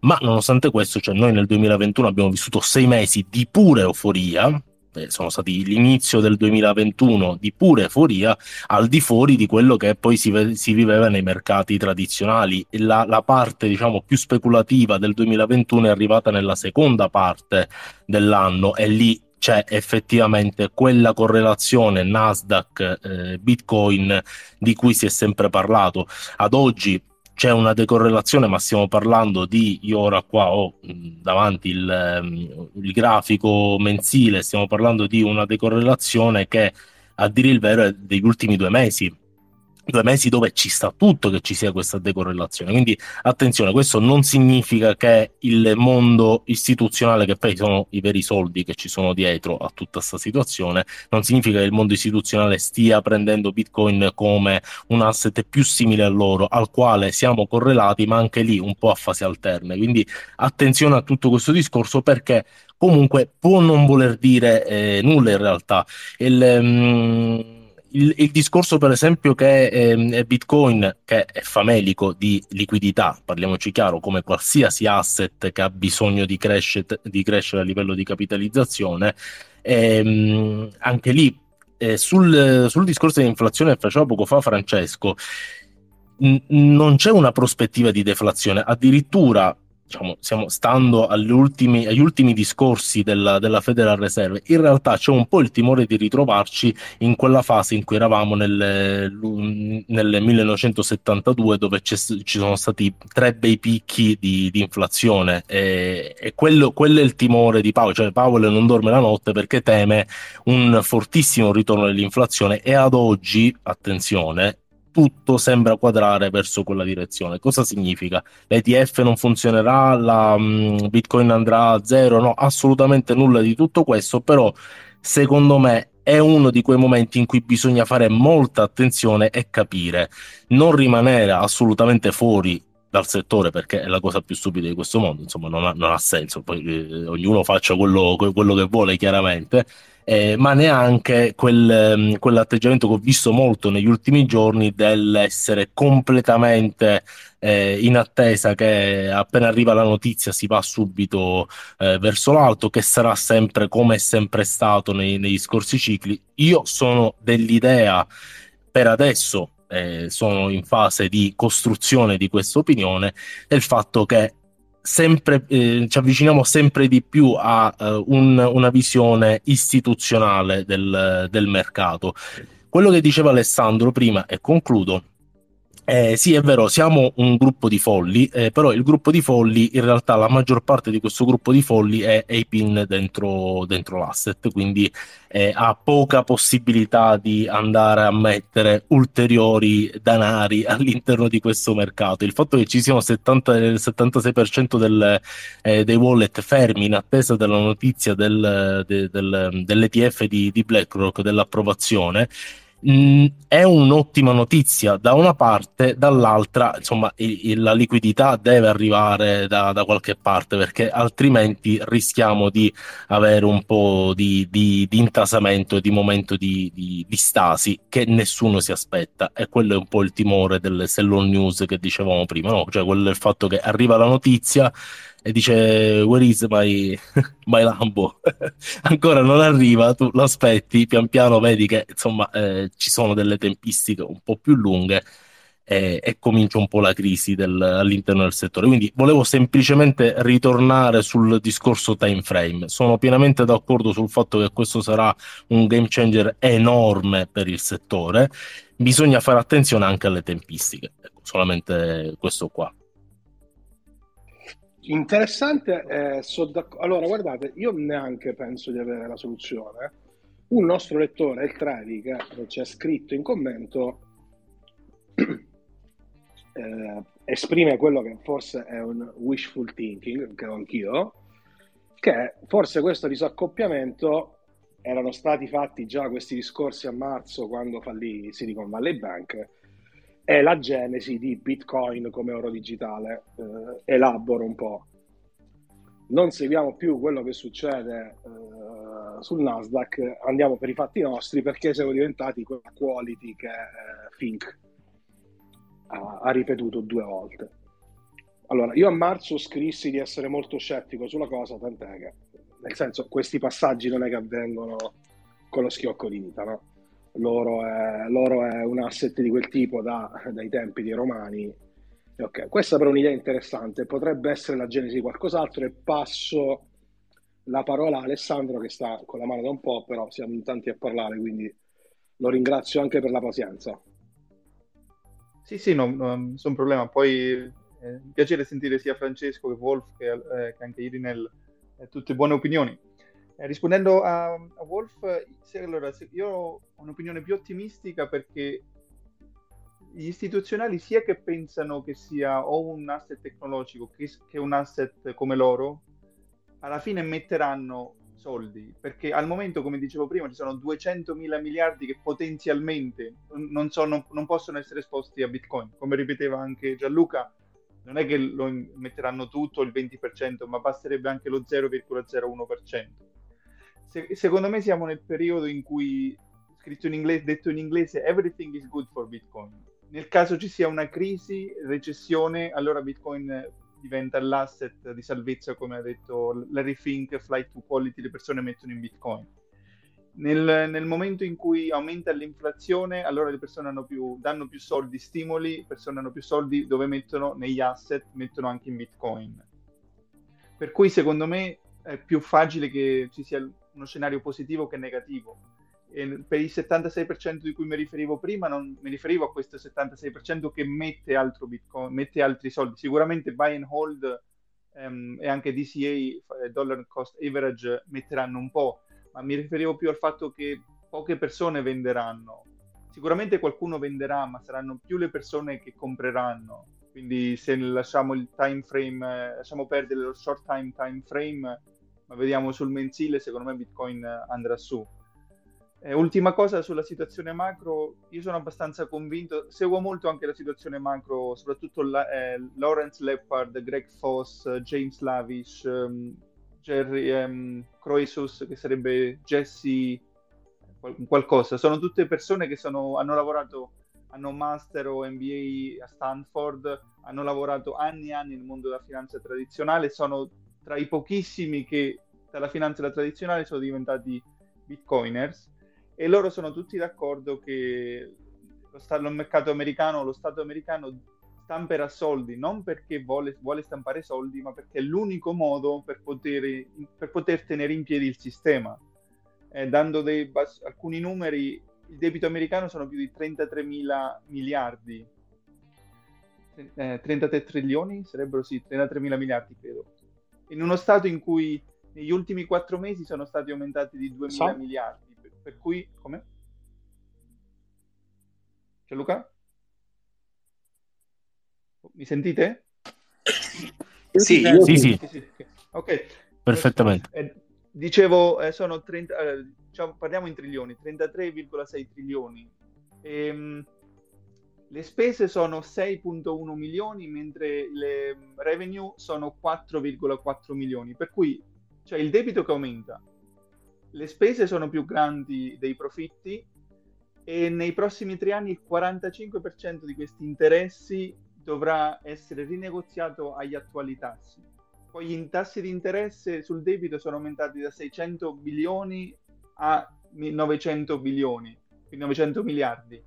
Ma nonostante questo, cioè noi nel duemilaventuno abbiamo vissuto sei mesi di pura euforia, eh, sono stati l'inizio del duemilaventuno di pura euforia al di fuori di quello che poi si, ve- si viveva nei mercati tradizionali. La, la parte diciamo più speculativa del duemilaventuno è arrivata nella seconda parte dell'anno e lì c'è effettivamente quella correlazione Nasdaq-Bitcoin eh, di cui si è sempre parlato. Ad oggi c'è una decorrelazione, ma stiamo parlando di, io ora qua ho davanti il, il grafico mensile, stiamo parlando di una decorrelazione che a dire il vero è degli ultimi due mesi. Due mesi dove ci sta tutto che ci sia questa decorrelazione, quindi attenzione, questo non significa che il mondo istituzionale, che poi sono i veri soldi che ci sono dietro a tutta questa situazione, non significa che il mondo istituzionale stia prendendo Bitcoin come un asset più simile a loro, al quale siamo correlati, ma anche lì un po' a fasi alterne, quindi attenzione a tutto questo discorso, perché comunque può non voler dire eh, nulla in realtà. Il... Um, Il, il discorso per esempio che eh, Bitcoin, che è famelico di liquidità, parliamoci chiaro, come qualsiasi asset che ha bisogno di, crescet- di crescere a livello di capitalizzazione, ehm, anche lì eh, sul, sul discorso di inflazione che faceva poco fa Francesco, n- non c'è una prospettiva di deflazione, addirittura diciamo, siamo stando agli ultimi, agli ultimi discorsi della, della Federal Reserve, in realtà c'è un po' il timore di ritrovarci in quella fase in cui eravamo nel, nel millenovecentosettantadue, dove ci sono stati tre bei picchi di, di inflazione e, e quello, quello è il timore di Powell, cioè Powell non dorme la notte perché teme un fortissimo ritorno dell'inflazione e ad oggi, attenzione, tutto sembra quadrare verso quella direzione. Cosa significa? L'E T F non funzionerà, la um, Bitcoin andrà a zero, no, assolutamente nulla di tutto questo, però secondo me è uno di quei momenti in cui bisogna fare molta attenzione e capire, non rimanere assolutamente fuori dal settore, perché è la cosa più stupida di questo mondo, insomma non ha, non ha senso, poi eh, ognuno faccia quello, quello che vuole chiaramente. Eh, ma neanche quel, quell'atteggiamento che ho visto molto negli ultimi giorni dell'essere completamente eh, in attesa che appena arriva la notizia si va subito eh, verso l'alto, che sarà sempre come è sempre stato nei, negli scorsi cicli. Io sono dell'idea, per adesso eh, sono in fase di costruzione di questa opinione, del fatto che sempre eh, ci avviciniamo sempre di più a uh, un, una visione istituzionale del, del mercato. Quello che diceva Alessandro prima, e concludo, eh, sì è vero, siamo un gruppo di folli, eh, però il gruppo di folli, in realtà la maggior parte di questo gruppo di folli è ape-in dentro, dentro l'asset, quindi eh, ha poca possibilità di andare a mettere ulteriori danari all'interno di questo mercato. Il fatto che ci siano settanta, settantasei per cento del, eh, dei wallet fermi in attesa della notizia del, de, del, dell'E T F di, di BlackRock, dell'approvazione, è un'ottima notizia da una parte, dall'altra insomma il, la liquidità deve arrivare da, da qualche parte, perché altrimenti rischiamo di avere un po' di, di, di intasamento e di momento di, di, di stasi che nessuno si aspetta, e quello è un po' il timore del sell-on news che dicevamo prima, no? Cioè quello è il fatto che arriva la notizia e dice where is my, my Lambo ancora non arriva, tu l'aspetti, pian piano vedi che insomma eh, ci sono delle tempistiche un po' più lunghe e, e comincia un po' la crisi del, all'interno del settore. Quindi volevo semplicemente ritornare sul discorso time frame. Sono pienamente d'accordo sul fatto che questo sarà un game changer enorme per il settore. Bisogna fare attenzione anche alle tempistiche, ecco, solamente questo qua. Interessante, eh, so d'acc- allora guardate, io neanche penso di avere la soluzione. Un nostro lettore, il Travica, ci ha scritto in commento, eh, esprime quello che forse è un wishful thinking, che ho anch'io, che forse questo disaccoppiamento, erano stati fatti già questi discorsi a marzo quando fallì Silicon Valley Bank, è la genesi di Bitcoin come oro digitale. Eh, elaboro un po'. Non seguiamo più quello che succede eh, sul Nasdaq, andiamo per i fatti nostri, perché siamo diventati quella quality che eh, Fink ha, ha ripetuto due volte. Allora, io a marzo scrissi di essere molto scettico sulla cosa, tant'è che, nel senso, questi passaggi non è che avvengono con lo schiocco di dita, no? L'oro è, l'oro è un asset di quel tipo da, dai tempi dei romani. E ok, questa però è un'idea interessante, potrebbe essere la genesi di qualcos'altro, e passo la parola a Alessandro, che sta con la mano da un po', però siamo in tanti a parlare, quindi lo ringrazio anche per la pazienza. Sì, sì, no, nessun problema. Poi è un piacere sentire sia Francesco che Wolf, che, eh, che anche Irinel, eh, tutte buone opinioni. Eh, rispondendo a, a Wolf, se, allora, se io ho un'opinione più ottimistica, perché gli istituzionali sia che pensano che sia o un asset tecnologico che, che un asset come l'oro, alla fine metteranno soldi, perché al momento, come dicevo prima, ci sono duecentomila miliardi che potenzialmente non, so, non, non possono essere esposti a Bitcoin. Come ripeteva anche Gianluca, non è che lo metteranno tutto il venti per cento, ma basterebbe anche lo zero virgola zero uno per cento. Se, secondo me siamo nel periodo in cui, scritto in inglese, detto in inglese, everything is good for Bitcoin. Nel caso ci sia una crisi, recessione, allora Bitcoin diventa l'asset di salvezza, come ha detto Larry Fink, flight to quality, le persone mettono in Bitcoin. Nel, nel momento in cui aumenta l'inflazione, allora le persone hanno più, danno più soldi, stimoli, le persone hanno più soldi, dove mettono? Negli asset, mettono anche in Bitcoin. Per cui secondo me è più facile che ci sia uno scenario positivo che negativo. E per il settantasei per cento di cui mi riferivo prima, non mi riferivo a questo settantasei per cento che mette altro Bitcoin, mette altri soldi. Sicuramente buy and hold ehm, e anche D C A, dollar cost average, metteranno un po', ma mi riferivo più al fatto che poche persone venderanno. Sicuramente qualcuno venderà, ma saranno più le persone che compreranno. Quindi se lasciamo il time frame, lasciamo perdere lo short time time frame, ma vediamo sul mensile, secondo me Bitcoin andrà su. Eh, ultima cosa sulla situazione macro, io sono abbastanza convinto, seguo molto anche la situazione macro, soprattutto la, eh, Lawrence Leppard, Greg Foss, James Lavish, um, Jerry um, Croesus, che sarebbe Jesse qualcosa, sono tutte persone che sono, hanno lavorato, hanno master o M B A a Stanford, hanno lavorato anni e anni nel mondo della finanza tradizionale, sono tra i pochissimi che dalla finanza tradizionale sono diventati bitcoiners, e loro sono tutti d'accordo che lo, sta- lo mercato americano, lo Stato americano stamperà soldi, non perché vuole, vuole stampare soldi, ma perché è l'unico modo per poter, per poter tenere in piedi il sistema. Eh, dando dei bas- alcuni numeri, il debito americano sono più di trentatré mila miliardi, eh, trentatré trilioni sarebbero, sì, trentatré mila miliardi credo, in uno Stato in cui negli ultimi quattro mesi sono stati aumentati di duemila so. miliardi, per, per cui, come? C'è Luca? Mi sentite? Sì, sì, sì, sì. sì, sì. Okay. Perfettamente. Eh, dicevo, eh, sono trenta, eh, diciamo, parliamo in trilioni, trentatré virgola sei trilioni. Ehm, le spese sono sei virgola uno milioni, mentre le revenue sono quattro virgola quattro milioni. Per cui c'è, cioè, il debito che aumenta, le spese sono più grandi dei profitti, e nei prossimi tre anni il quarantacinque per cento di questi interessi dovrà essere rinegoziato agli attuali tassi. Poi i tassi di interesse sul debito sono aumentati da seicento bilioni a novecento bilioni, quindi novecento miliardi.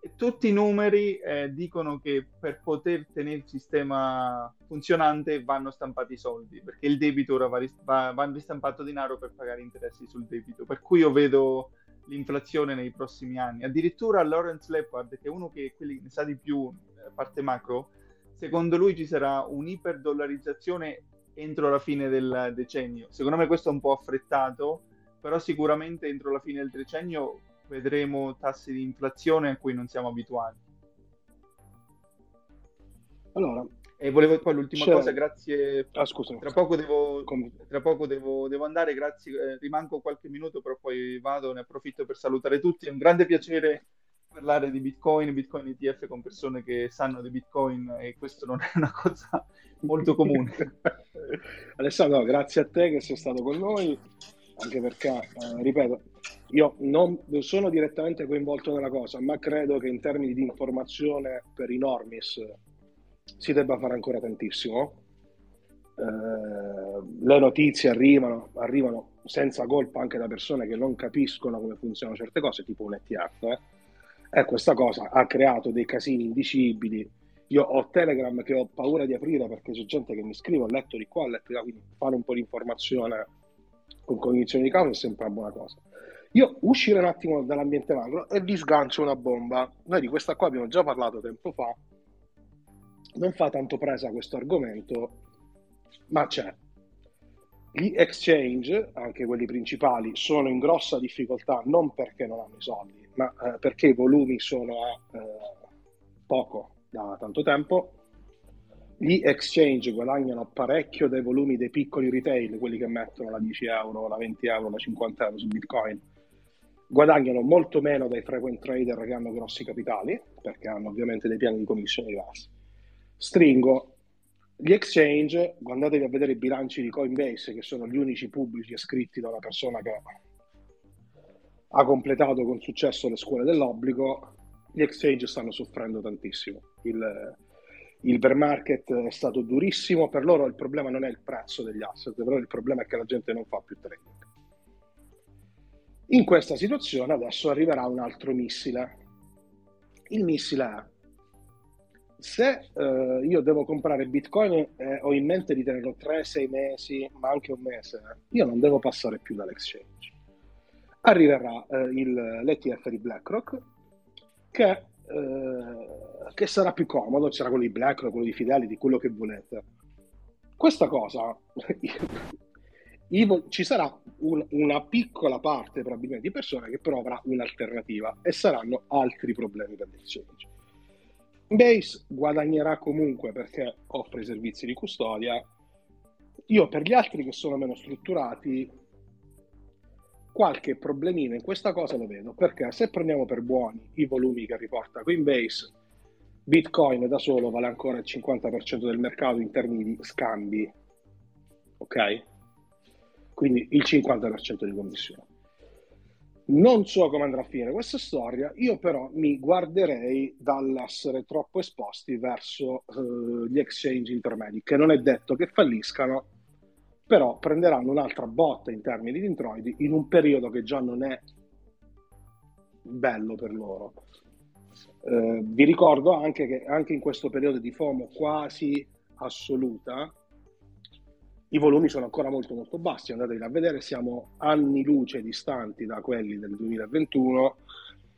E tutti i numeri eh, dicono che per poter tenere il sistema funzionante vanno stampati i soldi, perché il debito ora va, va, va ristampato denaro per pagare interessi sul debito, per cui io vedo l'inflazione nei prossimi anni. Addirittura Lawrence Leppard, che è uno che quelli ne sa di più eh, parte macro, secondo lui ci sarà un'iperdollarizzazione entro la fine del decennio. Secondo me questo è un po' affrettato, però sicuramente entro la fine del decennio vedremo tassi di inflazione a cui non siamo abituati. Allora, e volevo poi l'ultima cioè... cosa, grazie. Ah, scusa, tra poco devo Come... tra poco devo, devo andare, grazie, eh, rimango qualche minuto, però poi vado, ne approfitto per salutare tutti. È un grande piacere parlare di Bitcoin, Bitcoin E T F con persone che sanno di Bitcoin, e questo non è una cosa molto comune. Alessandro, no, grazie a te che sei stato con noi, anche perché, eh, ripeto, io non sono direttamente coinvolto nella cosa, ma credo che in termini di informazione per i normis si debba fare ancora tantissimo. Eh, le notizie arrivano, arrivano senza colpa anche da persone che non capiscono come funzionano certe cose, tipo un E T F, eh. Eh, questa cosa ha creato dei casini indicibili. Io ho Telegram che ho paura di aprire perché c'è gente che mi scrive, ho letto di qua, ho letto di là, quindi fare un po' di informazione con cognizione di causa è sempre una buona cosa. Io uscire un attimo dall'ambiente macro e vi sgancio una bomba. Noi di questa qua abbiamo già parlato tempo fa, non fa tanto presa questo argomento, ma c'è. Gli exchange, anche quelli principali, sono in grossa difficoltà, non perché non hanno i soldi, ma eh, perché i volumi sono a eh, poco da tanto tempo. Gli exchange guadagnano parecchio dai volumi dei piccoli retail, quelli che mettono la dieci euro, la venti euro, la cinquanta euro su Bitcoin. Guadagnano molto meno dai frequent trader che hanno grossi capitali, perché hanno ovviamente dei piani di commissione diversi. Stringo, gli exchange, andatevi a vedere i bilanci di Coinbase, che sono gli unici pubblici iscritti da una persona che ha completato con successo le scuole dell'obbligo. Gli exchange stanno soffrendo tantissimo. Il, il bear market è stato durissimo. Per loro il problema non è il prezzo degli asset, però il problema è che la gente non fa più trading. In questa situazione adesso arriverà un altro missile. Il missile è: se eh, io devo comprare Bitcoin e eh, ho in mente di tenerlo tre sei mesi, ma anche un mese, io non devo passare più dall'exchange. Arriverà eh, il, l'E T F di BlackRock che, eh, che sarà più comodo, sarà quello di BlackRock, quello di Fidelity, quello che volete. Questa cosa, io, ci sarà un, una piccola parte probabilmente di persone che però avrà un'alternativa, e saranno altri problemi per l'exchange. Base guadagnerà comunque perché offre i servizi di custodia. Io per gli altri che sono meno strutturati qualche problemino in questa cosa lo vedo, perché se prendiamo per buoni i volumi che riporta Coinbase, Bitcoin da solo vale ancora il cinquanta per cento del mercato in termini di scambi, ok? Quindi il cinquanta per cento di commissione. Non so come andrà a finire questa storia, io però mi guarderei dall'essere troppo esposti verso eh, gli exchange intermedi, che non è detto che falliscano, però prenderanno un'altra botta in termini di introiti in un periodo che già non è bello per loro. Eh, vi ricordo anche che anche in questo periodo di FOMO quasi assoluta i volumi sono ancora molto molto bassi, andatevi a vedere, siamo anni luce distanti da quelli del duemilaventuno,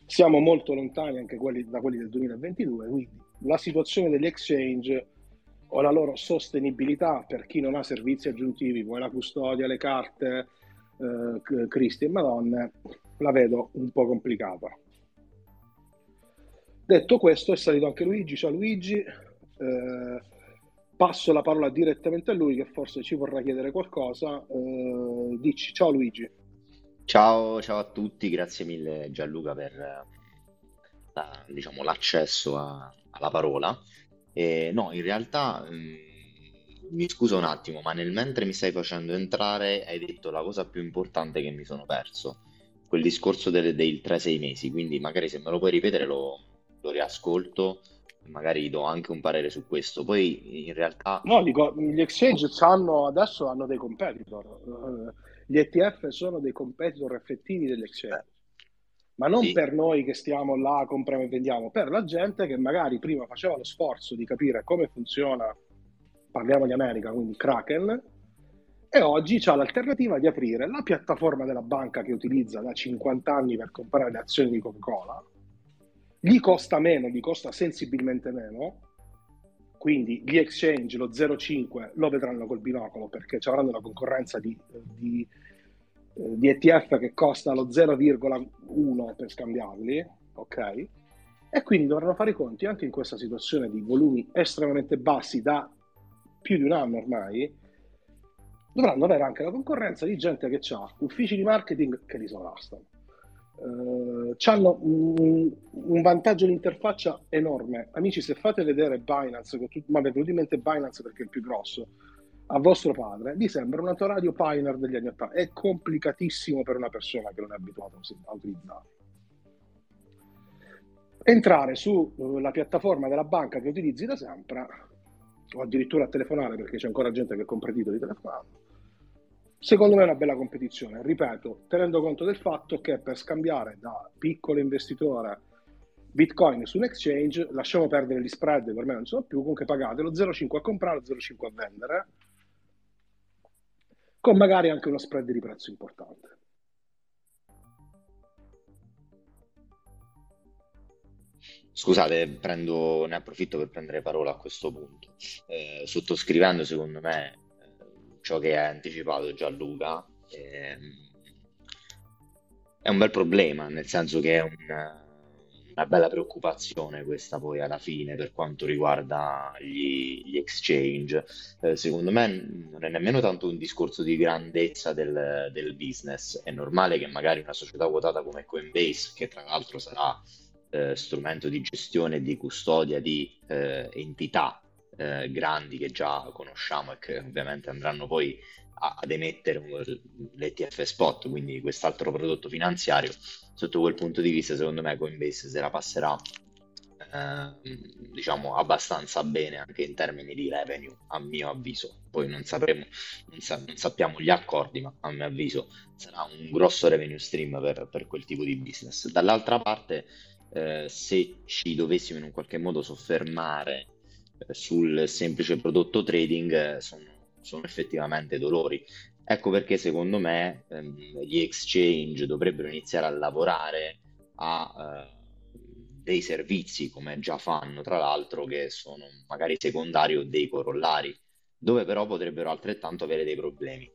siamo molto lontani anche quelli, da quelli del duemilaventidue, quindi la situazione degli exchange o la loro sostenibilità per chi non ha servizi aggiuntivi, vuoi la custodia, le carte, eh, Cristi e Madonne, la vedo un po' complicata. Detto questo, è salito anche Luigi, ciao Luigi, eh, passo la parola direttamente a lui che forse ci vorrà chiedere qualcosa, eh, dici ciao Luigi. Ciao, ciao a tutti, grazie mille Gianluca per la, diciamo, l'accesso a, alla parola. Eh, no, in realtà mh, mi scuso un attimo, ma nel mentre mi stai facendo entrare hai detto la cosa più importante che mi sono perso, quel discorso del, del tre sei mesi, quindi magari se me lo puoi ripetere lo, lo riascolto e magari do anche un parere su questo. Poi in realtà... No, dico, gli exchange hanno, adesso hanno dei competitor, gli E T F sono dei competitor effettivi degli exchange. ma non sì. per noi che stiamo là, compriamo e vendiamo, per la gente che magari prima faceva lo sforzo di capire come funziona, parliamo di America, quindi Kraken, e oggi c'ha l'alternativa di aprire la piattaforma della banca che utilizza da cinquanta anni per comprare le azioni di Coca-Cola, gli costa meno, gli costa sensibilmente meno, quindi gli exchange, lo zero virgola cinque, lo vedranno col binocolo perché ci avranno una concorrenza di, di, di E T F che costa lo zero virgola uno per scambiarli, ok? E quindi dovranno fare i conti anche in questa situazione di volumi estremamente bassi da più di un anno ormai, dovranno avere anche la concorrenza di gente che ha uffici di marketing che li sovrastano. Uh, hanno un, un vantaggio di interfaccia enorme. Amici, se fate vedere Binance, ma vi è venuto in mente Binance perché è il più grosso, a vostro padre, vi sembra un autoradio Pioneer degli anni ottanta. È complicatissimo per una persona che non è abituata a utilizzarlo. Entrare sulla piattaforma della banca che utilizzi da sempre, o addirittura a telefonare, perché c'è ancora gente che compra i titoli telefonando. Secondo me è una bella competizione, ripeto, tenendo conto del fatto che per scambiare da piccolo investitore Bitcoin su un exchange, lasciamo perdere gli spread, per me non sono più, comunque pagate lo zero virgola cinque a comprare, lo zero virgola cinque a vendere, con magari anche uno spread di prezzo importante. Scusate, prendo, ne approfitto per prendere parola a questo punto, eh, sottoscrivendo secondo me ciò che ha anticipato Gianluca, ehm, è un bel problema, nel senso che è una, una bella preoccupazione questa poi alla fine per quanto riguarda gli, gli exchange. Eh, secondo me non è nemmeno tanto un discorso di grandezza del, del business. È normale che magari una società quotata come Coinbase, che tra l'altro sarà eh, strumento di gestione e di custodia di eh, entità, Eh, grandi che già conosciamo e che ovviamente andranno poi a, ad emettere l'E T F spot, quindi quest'altro prodotto finanziario, sotto quel punto di vista secondo me Coinbase se la passerà eh, diciamo abbastanza bene anche in termini di revenue, a mio avviso. Poi non sapremo, non, sa, non sappiamo gli accordi, ma a mio avviso sarà un grosso revenue stream per, per quel tipo di business. Dall'altra parte eh, se ci dovessimo in un qualche modo soffermare sul semplice prodotto trading sono, sono effettivamente dolori. Ecco perché secondo me ehm, gli exchange dovrebbero iniziare a lavorare a eh, dei servizi, come già fanno tra l'altro, che sono magari secondari o dei corollari, dove però potrebbero altrettanto avere dei problemi.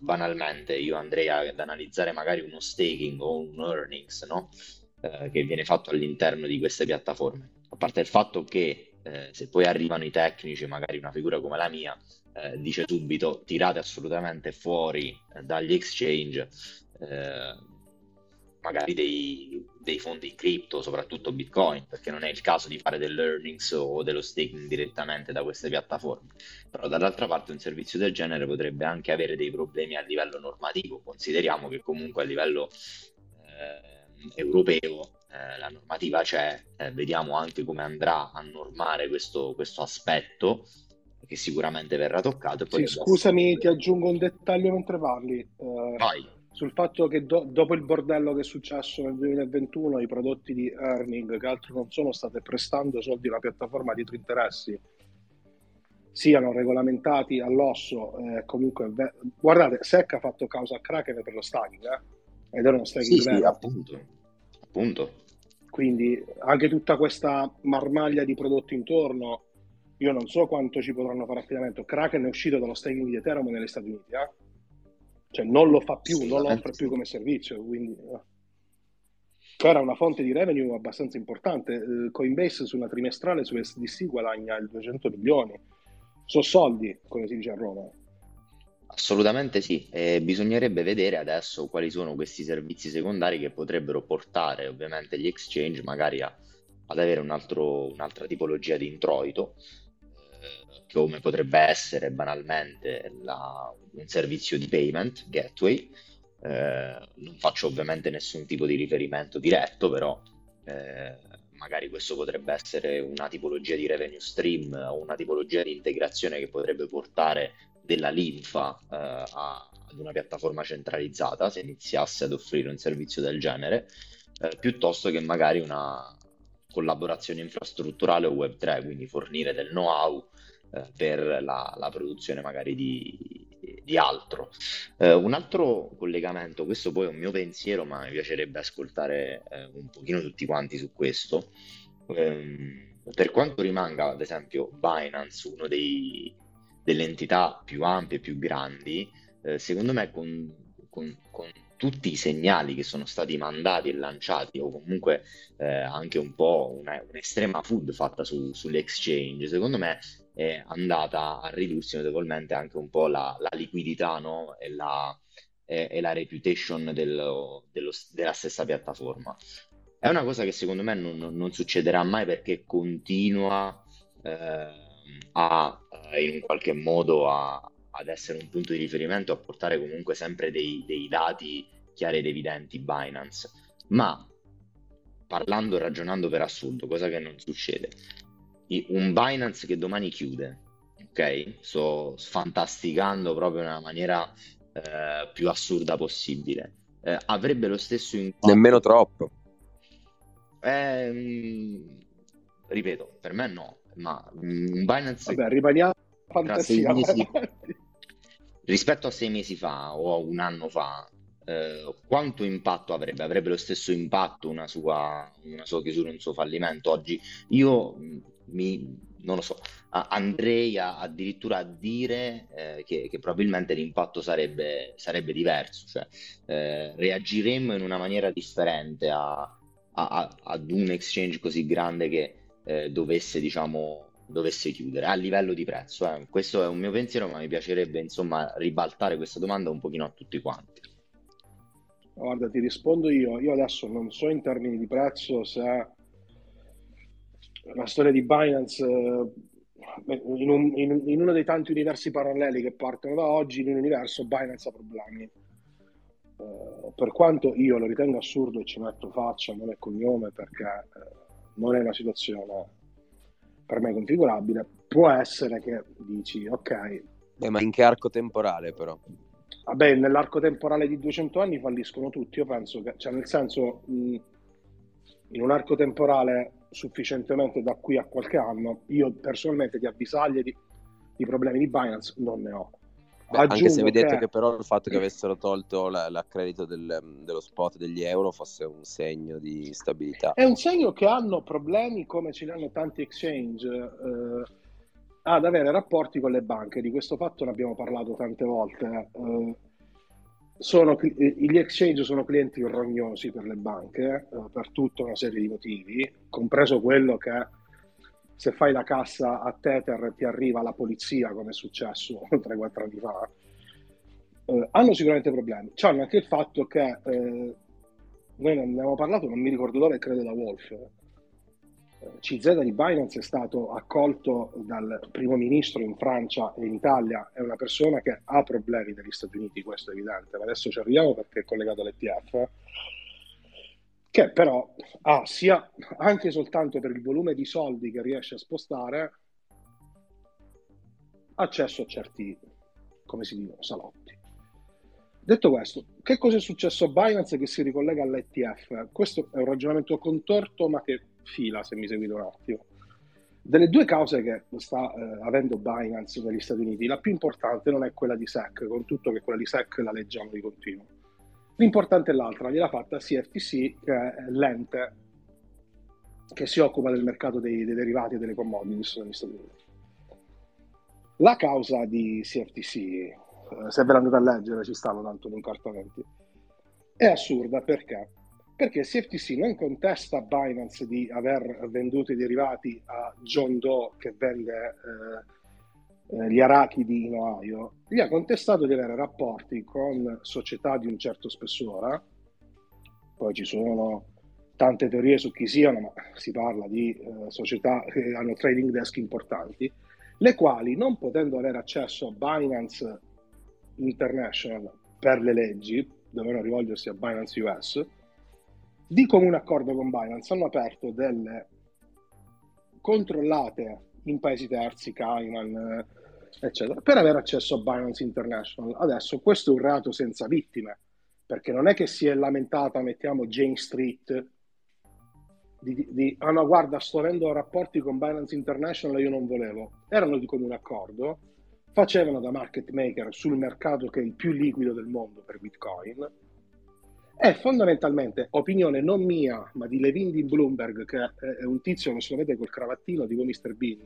Banalmente io andrei ad analizzare magari uno staking o un earnings, no? eh, che viene fatto all'interno di queste piattaforme, a parte il fatto che Eh, se poi arrivano i tecnici, magari una figura come la mia eh, dice subito tirate assolutamente fuori eh, dagli exchange eh, magari dei, dei fondi in cripto, soprattutto Bitcoin, perché non è il caso di fare dell'earnings o dello staking direttamente da queste piattaforme. Però dall'altra parte un servizio del genere potrebbe anche avere dei problemi a livello normativo. Consideriamo che comunque a livello eh, europeo Eh, la normativa c'è, eh, vediamo anche come andrà a normare questo, questo aspetto che sicuramente verrà toccato. E poi sì, scusami, essere... ti aggiungo un dettaglio mentre parli eh, sul fatto che do- dopo il bordello che è successo nel duemilaventuno, i prodotti di earning che altro non sono, state prestando soldi alla piattaforma dietro interessi, siano regolamentati all'osso. Eh, comunque ve- guardate, S E C ha fatto causa a Kraken per lo staking eh? ed era uno staking sì, vero sì, appunto. Punto. Quindi anche tutta questa marmaglia di prodotti intorno, io non so quanto ci potranno fare affidamento. Kraken è uscito dallo staking di Ethereum negli Stati Uniti, eh? cioè non lo fa più, non lo offre più come servizio, quindi eh. era una fonte di revenue abbastanza importante. Coinbase su una trimestrale su S D C guadagna il duecento milioni, sono soldi, come si dice a Roma. Assolutamente sì, e bisognerebbe vedere adesso quali sono questi servizi secondari che potrebbero portare ovviamente gli exchange magari a, ad avere un altro, un'altra tipologia di introito, eh, come potrebbe essere banalmente la, un servizio di payment gateway. Eh, non faccio ovviamente nessun tipo di riferimento diretto, però eh, magari questo potrebbe essere una tipologia di revenue stream o una tipologia di integrazione che potrebbe portare della linfa eh, ad una piattaforma centralizzata, se iniziasse ad offrire un servizio del genere. eh, piuttosto che magari una collaborazione infrastrutturale o web tre, quindi fornire del know-how eh, per la, la produzione magari di, di altro. Eh, un altro collegamento, questo poi è un mio pensiero, ma mi piacerebbe ascoltare eh, un pochino tutti quanti su questo. Eh, per quanto rimanga, ad esempio, Binance, uno dei, delle entità più ampie, più grandi, eh, secondo me con, con, con tutti i segnali che sono stati mandati e lanciati, o comunque eh, anche un po' una, un'estrema food fatta su, sull'exchange, secondo me è andata a ridursi notevolmente anche un po' la, la liquidità, no? e, la, e, e la reputation dello, dello, della stessa piattaforma. È una cosa che secondo me non, non succederà mai, perché continua eh, a in qualche modo a, ad essere un punto di riferimento, a portare comunque sempre dei, dei dati chiari ed evidenti Binance. Ma parlando e ragionando per assurdo, cosa che non succede? Un Binance che domani chiude, ok? Sto fantasticando proprio nella maniera eh, più assurda possibile. Eh, avrebbe lo stesso impatto. Nemmeno troppo. Eh, ripeto, per me no, ma un Binance, vabbè, rimaniamo fantasia, mesi, rispetto a sei mesi fa o a un anno fa, eh, quanto impatto avrebbe? Avrebbe lo stesso impatto una sua, una sua chiusura, un suo fallimento oggi? Io mi, non lo so, andrei a, addirittura a dire eh, che, che probabilmente l'impatto sarebbe, sarebbe diverso, cioè eh, reagiremmo in una maniera differente a A, ad un exchange così grande che eh, dovesse, diciamo, dovesse chiudere a livello di prezzo. Eh. Questo è un mio pensiero, ma mi piacerebbe, insomma, ribaltare questa domanda un pochino a tutti quanti. Guarda, ti rispondo io. Io adesso non so in termini di prezzo se la storia di Binance, in, un, in, in uno dei tanti universi paralleli che partono da oggi, in un universo Binance ha problemi. Uh, per quanto io lo ritengo assurdo e ci metto faccia, non è cognome, perché uh, non è una situazione per me configurabile. Può essere che dici ok, eh, ma in che arco temporale? Però vabbè, nell'arco temporale di duecento anni falliscono tutti, io penso che, cioè, nel senso, mh, in un arco temporale sufficientemente da qui a qualche anno, io personalmente di avvisaglie di, di problemi di Binance non ne ho. Beh, anche se vedete che... che però il fatto che avessero tolto l'accredito del, dello spot degli euro fosse un segno di stabilità. È un segno che hanno problemi, come ce li hanno tanti exchange, eh, ad avere rapporti con le banche. Di questo fatto ne abbiamo parlato tante volte. Eh, sono, gli exchange sono clienti rognosi per le banche, eh, per tutta una serie di motivi, compreso quello che se fai la cassa a Tether ti arriva la polizia, come è successo tre quattro anni fa. Eh, hanno sicuramente problemi. C'hanno anche il fatto che, eh, noi ne abbiamo parlato, non mi ricordo dove, credo da Wolf, eh, C Z di Binance è stato accolto dal primo ministro in Francia e in Italia, è una persona che ha problemi negli Stati Uniti, questo è evidente, ma adesso ci arriviamo perché è collegato all'E T F, che però ha ah, sia anche soltanto per il volume di soldi che riesce a spostare accesso a certi, come si dicono, salotti. Detto questo, che cosa è successo a Binance che si ricollega all'E T F? Questo è un ragionamento contorto, ma che fila, se mi seguite un attimo. Delle due cause che sta eh, avendo Binance negli Stati Uniti, la più importante non è quella di S E C, con tutto che quella di S E C la leggiamo di continuo. L'importante è l'altra, gliel'ha fatta C F T C, che è l'ente che si occupa del mercato dei, dei derivati e delle commodities negli Stati Uniti. La causa di C F T C, eh, se ve l'andate a leggere, ci stanno tanto in incartamenti, è assurda. Perché? Perché C F T C non contesta Binance di aver venduto i derivati a John Doe che vende eh, gli arachidi in Ohio, gli ha contestato di avere rapporti con società di un certo spessore. Poi ci sono tante teorie su chi siano, ma si parla di eh, società che hanno trading desk importanti, le quali, non potendo avere accesso a Binance International per le leggi, dovevano rivolgersi a Binance U S, di comune accordo con Binance hanno aperto delle controllate in paesi terzi, Cayman, eccetera, per avere accesso a Binance International. Adesso questo è un reato senza vittime, perché non è che si è lamentata, mettiamo Jane Street, di, di ah no guarda sto avendo rapporti con Binance International, io non volevo, erano di comune accordo, facevano da market maker sul mercato che è il più liquido del mondo per Bitcoin. È fondamentalmente opinione non mia, ma di Levin di Bloomberg, che è un tizio che se lo vede col cravattino tipo mister Bean,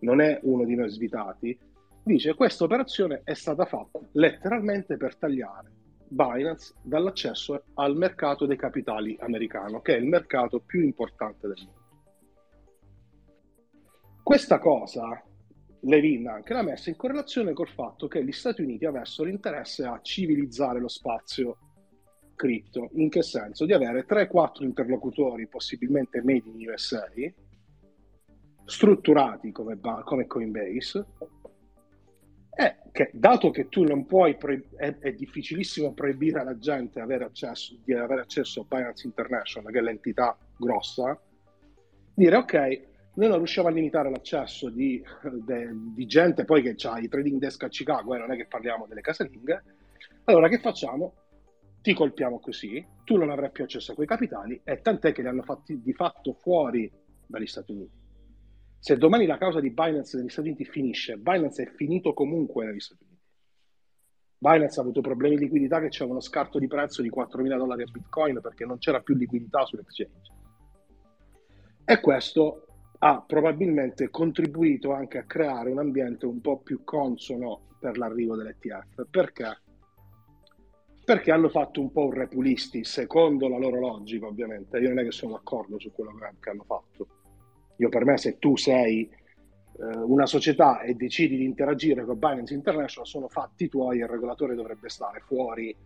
non è uno di noi svitati, dice questa operazione è stata fatta letteralmente per tagliare Binance dall'accesso al mercato dei capitali americano, che è il mercato più importante del mondo. Questa cosa Levin anche l'ha messa in correlazione col fatto che gli Stati Uniti avessero interesse a civilizzare lo spazio cripto, in che senso? Di avere tre quattro interlocutori, possibilmente made in U S A, strutturati come, come Coinbase, e che dato che tu non puoi, pro- è, è difficilissimo proibire alla gente avere accesso, di avere accesso a Binance International, che è l'entità grossa, dire ok, noi non riusciamo a limitare l'accesso di, de, di gente poi che ha i trading desk a Chicago, e eh, non è che parliamo delle casalinghe, allora che facciamo? Ti colpiamo così, tu non avrai più accesso a quei capitali, e tant'è che li hanno fatti di fatto fuori dagli Stati Uniti. Se domani la causa di Binance negli Stati Uniti finisce, Binance è finito comunque negli Stati Uniti. Binance ha avuto problemi di liquidità, che c'era uno scarto di prezzo di quattromila dollari a Bitcoin perché non c'era più liquidità sull'exchange. E questo ha probabilmente contribuito anche a creare un ambiente un po' più consono per l'arrivo dell'E T F. Perché? Perché hanno fatto un po' un repulisti, secondo la loro logica ovviamente. Io non è che sono d'accordo su quello che hanno fatto. Io per me, se tu sei eh, una società e decidi di interagire con Binance International, sono fatti tuoi, e il regolatore dovrebbe stare fuori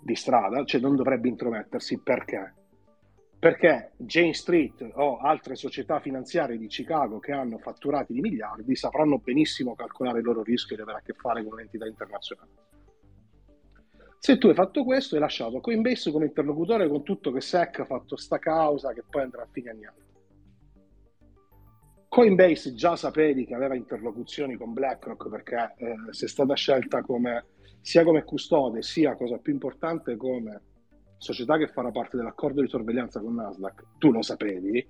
di strada, cioè non dovrebbe intromettersi. Perché? Perché Jane Street o altre società finanziarie di Chicago che hanno fatturati di miliardi sapranno benissimo calcolare il loro rischio di avere a che fare con un'entità internazionale. Se tu hai fatto questo, hai lasciato Coinbase come interlocutore, con tutto che S E C ha fatto sta causa che poi andrà a fine anniale. Coinbase già sapevi che aveva interlocuzioni con BlackRock, perché eh, se è stata scelta come, sia come custode, sia, cosa più importante, come società che farà parte dell'accordo di sorveglianza con Nasdaq, tu lo sapevi,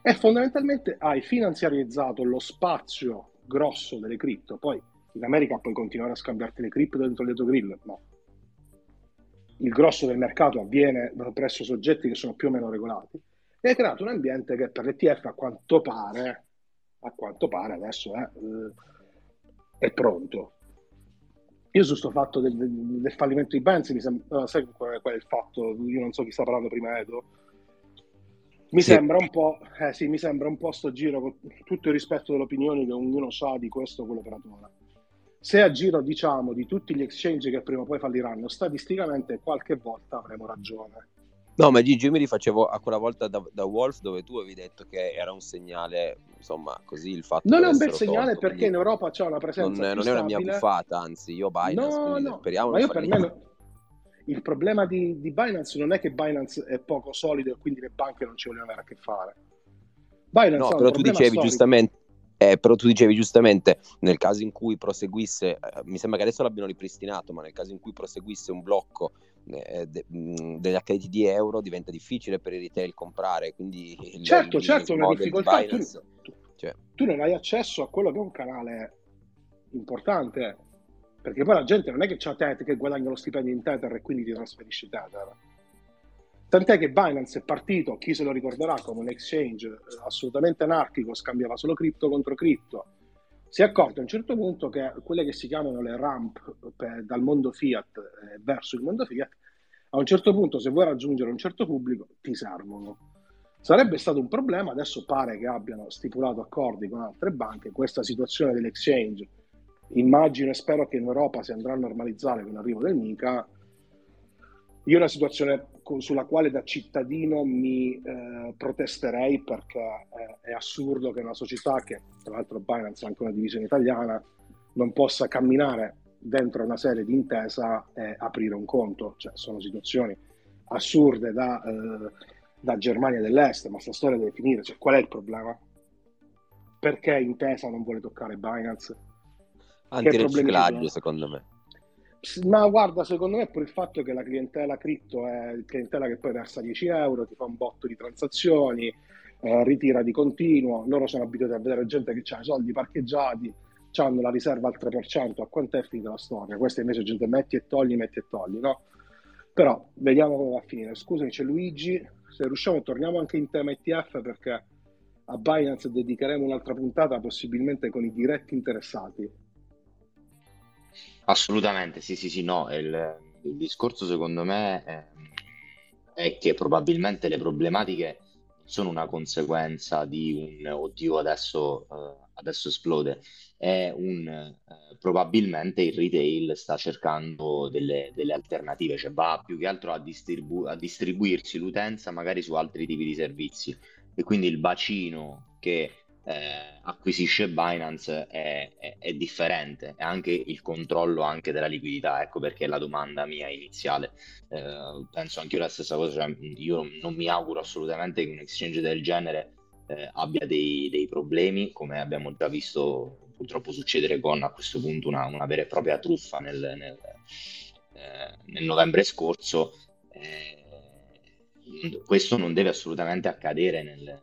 e fondamentalmente hai finanziarizzato lo spazio grosso delle cripto. Poi in America puoi continuare a scambiarti le cripto dentro le tue grill, no. Il grosso del mercato avviene presso soggetti che sono più o meno regolati, e hai creato un ambiente che per l'E T F a quanto pare, a quanto pare adesso è, è pronto. Io su sto fatto del, del fallimento di Binance, mi sembra, sai qual è il fatto? Io non so chi sta parlando prima, Edo. Mi sì. sembra un po', eh sì, mi sembra un po' sto giro, con tutto il rispetto delle opinioni che ognuno sa di questo o quell'operatore. Se a giro diciamo di tutti gli exchange che prima o poi falliranno, statisticamente qualche volta avremo ragione. No, ma Gigi, io mi rifacevo a quella volta da, da Wolf, dove tu avevi detto che era un segnale, insomma, così il fatto non che non è un bel segnale tolto, perché in Europa c'è una presenza non, non è una mia buffata, anzi io Binance no, no, speriamo ma io per me non... il problema di, di Binance non è che Binance è poco solido e quindi le banche non ci vogliono avere a che fare. Binance no, però tu dicevi storico. giustamente Eh, però tu dicevi giustamente, nel caso in cui proseguisse, eh, mi sembra che adesso l'abbiano ripristinato, ma nel caso in cui proseguisse un blocco eh, de, mh, degli accaduti di euro, diventa difficile per i retail comprare, quindi il, certo, il, certo, il una difficoltà, tu, tu, cioè. tu non hai accesso a quello che è un canale importante, perché poi la gente non è che c'ha Tether, che guadagna lo stipendio in Tether e quindi ti trasferisce Tether. Tant'è che Binance è partito, chi se lo ricorderà, come un exchange assolutamente anarchico, scambiava solo cripto contro cripto. Si è accorto a un certo punto che quelle che si chiamano le ramp per, dal mondo fiat eh, verso il mondo fiat, a un certo punto, se vuoi raggiungere un certo pubblico, ti servono. Sarebbe stato un problema, adesso pare che abbiano stipulato accordi con altre banche. Questa situazione dell'exchange, immagino e spero che in Europa si andrà a normalizzare con l'arrivo del MiCA. Io è una situazione sulla quale da cittadino mi eh, protesterei, perché eh, è assurdo che una società, che tra l'altro Binance è anche una divisione italiana, non possa camminare dentro una serie di Intesa e aprire un conto. Cioè, sono situazioni assurde da, eh, da Germania dell'Est, ma sta storia deve finire. Cioè, qual è il problema? Perché Intesa non vuole toccare Binance? Antiriciclaggio, secondo me. Ma guarda, secondo me è pure il fatto che la clientela cripto è clientela che poi versa dieci euro, ti fa un botto di transazioni, eh, ritira di continuo. Loro sono abituati a vedere gente che ha i soldi parcheggiati, hanno la riserva al tre per cento, a quanto è finita la storia. Questa invece è gente metti e togli, metti e togli, no? Però vediamo come va a finire. Scusami, c'è Luigi, se riusciamo torniamo anche in tema E T F, perché a Binance dedicheremo un'altra puntata, possibilmente con i diretti interessati. Assolutamente, sì sì sì, no, il, il discorso secondo me è, è che probabilmente le problematiche sono una conseguenza di un oddio adesso, eh, adesso esplode, è un eh, probabilmente il retail sta cercando delle, delle alternative, cioè va più che altro a, distribu- a distribuirsi l'utenza magari su altri tipi di servizi, e quindi il bacino che Eh, acquisisce Binance è, è, è differente, e anche il controllo anche della liquidità, ecco perché la domanda mia iniziale, eh, penso anche io la stessa cosa, cioè io non mi auguro assolutamente che un exchange del genere eh, abbia dei, dei problemi, come abbiamo già visto purtroppo succedere con, a questo punto, una, una vera e propria truffa nel, nel, eh, nel novembre scorso. Eh, questo non deve assolutamente accadere nel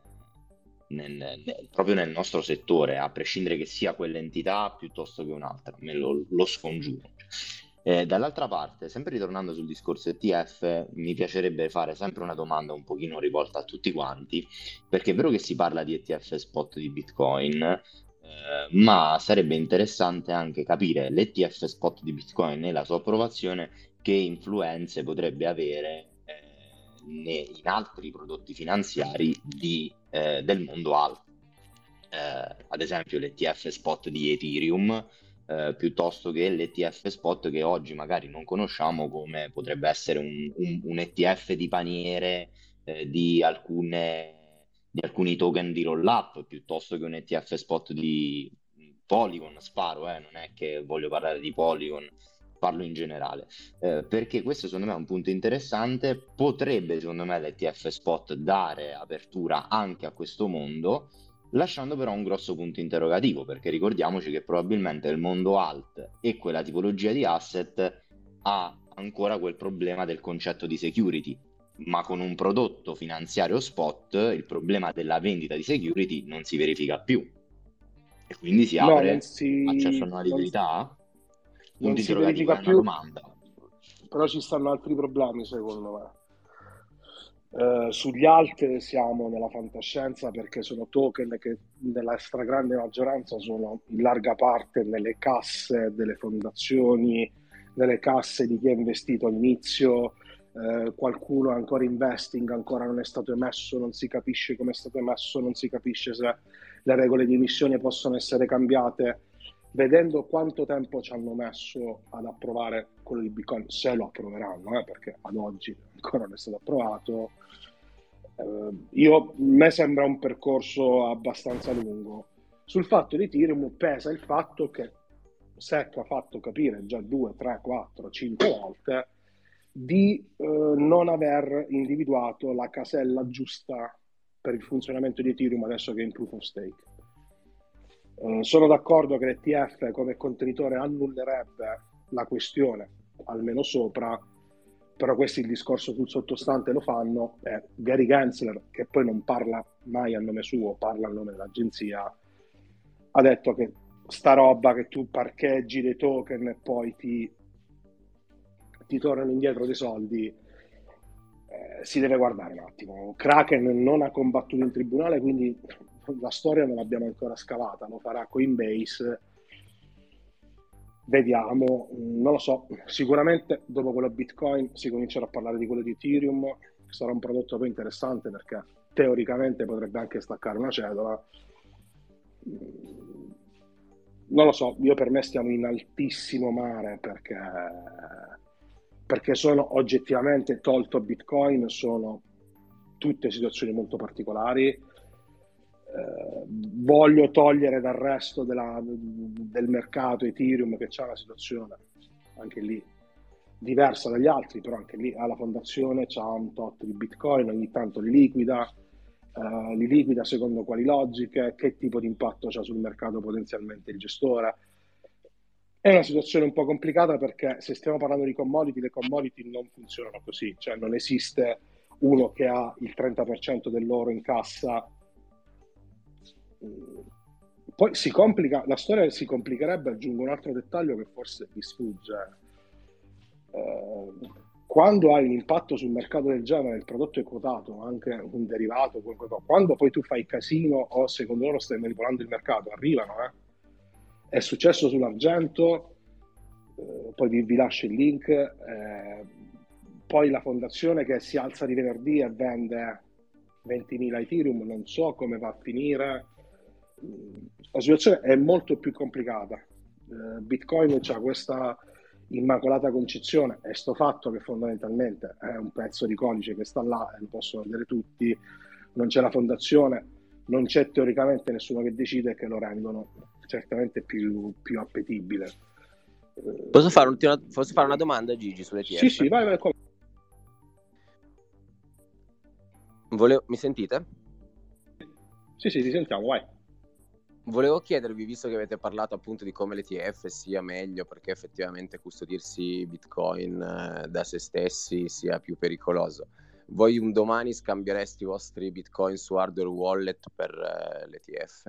Nel, nel, proprio nel nostro settore, a prescindere che sia quell'entità piuttosto che un'altra, me lo, lo scongiuro. Eh, dall'altra parte, sempre ritornando sul discorso E T F, mi piacerebbe fare sempre una domanda un pochino rivolta a tutti quanti, perché è vero che si parla di E T F spot di Bitcoin, eh, ma sarebbe interessante anche capire l'E T F spot di Bitcoin e la sua approvazione, che influenze potrebbe avere in altri prodotti finanziari di, eh, del mondo alto, eh, ad esempio l'E T F spot di Ethereum, eh, piuttosto che l'E T F spot che oggi magari non conosciamo, come potrebbe essere un, un, un E T F di paniere, eh, di, alcune, di alcuni token di roll-up, piuttosto che un E T F spot di Polygon. Sparo, eh, non è che voglio parlare di Polygon, parlo in generale, eh, perché questo secondo me è un punto interessante. Potrebbe secondo me l'E T F spot dare apertura anche a questo mondo, lasciando però un grosso punto interrogativo, perché ricordiamoci che probabilmente il mondo alt e quella tipologia di asset ha ancora quel problema del concetto di security, ma con un prodotto finanziario spot il problema della vendita di security non si verifica più, e quindi si apre no, si... accesso alla liquidità. Non, non si verifica più, domanda. Però ci stanno altri problemi secondo me. Eh, sugli altri siamo nella fantascienza, perché sono token che nella stragrande maggioranza sono in larga parte nelle casse delle fondazioni, nelle casse di chi ha investito all'inizio, eh, qualcuno ancora investing, ancora non è stato emesso, non si capisce come è stato emesso, non si capisce se le regole di emissione possono essere cambiate. Vedendo quanto tempo ci hanno messo ad approvare quello di Bitcoin, se lo approveranno, eh, perché ad oggi ancora non è stato approvato, eh, io, me sembra un percorso abbastanza lungo. Sul fatto di Ethereum pesa il fatto che S E C ha fatto capire già due, tre, quattro, cinque volte di eh, non aver individuato la casella giusta per il funzionamento di Ethereum adesso che è in proof of stake. Uh, sono d'accordo che l'E T F come contenitore annullerebbe la questione, almeno sopra, però questo è il discorso sul sottostante, lo fanno. Eh, Gary Gensler, che poi non parla mai a nome suo, parla a nome dell'agenzia, ha detto che sta roba che tu parcheggi dei token e poi ti, ti tornano indietro dei soldi, eh, si deve guardare un attimo. Kraken non ha combattuto in tribunale, quindi la storia non l'abbiamo ancora scavata, lo farà Coinbase, vediamo, non lo so. Sicuramente dopo quello Bitcoin si comincerà a parlare di quello di Ethereum, sarà un prodotto poi interessante, perché teoricamente potrebbe anche staccare una cedola, non lo so. Io, per me stiamo in altissimo mare, perché perché sono oggettivamente, tolto Bitcoin, sono tutte situazioni molto particolari. Eh, voglio togliere dal resto della, del mercato Ethereum, che c'ha una situazione anche lì diversa dagli altri, però anche lì alla fondazione c'ha un tot di Bitcoin, ogni tanto li liquida, eh, li liquida secondo quali logiche, che tipo di impatto c'ha sul mercato potenzialmente il gestore. È una situazione un po' complicata, perché se stiamo parlando di commodity, le commodity non funzionano così, cioè non esiste uno che ha il trenta per cento dell'oro in cassa. Poi si complica, la storia si complicherebbe, aggiungo un altro dettaglio che forse vi sfugge. Eh, quando hai un impatto sul mercato del genere, il prodotto è quotato, anche un derivato, quando poi tu fai casino o secondo loro stai manipolando il mercato, arrivano, eh? È successo sull'argento, eh, poi vi, vi lascio il link, eh, poi la fondazione che si alza di venerdì e vende ventimila Ethereum, non so come va a finire. La situazione è molto più complicata. eh, Bitcoin c'ha questa immacolata concezione, e sto fatto che fondamentalmente è un pezzo di codice che sta là e lo possono vedere tutti, non c'è la fondazione, non c'è teoricamente nessuno che decide, che lo rendono certamente più, più appetibile. Posso fare, posso fare una domanda, Gigi, sulle E T F? Sì, sì, vai, vai. Com- Volevo... Mi sentite? Sì, sì, ti sentiamo, vai. Volevo chiedervi, visto che avete parlato appunto di come l'E T F sia meglio, perché effettivamente custodirsi Bitcoin da se stessi sia più pericoloso, voi un domani scambiereste i vostri Bitcoin su hardware wallet per l'E T F?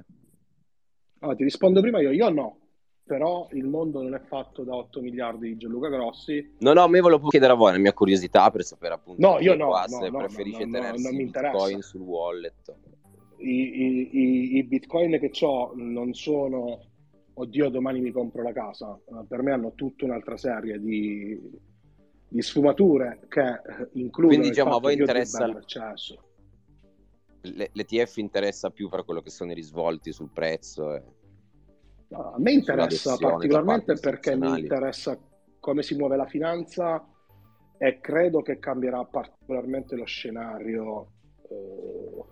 Allora, ti rispondo prima io, io no, però il mondo non è fatto da otto miliardi di Gianluca Grossi. No, no, me volevo chiedere a voi, la mia curiosità, per sapere appunto. No, io no, no, no, preferisce no, tenersi no, non Bitcoin sul wallet. I, i, i bitcoin che ho non sono oddio domani mi compro la casa, per me hanno tutta un'altra serie di, di sfumature che includono. Quindi diciamo, a voi interessa l'E T F, interessa più per quello che sono i risvolti sul prezzo e... no, a me interessa particolarmente perché mi interessa come si muove la finanza, e credo che cambierà particolarmente lo scenario eh...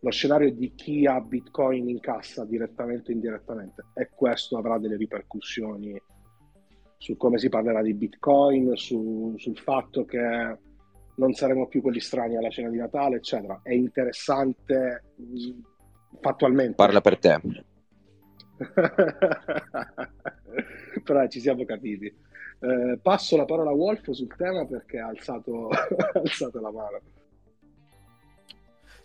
lo scenario di chi ha Bitcoin in cassa direttamente o indirettamente, e questo avrà delle ripercussioni su come si parlerà di Bitcoin, su, sul fatto che non saremo più quelli strani alla cena di Natale, eccetera. È interessante fattualmente. Parla per te. Però ci siamo capiti. Eh, passo la parola a Wolf sul tema, perché ha alzato, ha alzato la mano.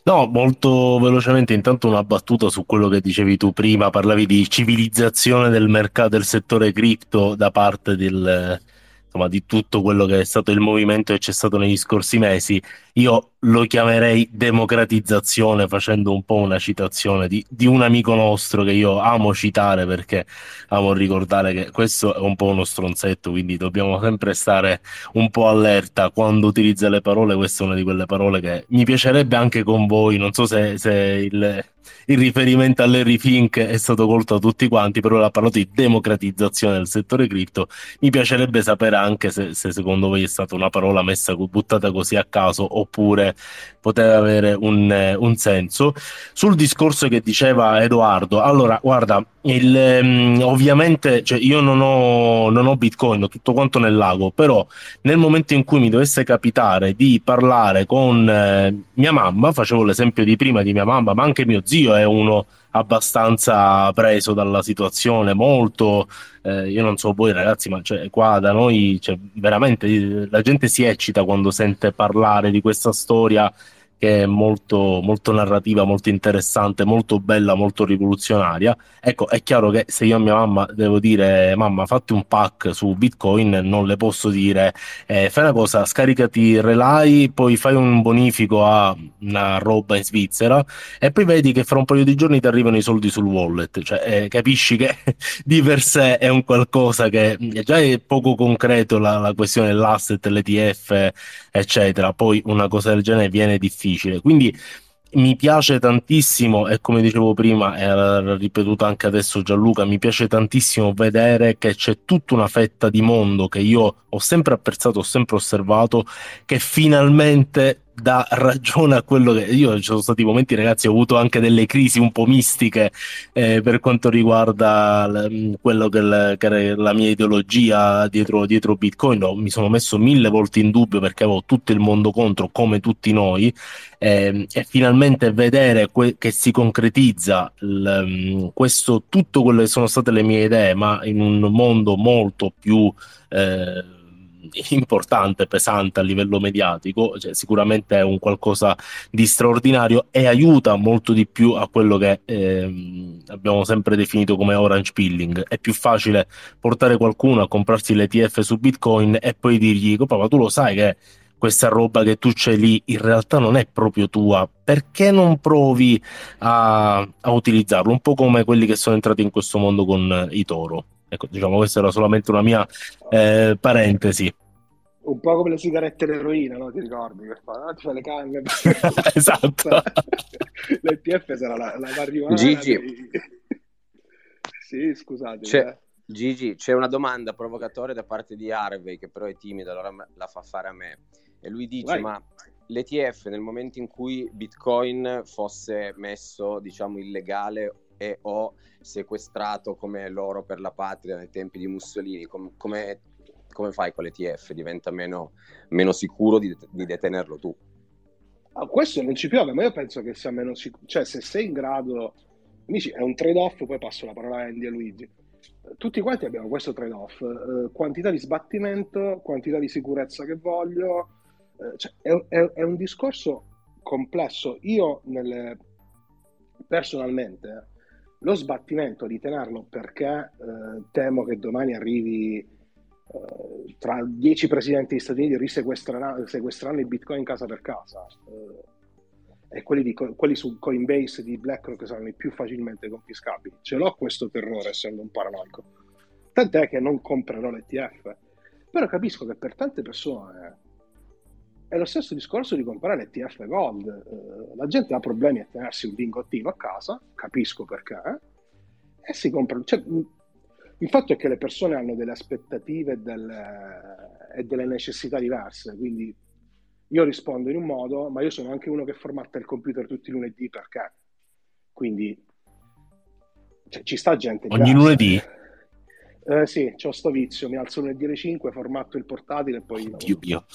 No, molto velocemente, intanto una battuta su quello che dicevi tu prima, parlavi di civilizzazione del mercato, del settore cripto da parte del, insomma, di tutto quello che è stato il movimento che c'è stato negli scorsi mesi. Io lo chiamerei democratizzazione, facendo un po' una citazione di, di un amico nostro che io amo citare, perché amo ricordare che questo è un po' uno stronzetto, quindi dobbiamo sempre stare un po' allerta quando utilizza le parole. Questa è una di quelle parole che mi piacerebbe anche con voi, non so se, se il, il riferimento a Larry Fink è stato colto a tutti quanti, però l'ha parlato di democratizzazione del settore cripto. Mi piacerebbe sapere anche se, se secondo voi è stata una parola messa, buttata così a caso, oppure poteva avere un, un senso. Sul discorso che diceva Edoardo, allora guarda, il, um, ovviamente cioè io non ho, non ho Bitcoin, ho tutto quanto nel lago, però nel momento in cui mi dovesse capitare di parlare con eh, mia mamma, facevo l'esempio di prima di mia mamma, ma anche mio zio è uno abbastanza preso dalla situazione, molto eh, io non so voi ragazzi, ma cioè, qua da noi cioè, veramente la gente si eccita quando sente parlare di questa storia, che è molto, molto narrativa, molto interessante, molto bella, molto rivoluzionaria. Ecco, è chiaro che se io a mia mamma devo dire mamma fatti un pack su Bitcoin, non le posso dire eh, fai una cosa, scaricati Relay, poi fai un bonifico a una roba in Svizzera e poi vedi che fra un paio di giorni ti arrivano i soldi sul wallet, cioè eh, capisci che di per sé è un qualcosa che già è poco concreto, la, la questione dell'asset, l'E T F eccetera, poi una cosa del genere viene difficile. Quindi mi piace tantissimo, e come dicevo prima, e l'ha ripetuto anche adesso Gianluca, mi piace tantissimo vedere che c'è tutta una fetta di mondo che io ho sempre apprezzato, ho sempre osservato, che finalmente dà ragione a quello che io, ci sono stati momenti, ragazzi, ho avuto anche delle crisi un po' mistiche eh, per quanto riguarda l- quello che, l- che era la mia ideologia dietro, dietro Bitcoin. No, mi sono messo mille volte in dubbio perché avevo tutto il mondo contro, come tutti noi, eh, e finalmente vedere que- che si concretizza l- questo, tutto quello che sono state le mie idee, ma in un mondo molto più eh, importante, pesante a livello mediatico, cioè sicuramente è un qualcosa di straordinario e aiuta molto di più a quello che eh, abbiamo sempre definito come orange peeling. È più facile portare qualcuno a comprarsi l'E T F su Bitcoin e poi dirgli: papà, tu lo sai che questa roba che tu c'hai lì in realtà non è proprio tua, perché non provi a, a utilizzarlo? Un po' come quelli che sono entrati in questo mondo con i toro. Ecco, diciamo, questa era solamente una mia eh, parentesi. Un po' come le sigarette e l'eroina, no? Ti ricordi? Che fa, ah, ti fa le canne. Esatto. L'E T F sarà la, la marijuana. Gigi. Di... sì, scusate. C'è, eh. Gigi, c'è una domanda provocatoria da parte di Harvey, che però è timido, allora la fa fare a me. E lui dice, vai. Ma l'E T F nel momento in cui Bitcoin fosse messo, diciamo, illegale e o sequestrato come l'oro per la patria nei tempi di Mussolini, com- come, come fai con l'E T F? Diventa meno, meno sicuro di, det- di detenerlo tu? Ah, questo non ci piove, ma io penso che sia meno sicuro, cioè se sei in grado, amici, è un trade-off, poi passo la parola a Andy e Luigi, tutti quanti abbiamo questo trade-off, eh, quantità di sbattimento, quantità di sicurezza che voglio, eh, cioè, è, è, è un discorso complesso. Io nelle... personalmente lo sbattimento di tenerlo perché eh, temo che domani arrivi eh, tra dieci presidenti degli Stati Uniti risequestreranno sequestreranno i bitcoin casa per casa, eh, e quelli, di, quelli su Coinbase di BlackRock saranno i più facilmente confiscabili. Ce l'ho questo terrore, essendo un paranoico, tant'è che non comprerò l'E T F, però capisco che per tante persone è lo stesso discorso di comprare l'E T F Gold. Eh, la gente ha problemi a tenersi un lingottino a casa, capisco perché, eh? E si compra. Cioè, il fatto è che le persone hanno delle aspettative e delle, e delle necessità diverse, quindi io rispondo in un modo, ma io sono anche uno che formatta il computer tutti i lunedì perché. Quindi cioè, ci sta gente diversa. Ogni lunedì? Eh, sì, c'ho sto vizio, mi alzo lunedì alle cinque, formatto il portatile e poi... Dio mio.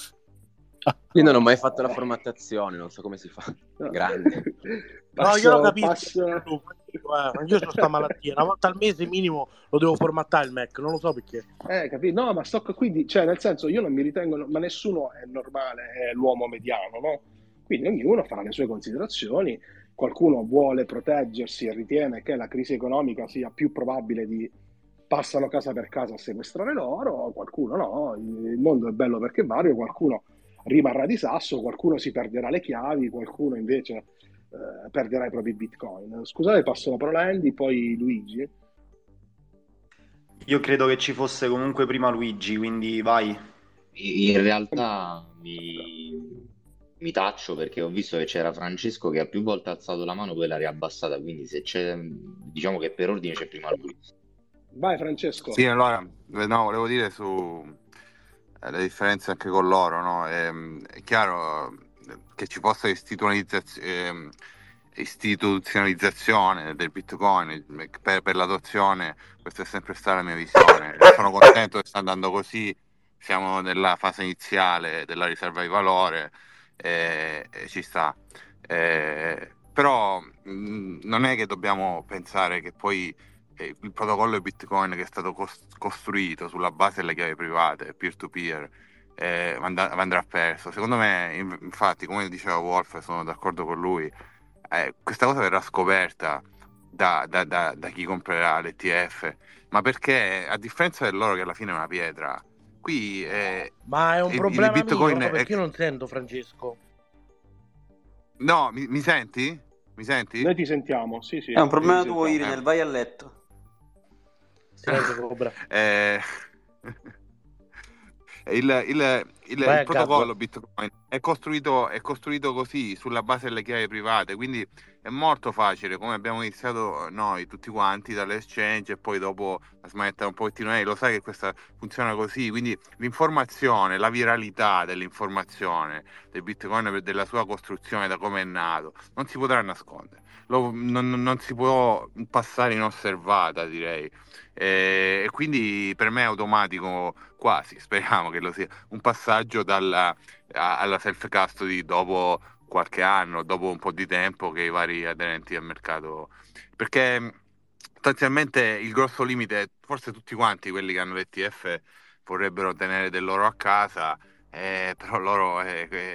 Io non ho mai fatto la formattazione, non so come si fa. No. Grande. Passo, no, io lo capisco. Passo... Io ho questa malattia. Una volta al mese minimo lo devo formattare il Mac, non lo so perché. Eh, capito? No, ma sto quindi, cioè, nel senso, io non mi ritengo, ma nessuno è normale, è l'uomo mediano, no? Quindi ognuno fa le sue considerazioni. Qualcuno vuole proteggersi e ritiene che la crisi economica sia più probabile di passano casa per casa a sequestrare l'oro, qualcuno no, il mondo è bello perché vario, qualcuno rimarrà di sasso, qualcuno si perderà le chiavi, qualcuno invece eh, perderà i propri bitcoin. Scusate, passo la parola a Andy, poi Luigi. Io credo che ci fosse comunque prima Luigi, quindi vai. In realtà mi, mi taccio perché ho visto che c'era Francesco che ha più volte alzato la mano, poi l'ha riabbassata, quindi se c'è, diciamo che per ordine c'è prima lui. Vai Francesco. Sì, allora, no, volevo dire su... le differenze anche con l'oro, no? È, è chiaro che ci possa istituzionalizzazione, istituzionalizzazione del Bitcoin per, per l'adozione, questa è sempre stata la mia visione. Sono contento che sta andando così, siamo nella fase iniziale della riserva di valore e, e ci sta. E, però mh, non è che dobbiamo pensare che poi il protocollo Bitcoin che è stato costruito sulla base delle chiavi private peer-to-peer eh, andrà perso. Secondo me, infatti, come diceva Wolf, sono d'accordo con lui, eh, questa cosa verrà scoperta da, da, da, da chi comprerà l'E T F, ma perché a differenza dell'oro che alla fine è una pietra, qui è, ma è un il, problema il Bitcoin mio, perché è... io non sento Francesco. No, mi, mi senti? Mi senti? Noi ti sentiamo, sì sì. È un problema tuo, Irinel, vai a letto. Eh, il, il, il, il protocollo Bitcoin è costruito, è costruito così, sulla base delle chiavi private, quindi è molto facile, come abbiamo iniziato noi tutti quanti dall'exchange e poi dopo la smetta un pochettino, eh, lo sai che questa funziona così, quindi l'informazione, la viralità dell'informazione del Bitcoin, della sua costruzione, da come è nato, non si potrà nascondere, lo, non, non si può passare inosservata, direi, e, e quindi per me è automatico, quasi, speriamo che lo sia, un passaggio dalla a, alla self-custody dopo qualche anno, dopo un po' di tempo che i vari aderenti al mercato, perché sostanzialmente il grosso limite, forse tutti quanti quelli che hanno l'E T F vorrebbero tenere del loro a casa, eh, però loro è, è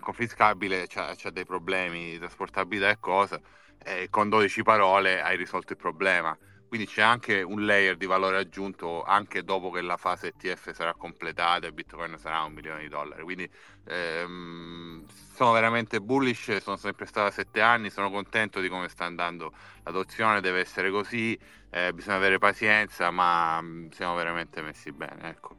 confiscabile, c'ha, c'ha dei problemi di trasportabilità e cosa, eh, con dodici parole hai risolto il problema, quindi c'è anche un layer di valore aggiunto anche dopo che la fase E T F sarà completata e Bitcoin sarà un milione di dollari, quindi ehm, sono veramente bullish, sono sempre stato a sette anni, sono contento di come sta andando l'adozione, deve essere così, eh, bisogna avere pazienza, ma mh, siamo veramente messi bene, ecco.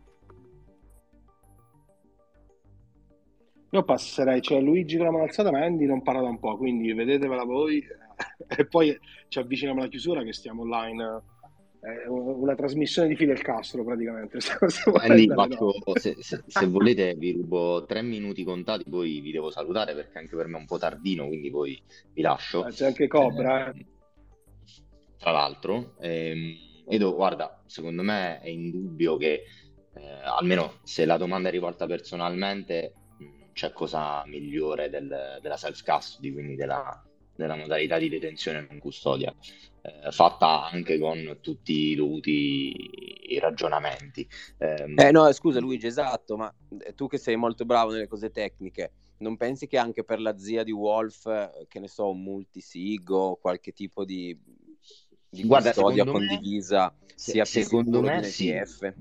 Io passerei, cioè Luigi con la mano alzata, ma Andy non parla da un po', quindi vedetevela voi. E poi ci avviciniamo alla chiusura, che stiamo online, eh, una trasmissione di Fidel Castro praticamente. Andy, faccio, se, se, se volete vi rubo tre minuti contati, poi vi devo salutare perché anche per me è un po' tardino, quindi poi vi lascio. C'è anche Cobra, eh, tra l'altro, ehm, Edo, guarda, secondo me è indubbio che eh, almeno se la domanda è rivolta personalmente, mh, c'è cosa migliore del, della self-custody, quindi della della modalità di detenzione non custodia, eh, fatta anche con tutti i dovuti ragionamenti. Eh, eh, no, scusa Luigi, esatto, ma tu che sei molto bravo nelle cose tecniche, non pensi che anche per la zia di Wolf, che ne so, un multisig o qualche tipo di, di Guarda, custodia condivisa me, sia se, più secondo me E T F? Sì.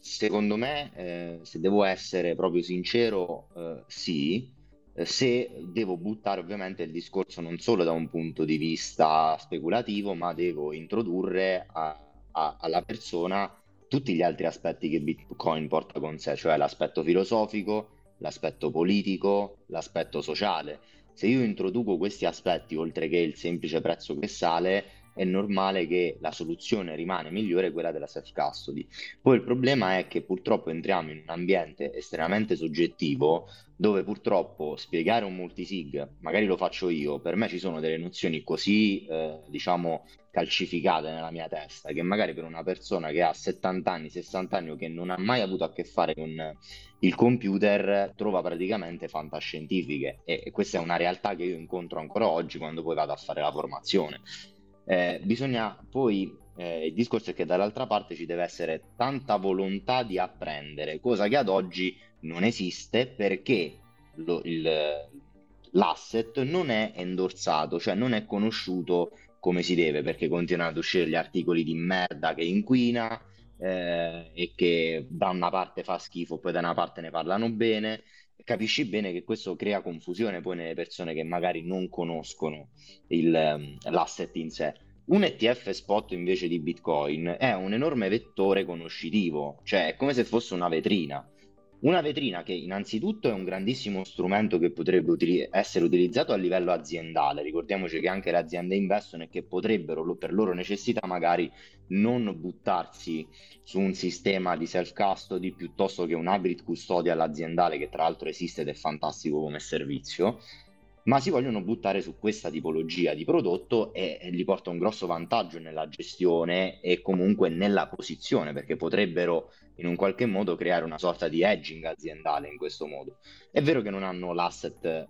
Secondo me, eh, se devo essere proprio sincero, eh, sì. Se devo buttare ovviamente il discorso non solo da un punto di vista speculativo, ma devo introdurre a, a, alla persona tutti gli altri aspetti che Bitcoin porta con sé, cioè l'aspetto filosofico, l'aspetto politico, l'aspetto sociale. Se io introduco questi aspetti, oltre che il semplice prezzo che sale, è normale che la soluzione rimane migliore, quella della self-custody. Poi il problema è che purtroppo entriamo in un ambiente estremamente soggettivo, dove purtroppo spiegare un multisig, magari lo faccio io, per me ci sono delle nozioni così, eh, diciamo, calcificate nella mia testa, che magari per una persona che ha settanta anni, sessanta anni o che non ha mai avuto a che fare con il computer, trova praticamente fantascientifiche. E, e questa è una realtà che io incontro ancora oggi quando poi vado a fare la formazione. Eh, bisogna poi, eh, il discorso è che dall'altra parte ci deve essere tanta volontà di apprendere, cosa che ad oggi non esiste perché lo, il, l'asset non è endorsato, cioè non è conosciuto come si deve, perché continuano ad uscire gli articoli di merda che inquina, eh, e che da una parte fa schifo, poi da una parte ne parlano bene. Capisci bene che questo crea confusione poi nelle persone che magari non conoscono il, l'asset in sé. Un E T F spot invece di Bitcoin è un enorme vettore conoscitivo, cioè è come se fosse una vetrina. Una vetrina che innanzitutto è un grandissimo strumento che potrebbe utili- essere utilizzato a livello aziendale. Ricordiamoci che anche le aziende investono e che potrebbero per loro necessità magari non buttarsi su un sistema di self-custody piuttosto che un hybrid custodial aziendale, che tra l'altro esiste ed è fantastico come servizio, ma si vogliono buttare su questa tipologia di prodotto e, e gli porta un grosso vantaggio nella gestione e comunque nella posizione, perché potrebbero in un qualche modo creare una sorta di hedging aziendale in questo modo. È vero che non hanno l'asset eh,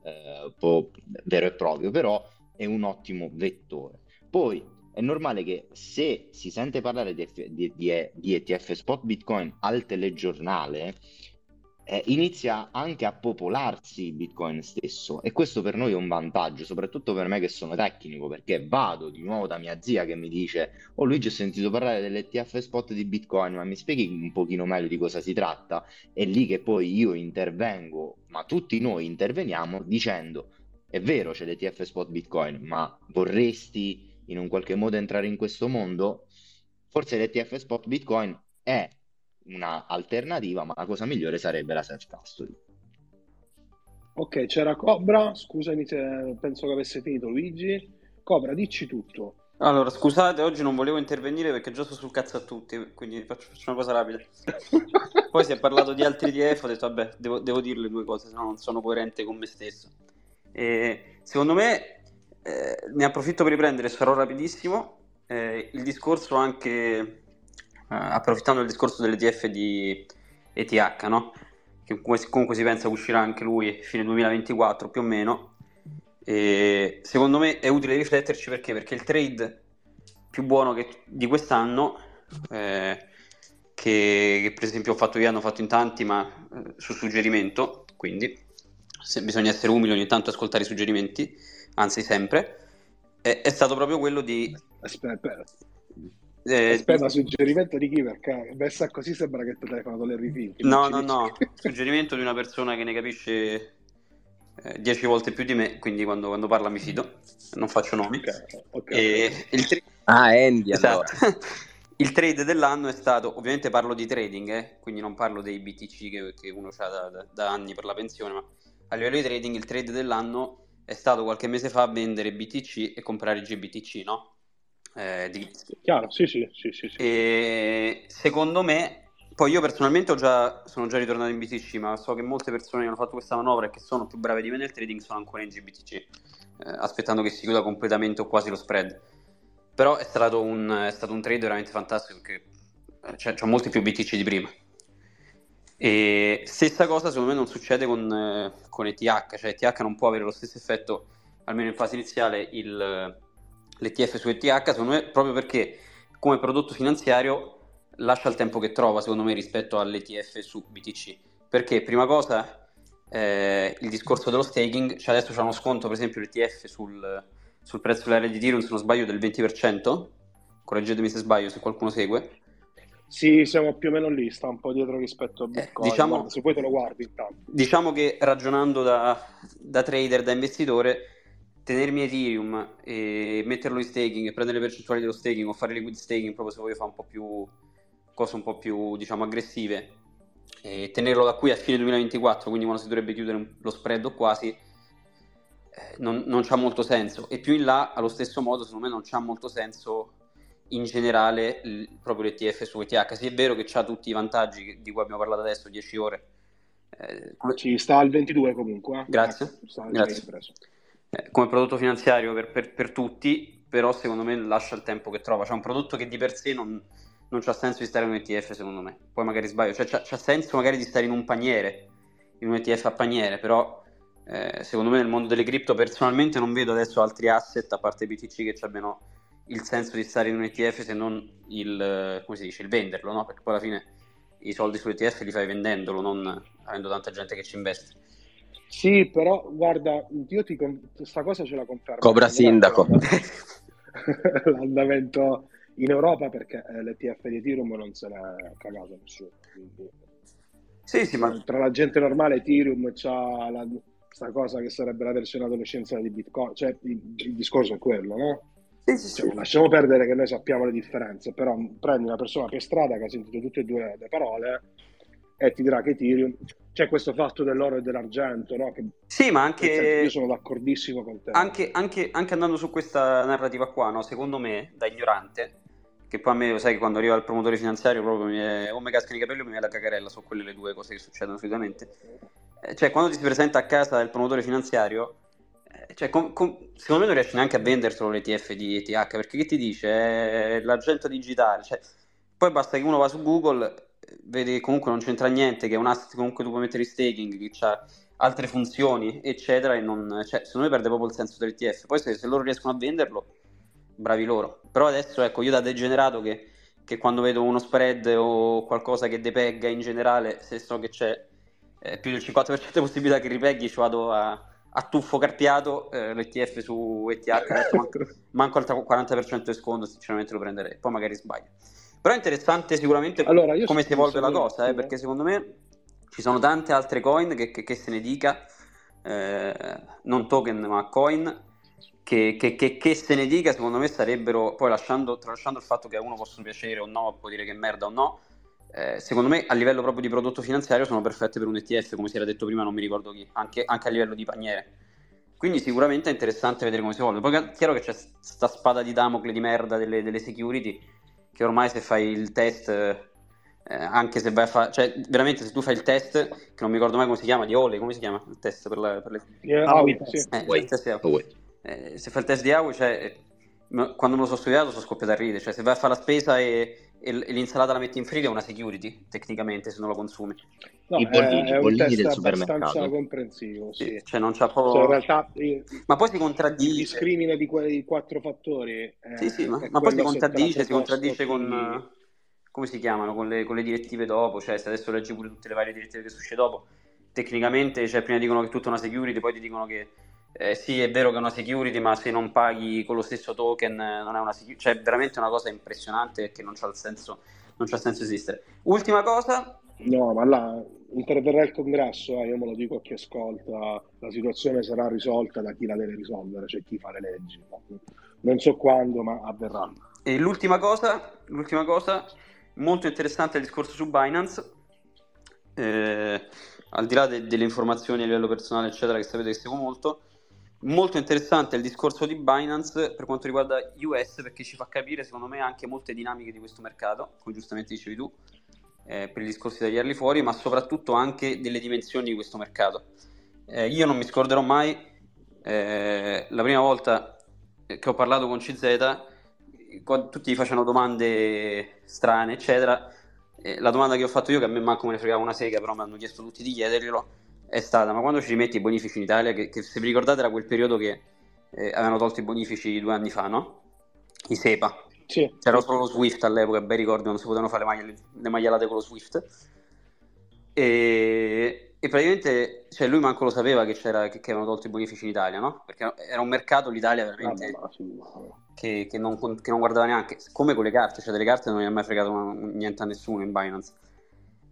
po- vero e proprio, però è un ottimo vettore. Poi è normale che se si sente parlare di, di, di, di E T F spot Bitcoin al telegiornale, eh, inizia anche a popolarsi Bitcoin stesso, e questo per noi è un vantaggio, soprattutto per me che sono tecnico, perché vado di nuovo da mia zia che mi dice: oh Luigi, ho sentito parlare dell'E T F spot di Bitcoin, ma mi spieghi un pochino meglio di cosa si tratta? È lì che poi io intervengo, ma tutti noi interveniamo dicendo: è vero, c'è l'E T F spot Bitcoin, ma vorresti in un qualche modo entrare in questo mondo? Forse l'E T F spot Bitcoin è una alternativa, ma la cosa migliore sarebbe la self-custody. Ok, c'era Cobra, scusami se penso che avesse finito Luigi. Cobra, dici tutto. Allora, scusate, oggi non volevo intervenire perché già sto sul cazzo a tutti, quindi faccio, faccio una cosa rapida. Poi si è parlato di altri E T F, ho detto vabbè, devo, devo dire le due cose, sennò non sono coerente con me stesso. E, secondo me, eh, ne approfitto per riprendere, sarò rapidissimo, eh, il discorso anche, eh, approfittando del discorso dell'E T F di E T H, no? Che comunque si pensa uscirà anche lui fine duemilaventiquattro più o meno, e secondo me è utile rifletterci perché perché il trade più buono che, di quest'anno, eh, che, che per esempio ho fatto io, hanno fatto in tanti, ma eh, su suggerimento, quindi se bisogna essere umili ogni tanto, ascoltare i suggerimenti, anzi sempre, è, è stato proprio quello di aspetta Eh, Aspetta, suggerimento di chi? Perché messa così sembra che ti telefono con Larry Fink. No, no, dice. no, suggerimento di una persona che ne capisce eh, dieci volte più di me, quindi quando, quando parla mi fido, non faccio nomi. Okay, okay, e okay. Il tra- ah, Andy, esatto. Allora. Il trade dell'anno è stato, ovviamente parlo di trading, eh, quindi non parlo dei B T C che, che uno ha da, da, da anni per la pensione, ma a livello di trading il trade dell'anno è stato qualche mese fa vendere B T C e comprare G B T C, no? Eh, di... Chiaro, sì, sì, sì, sì, sì. E secondo me, poi io personalmente ho già, sono già ritornato in B T C, ma so che molte persone che hanno fatto questa manovra e che sono più brave di me nel trading sono ancora in G B T C, eh, aspettando che si chiuda completamente o quasi lo spread. Però è stato un, è stato un trade veramente fantastico perché c'è, c'è molti più B T C di prima. E stessa cosa secondo me non succede con, eh, con E T H, cioè E T H non può avere lo stesso effetto, almeno in fase iniziale, il... l'E T F su E T H, secondo me, proprio perché come prodotto finanziario lascia il tempo che trova, secondo me, rispetto all'E T F su B T C. Perché, prima cosa, eh, il discorso dello staking, cioè adesso c'è uno sconto, per esempio, l'E T F sul, sul prezzo dell'area di Ethereum, se non sbaglio, del venti per cento, correggetemi se sbaglio, se qualcuno segue. Sì, siamo più o meno lì, sta un po' dietro rispetto a Bitcoin, eh, diciamo, guarda, se poi te lo guardi intanto. Diciamo che ragionando da, da trader, da investitore, tenermi Ethereum e metterlo in staking e prendere le percentuali dello staking o fare liquid staking proprio se voglio fare un po' più cose un po' più diciamo aggressive e tenerlo da qui a fine duemilaventiquattro, quindi quando si dovrebbe chiudere lo spread o quasi, eh, non, non c'ha molto senso. E più in là allo stesso modo secondo me non c'ha molto senso in generale il, proprio l'E T F su E T H. Sì, è vero che c'ha tutti i vantaggi di cui abbiamo parlato adesso, dieci ore, eh, ci sta al ventidue comunque, eh. Grazie, ecco, grazie. Come prodotto finanziario per, per, per tutti, però secondo me lascia il tempo che trova. C'è un prodotto che di per sé non, non c'ha senso di stare in un E T F, secondo me. Poi magari sbaglio, cioè c'ha, c'ha senso magari di stare in un paniere, in un E T F a paniere, però eh, secondo me nel mondo delle cripto personalmente non vedo adesso altri asset a parte B T C che abbiano il senso di stare in un E T F se non il, come si dice, il venderlo, no? Perché poi alla fine i soldi sull'E T F li fai vendendolo, non avendo tanta gente che ci investe. Sì, però guarda, io ti questa cosa ce la confermo. Cobra sindaco. L'andamento in Europa, perché l'E T F di Ethereum non se l'ha cagato nessuno. Quindi... Sì, sì, ma tra la gente normale Ethereum c'ha la, questa cosa che sarebbe la versione adolescenziale di Bitcoin, cioè il, il discorso è quello, no? Sì, sì, cioè, sì. Lasciamo perdere che noi sappiamo le differenze, però prendi una persona per strada che ha sentito tutte e due le parole e ti dirà che Ethereum... C'è questo fatto dell'oro e dell'argento, no? Che sì, ma anche... Io sono d'accordissimo con te. Anche, anche, anche andando su questa narrativa qua, no? Secondo me, da ignorante, che poi a me, sai che quando arriva il promotore finanziario proprio mi è, o mi cascano i capelli o mi è la cagarella, sono quelle le due cose che succedono solitamente. Cioè, quando ti si presenta a casa il promotore finanziario, cioè, com, com, secondo me non riesci neanche a vendertelo l'E T F di E T H, perché che ti dice? Eh, l'argento digitale, cioè... Poi basta che uno va su Google... vedi che comunque non c'entra niente, che è un asset comunque tu puoi mettere in staking, che c'ha altre funzioni eccetera, e non, cioè, secondo me perde proprio il senso dell'E T F. Poi se, se loro riescono a venderlo, bravi loro, però adesso ecco, io da degenerato che, che quando vedo uno spread o qualcosa che depegga in generale, se so che c'è eh, più del cinquanta per cento di possibilità che ripeghi, ci vado a, a tuffo carpiato, eh, l'E T F su E T H manco, manco al quaranta per cento di sconto sinceramente lo prenderei, poi magari sbaglio. Però è interessante sicuramente allora, come si evolve la cosa, eh, perché secondo me ci sono tante altre coin che, che, che se ne dica, eh, non token ma coin, che, che, che, che se ne dica, secondo me sarebbero, poi lasciando, tralasciando il fatto che a uno possono piacere o no, può dire che merda o no, eh, secondo me a livello proprio di prodotto finanziario sono perfette per un E T F, come si era detto prima, non mi ricordo chi, anche, anche a livello di paniere. Quindi sicuramente è interessante vedere come si evolve. Poi è chiaro che c'è sta spada di Damocle di merda delle, delle security, che ormai se fai il test, eh, anche se vai a fare, cioè veramente se tu fai il test, che non mi ricordo mai come si chiama, di Ole, come si chiama il test per, la, per le... Yeah, ah, wait, sì. eh, wait. Test di wait. Eh, se fai il test di A W I, cioè, quando me lo so studiato sono scoppiato a ridere, cioè se vai a fare la spesa e, e l'insalata la metti in frigo è una security, tecnicamente, se non la consumi. No, I bollini, è, è un test del abbastanza comprensivo, sì. Sì, cioè non c'ha proprio... Cioè, in realtà, eh, ma poi si contraddice. Il discrimine di quei quattro fattori. Eh, sì, sì, ma, ma poi si contraddice, si contraddice con... Di... come si chiamano? Con le, con le direttive dopo, cioè se adesso leggi pure tutte le varie direttive che succede dopo, tecnicamente, cioè prima dicono che è tutta una security, poi ti dicono che eh, sì, è vero che è una security, ma se non paghi con lo stesso token non è una security, cioè veramente una cosa impressionante che non c'ha il senso, non c'ha senso esistere. Ultima cosa... No, ma là interverrà il congresso, eh, io me lo dico a chi ascolta, la situazione sarà risolta da chi la deve risolvere, cioè chi fa le leggi. Non so quando, ma avverrà. E l'ultima cosa, l'ultima cosa, molto interessante il discorso su Binance, eh, al di là de- delle informazioni a livello personale, eccetera, che sapete che seguo molto, molto interessante il discorso di Binance per quanto riguarda U S, perché ci fa capire, secondo me, anche molte dinamiche di questo mercato, come giustamente dicevi tu, Eh, per i discorsi da tagliarli fuori, ma soprattutto anche delle dimensioni di questo mercato. Eh, io non mi scorderò mai eh, la prima volta che ho parlato con C Z, quando tutti gli facevano domande strane, eccetera. Eh, la domanda che ho fatto io, che a me manco me ne fregava una sega, però mi hanno chiesto tutti di chiederglielo, è stata: ma quando ci rimetti i bonifici in Italia? Che, che se vi ricordate era quel periodo che eh, avevano tolto i bonifici due anni fa, no? I SEPA. Sì. C'era solo lo Swift all'epoca, bei ricordi, non si potevano fare le, maglie, le maialate con lo Swift, e, e praticamente, cioè, lui manco lo sapeva che c'era che, che avevano tolto i bonifici in Italia, no? Perché era un mercato, l'Italia veramente ah, che, che, non, che non guardava neanche, come con le carte, cioè delle carte non gli ha mai fregato una, niente a nessuno in Binance.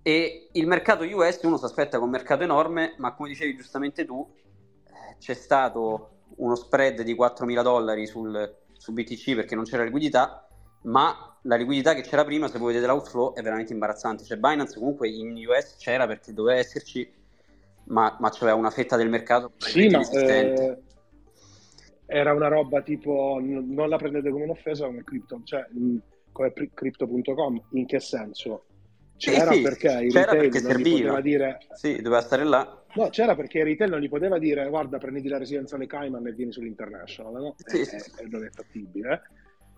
E il mercato U S uno si aspetta che un mercato enorme, ma come dicevi giustamente tu, c'è stato uno spread di quattromila dollari sul su B T C perché non c'era liquidità, ma la liquidità che c'era prima, se voi vedete l'outflow, è veramente imbarazzante. Cioè Binance comunque in U S c'era perché doveva esserci, ma, ma c'era una fetta del mercato sì, ma, eh, era una roba tipo, n- non la prendete come un'offesa come crypto, cioè come crypto punto com, in che senso? C'era eh sì, perché il c'era retail perché non serviva. Gli poteva dire sì, doveva stare là. No, c'era perché il retail non gli poteva dire: guarda, prenditi la residenza alle Cayman e vieni sull'International, no? Sì, e, sì. E non è fattibile.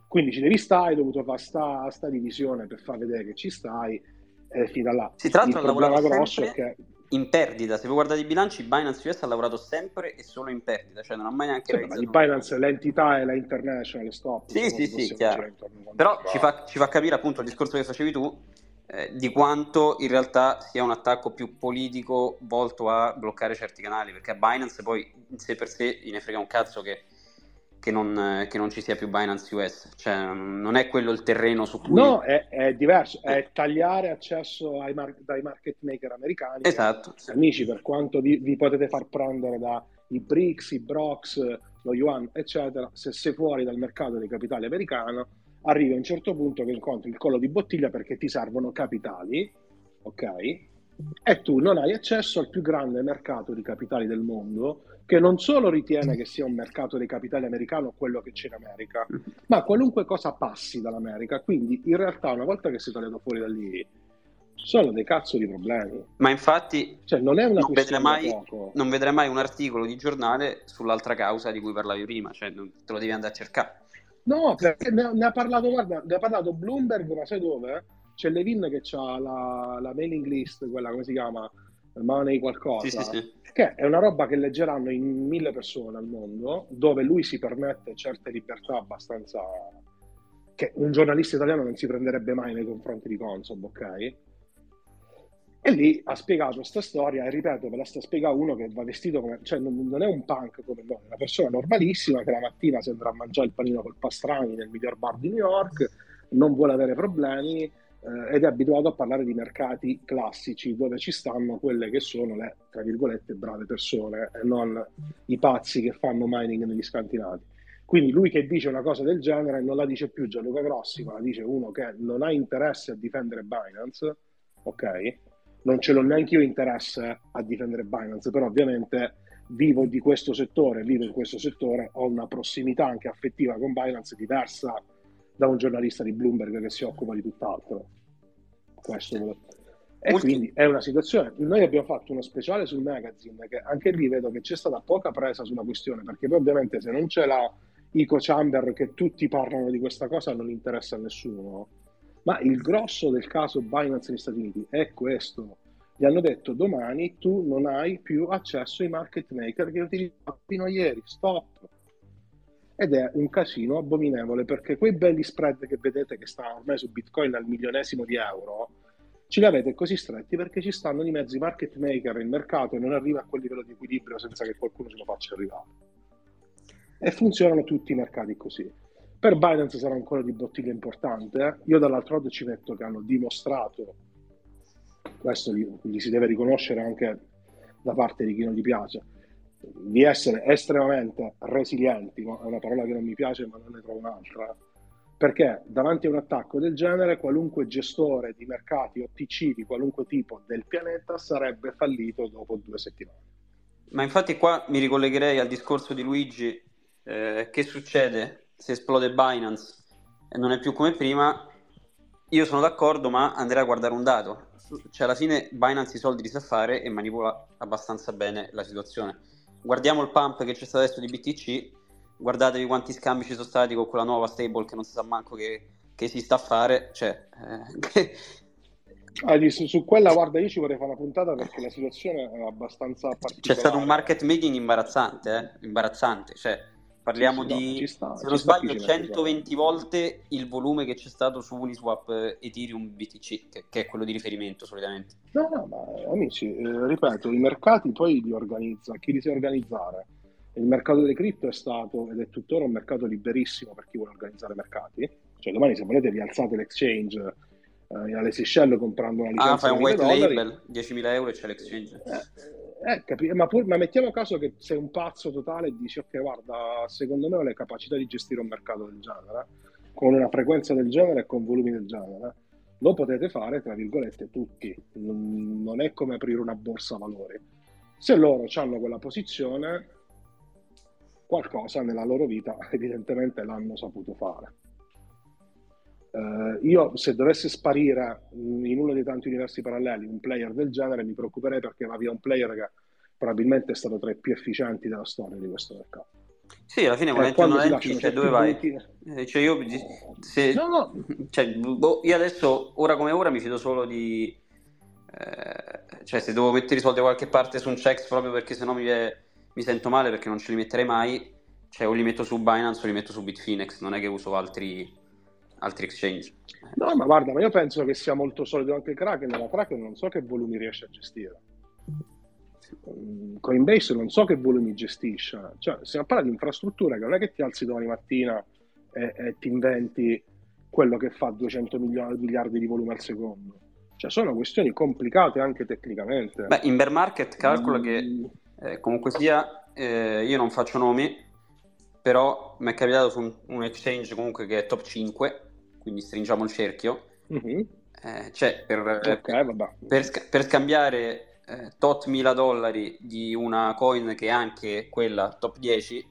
Quindi ci devi stare, hai dovuto fare sta, sta divisione per far vedere che ci stai, e fino a là. Sì, tra l'altro ha lavorato grosso sempre che... in perdita. Se voi guardate i bilanci, Binance U S ha lavorato sempre e solo in perdita, cioè non ha mai neanche sì, realizzato. Ma di Binance l'entità è la International Stop. Sì, sì, sì, chiaro. Però ci fa, ci fa capire appunto il discorso che facevi tu, Eh, di quanto in realtà sia un attacco più politico volto a bloccare certi canali, perché a Binance poi in sé per sé ne frega un cazzo che, che, non, che non ci sia più Binance U S, cioè non è quello il terreno su cui... No, è, è diverso, eh. È tagliare accesso ai mar- dai market maker americani. Esatto. Sì. Amici, per quanto vi, vi potete far prendere dai B R I C S, i B R O C S, lo Yuan, eccetera, se sei fuori dal mercato dei capitali americano, arrivi a un certo punto che incontri il collo di bottiglia perché ti servono capitali, ok? E tu non hai accesso al più grande mercato di capitali del mondo, che non solo ritiene che sia un mercato dei capitali americano quello che c'è in America, ma qualunque cosa passi dall'America. Quindi in realtà una volta che sei tagliato fuori da lì sono dei cazzo di problemi. Ma infatti cioè, non è una non vedrai mai poco. Non vedrai mai un articolo di giornale sull'altra causa di cui parlavi prima, cioè te lo devi andare a cercare. No, perché ne ha, ne ha parlato, guarda, ne ha parlato Bloomberg, ma sai dove? C'è Levin che c'ha la, la mailing list, quella come si chiama? Money qualcosa, sì, sì, sì. Che è una roba che leggeranno in mille persone al mondo, dove lui si permette certe libertà abbastanza... che un giornalista italiano non si prenderebbe mai nei confronti di Consob, ok? E lì ha spiegato questa storia, e ripeto, ve la sta spiegando uno che va vestito come... cioè non, non è un punk come noi, è una persona normalissima che la mattina sembra mangiare il panino col pastrami nel miglior bar di New York, non vuole avere problemi eh, ed è abituato a parlare di mercati classici dove ci stanno quelle che sono le, tra virgolette, brave persone e non i pazzi che fanno mining negli scantinati. Quindi lui che dice una cosa del genere non la dice più Gianluca Grossi, ma la dice uno che non ha interesse a difendere Binance, ok? Non ce l'ho neanche io interesse a difendere Binance, però ovviamente vivo di questo settore, vivo in questo settore, ho una prossimità anche affettiva con Binance diversa da un giornalista di Bloomberg che si occupa di tutt'altro. Questo lo... E Molto... quindi è una situazione. Noi abbiamo fatto uno speciale sul magazine, che anche lì vedo che c'è stata poca presa sulla questione, perché poi ovviamente se non c'è la eco chamber che tutti parlano di questa cosa non interessa a nessuno. Ma il grosso del caso Binance negli Stati Uniti è questo. Gli hanno detto: domani tu non hai più accesso ai market maker che utilizzavi fino a ieri, stop. Ed è un casino abominevole, perché quei belli spread che vedete che stanno ormai su Bitcoin al milionesimo di euro, ce li avete così stretti perché ci stanno di mezzo i market maker, il mercato non arriva a quel livello di equilibrio senza che qualcuno ce lo faccia arrivare. E funzionano tutti i mercati così. Per Binance sarà un collo di bottiglia importante. Io dall'altro lato ci metto che hanno dimostrato, questo gli, gli si deve riconoscere anche da parte di chi non gli piace, di essere estremamente resilienti. È una parola che non mi piace, ma non ne trovo un'altra, perché davanti a un attacco del genere qualunque gestore di mercati O T C di qualunque tipo del pianeta sarebbe fallito dopo due settimane. Ma infatti qua mi ricollegherei al discorso di Luigi. Eh, che succede se esplode Binance e non è più come prima? Io sono d'accordo, ma andrei a guardare un dato. Cioè, alla fine Binance i soldi li sa fare e manipola abbastanza bene la situazione. Guardiamo il pump che c'è stato adesso di B T C, guardatevi quanti scambi ci sono stati con quella nuova stable che non si sa manco che, che esista a fare, cioè eh, ah, su, su quella, guarda, io ci vorrei fare una puntata perché la situazione è abbastanza particolare. C'è stato un market making imbarazzante, eh? imbarazzante, cioè parliamo sì, sì, di, no, sta, se non sbaglio, centoventi volte il volume che c'è stato su Uniswap eh, Ethereum B T C, che, che è quello di riferimento solitamente. No, no, ma amici, eh, ripeto, i mercati poi li organizza chi li sa organizzare. Il mercato delle cripto è stato, ed è tuttora, un mercato liberissimo per chi vuole organizzare mercati. Cioè domani, se volete, vi alzate l'exchange eh, alle Seychelles comprando una licenza. Ah, fai un white label, diecimila euro e c'è l'exchange. Eh. Eh, cap- ma, pur- ma mettiamo a caso che sei un pazzo totale e dici: ok, guarda, secondo me ho le capacità di gestire un mercato del genere, con una frequenza del genere e con volumi del genere. Lo potete fare, tra virgolette, tutti. Non è come aprire una borsa valori. Se loro hanno quella posizione, qualcosa nella loro vita evidentemente l'hanno saputo fare. Uh, io, se dovesse sparire in uno dei tanti universi paralleli un player del genere, mi preoccuperei, perché va via un player che probabilmente è stato tra i più efficienti della storia di questo mercato. Sì, alla fine volenti o nolenti, cioè, dove vai? Punti... Cioè, io, se... no, no. Cioè, boh, io adesso, ora come ora, mi fido solo di... Eh, cioè, se devo mettere i soldi da qualche parte su un checks, proprio perché sennò mi, è... mi sento male, perché non ce li metterei mai, cioè o li metto su Binance o li metto su BitFinex, non è che uso altri... altri exchange. No, ma guarda, ma io penso che sia molto solido anche il Kraken. La Kraken non so che volumi riesce a gestire, Coinbase non so che volumi gestisce. Cioè, stiamo parlando di infrastruttura che non è che ti alzi domani mattina e, e ti inventi quello che fa duecento miliardi di volume al secondo. Cioè, sono questioni complicate anche tecnicamente. Beh, in bear market calcola mm. che eh, comunque sia, eh, io non faccio nomi, però mi è capitato su un, un exchange comunque che è top cinque, quindi stringiamo il cerchio. Mm-hmm. eh, cioè per, okay, per, per, per scambiare eh, tot mila dollari di una coin che è anche quella top dieci,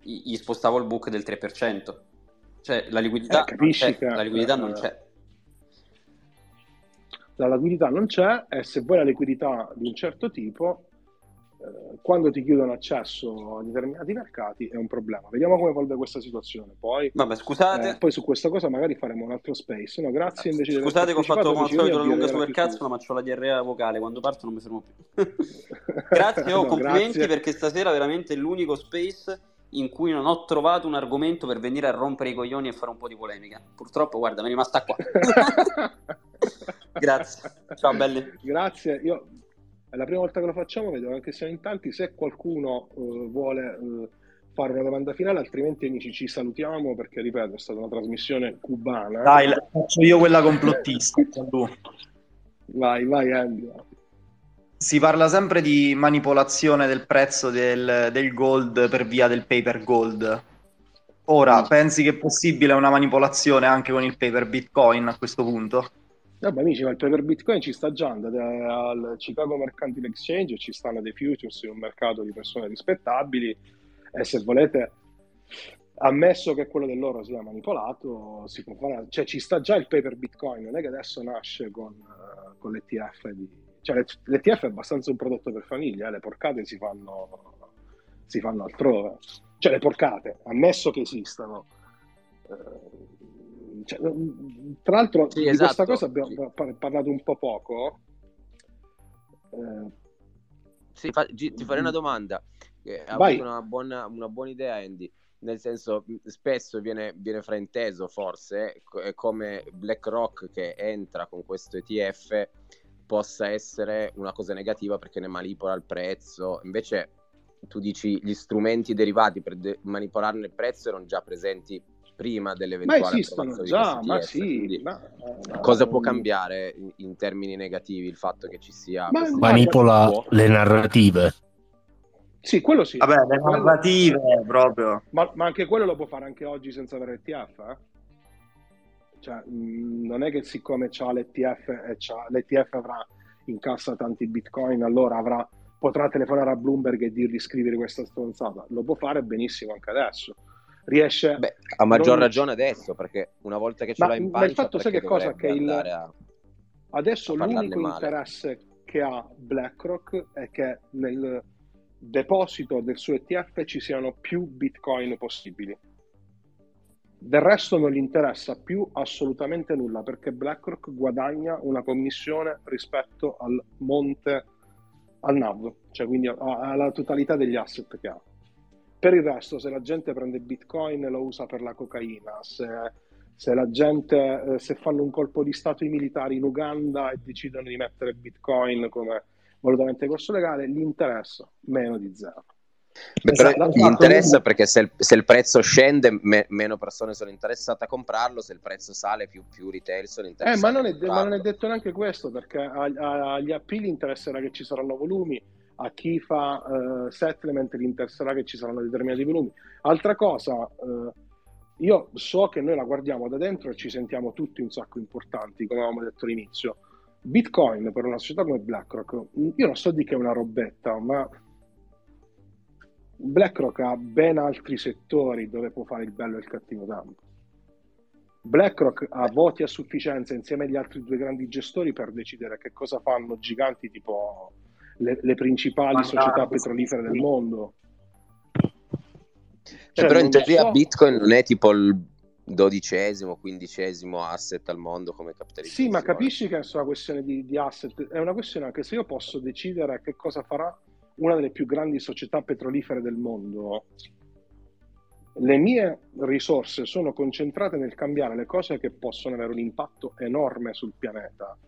gli spostavo il book del tre per cento. Cioè la liquidità, eh, capisci, non c'è, la liquidità eh, non c'è. La liquidità non c'è, e se vuoi la liquidità di un certo tipo, quando ti chiudono accesso a determinati mercati è un problema. Vediamo come evolve questa situazione. Poi vabbè, scusate, eh, poi su questa cosa magari faremo un altro space. No, grazie. Invece scusate che ho fatto come al solito la lunga supercazzola, ma c'ho la diarrea vocale, quando parto non mi fermo più. Grazie, oh, no, complimenti, grazie, perché stasera veramente è l'unico space in cui non ho trovato un argomento per venire a rompere i coglioni e fare un po' di polemica. Purtroppo, guarda, mi è rimasta qua. Grazie, ciao belli. Grazie. Io è la prima volta che lo facciamo, vedo anche se siamo in tanti. Se qualcuno uh, vuole uh, fare una domanda finale, altrimenti amici ci salutiamo, perché ripeto è stata una trasmissione cubana. Dai, la faccio io quella complottista. Vai, vai Andy. Si parla sempre di manipolazione del prezzo del, del gold per via del paper gold. Ora, pensi che è possibile una manipolazione anche con il paper bitcoin a questo punto? Vabbè amici, ma il paper Bitcoin ci sta già andando al Chicago Mercantile Exchange, ci stanno dei futures in un mercato di persone rispettabili e se volete, ammesso che quello dell'oro sia manipolato, si può fare, cioè ci sta già il paper Bitcoin, non è che adesso nasce con, uh, con l'E T F di, cioè l'E T F è abbastanza un prodotto per famiglia, eh, le porcate si fanno si fanno altrove, cioè le porcate, ammesso che esistano. Uh, Cioè, tra l'altro sì, di esatto. questa cosa abbiamo par- parlato un po' poco eh... sì, fa- gi- ti farei una domanda che ha avuto una buona, una buona idea Andy, nel senso spesso viene, viene frainteso forse co- come BlackRock che entra con questo E T F possa essere una cosa negativa perché ne manipola il prezzo, invece tu dici gli strumenti derivati per de- manipolarne il prezzo erano già presenti prima dell'eventuale, ma esistono già, ma sì, ma, ma, cosa può cambiare in, in termini negativi il fatto che ci sia, ma, manipola ma... le narrative, sì, quello sì, vabbè, le narrative quello... proprio, ma, ma anche quello lo può fare anche oggi senza avere E T F, eh? Cioè mh, non è che siccome c'ha l'E T F e c'ha, l'E T F avrà in cassa tanti bitcoin, allora avrà, potrà telefonare a Bloomberg e dirgli scrivere questa stronzata, lo può fare benissimo anche adesso. Riesce Beh, a maggior non... ragione adesso, perché una volta che ce ma, l'ha in pancia, ma il fatto, sai che cosa? Che il... a... adesso l'unico male. interesse che ha BlackRock è che nel deposito del suo E T F ci siano più bitcoin possibili. Del resto non gli interessa più assolutamente nulla, perché BlackRock guadagna una commissione rispetto al monte, al N A V, cioè quindi alla totalità degli asset che ha. Per il resto, se la gente prende bitcoin e lo usa per la cocaina, se, se la gente, se fanno un colpo di stato i militari in Uganda e decidono di mettere bitcoin come valutamente corso legale, gli interessa meno di zero. Beh, esatto, però gli interessa perché se il, se il prezzo scende me, meno persone sono interessate a comprarlo, se il prezzo sale più, più retail sono interessati eh, ma non è, a ma non è detto neanche questo, perché agli appeal interesserà che ci saranno volumi, a chi fa uh, settlement gli interesserà che ci saranno determinati volumi. Altra cosa, uh, io so che noi la guardiamo da dentro e ci sentiamo tutti un sacco importanti, come avevamo detto all'inizio. Bitcoin per una società come BlackRock, io non so di che è una robetta, ma BlackRock ha ben altri settori dove può fare il bello e il cattivo tanto. BlackRock ha voti a sufficienza insieme agli altri due grandi gestori per decidere che cosa fanno giganti tipo... Le, le principali Mandato. società petrolifere del mondo, cioè, però in teoria so... Bitcoin non è tipo il dodicesimo, quindicesimo asset al mondo come capitalizzazione. Sì, ma capisci che è una questione di, di asset, è una questione anche se io posso decidere che cosa farà una delle più grandi società petrolifere del mondo. Le mie risorse sono concentrate nel cambiare le cose che possono avere un impatto enorme sul pianeta.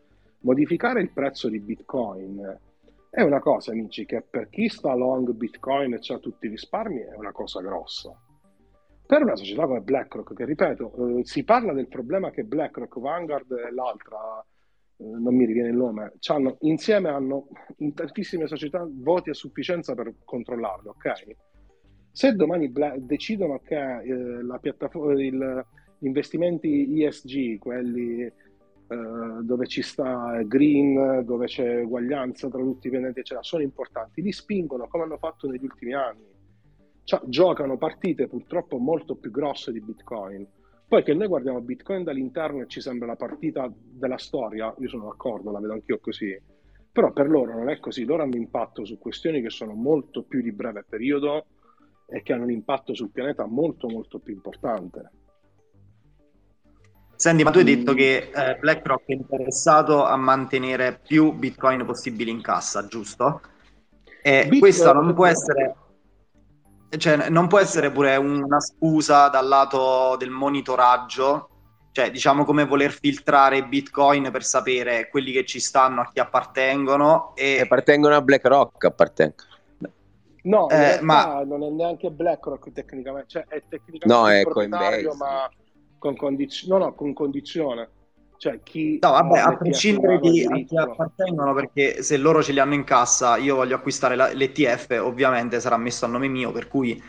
Modificare il prezzo di Bitcoin è una cosa, amici, che per chi sta long Bitcoin e c'ha tutti i risparmi è una cosa grossa. Per una società come BlackRock, che ripeto, eh, si parla del problema che BlackRock, Vanguard e l'altra, eh, non mi riviene il nome, c'hanno, insieme hanno in tantissime società voti a sufficienza per controllarle, ok? Se domani Bla- decidono che eh, la piattaforma, il, gli investimenti E S G, quelli... dove ci sta green, dove c'è uguaglianza tra tutti i pianeti, eccetera, sono importanti, li spingono come hanno fatto negli ultimi anni, cioè, giocano partite purtroppo molto più grosse di Bitcoin. Poi che noi guardiamo Bitcoin dall'interno e ci sembra la partita della storia, io sono d'accordo, la vedo anch'io così, però per loro non è così, loro hanno impatto su questioni che sono molto più di breve periodo e che hanno un impatto sul pianeta molto molto più importante. Senti, ma tu hai detto che eh, BlackRock è interessato a mantenere più bitcoin possibili in cassa, giusto? E bitcoin... questa non può essere, cioè non può essere pure una scusa dal lato del monitoraggio, cioè diciamo come voler filtrare bitcoin per sapere quelli che ci stanno, a chi appartengono e... appartengono a BlackRock, appartengono. No, eh, in realtà ma... non è neanche BlackRock tecnicamente, cioè è tecnicamente no, è proprietario, ma... Con condiz- no, no, con condizione, cioè chi no, vabbè, a prescindere di a chi appartengono, perché se loro ce li hanno in cassa, io voglio acquistare la, l'E T F, ovviamente sarà messo a nome mio, per cui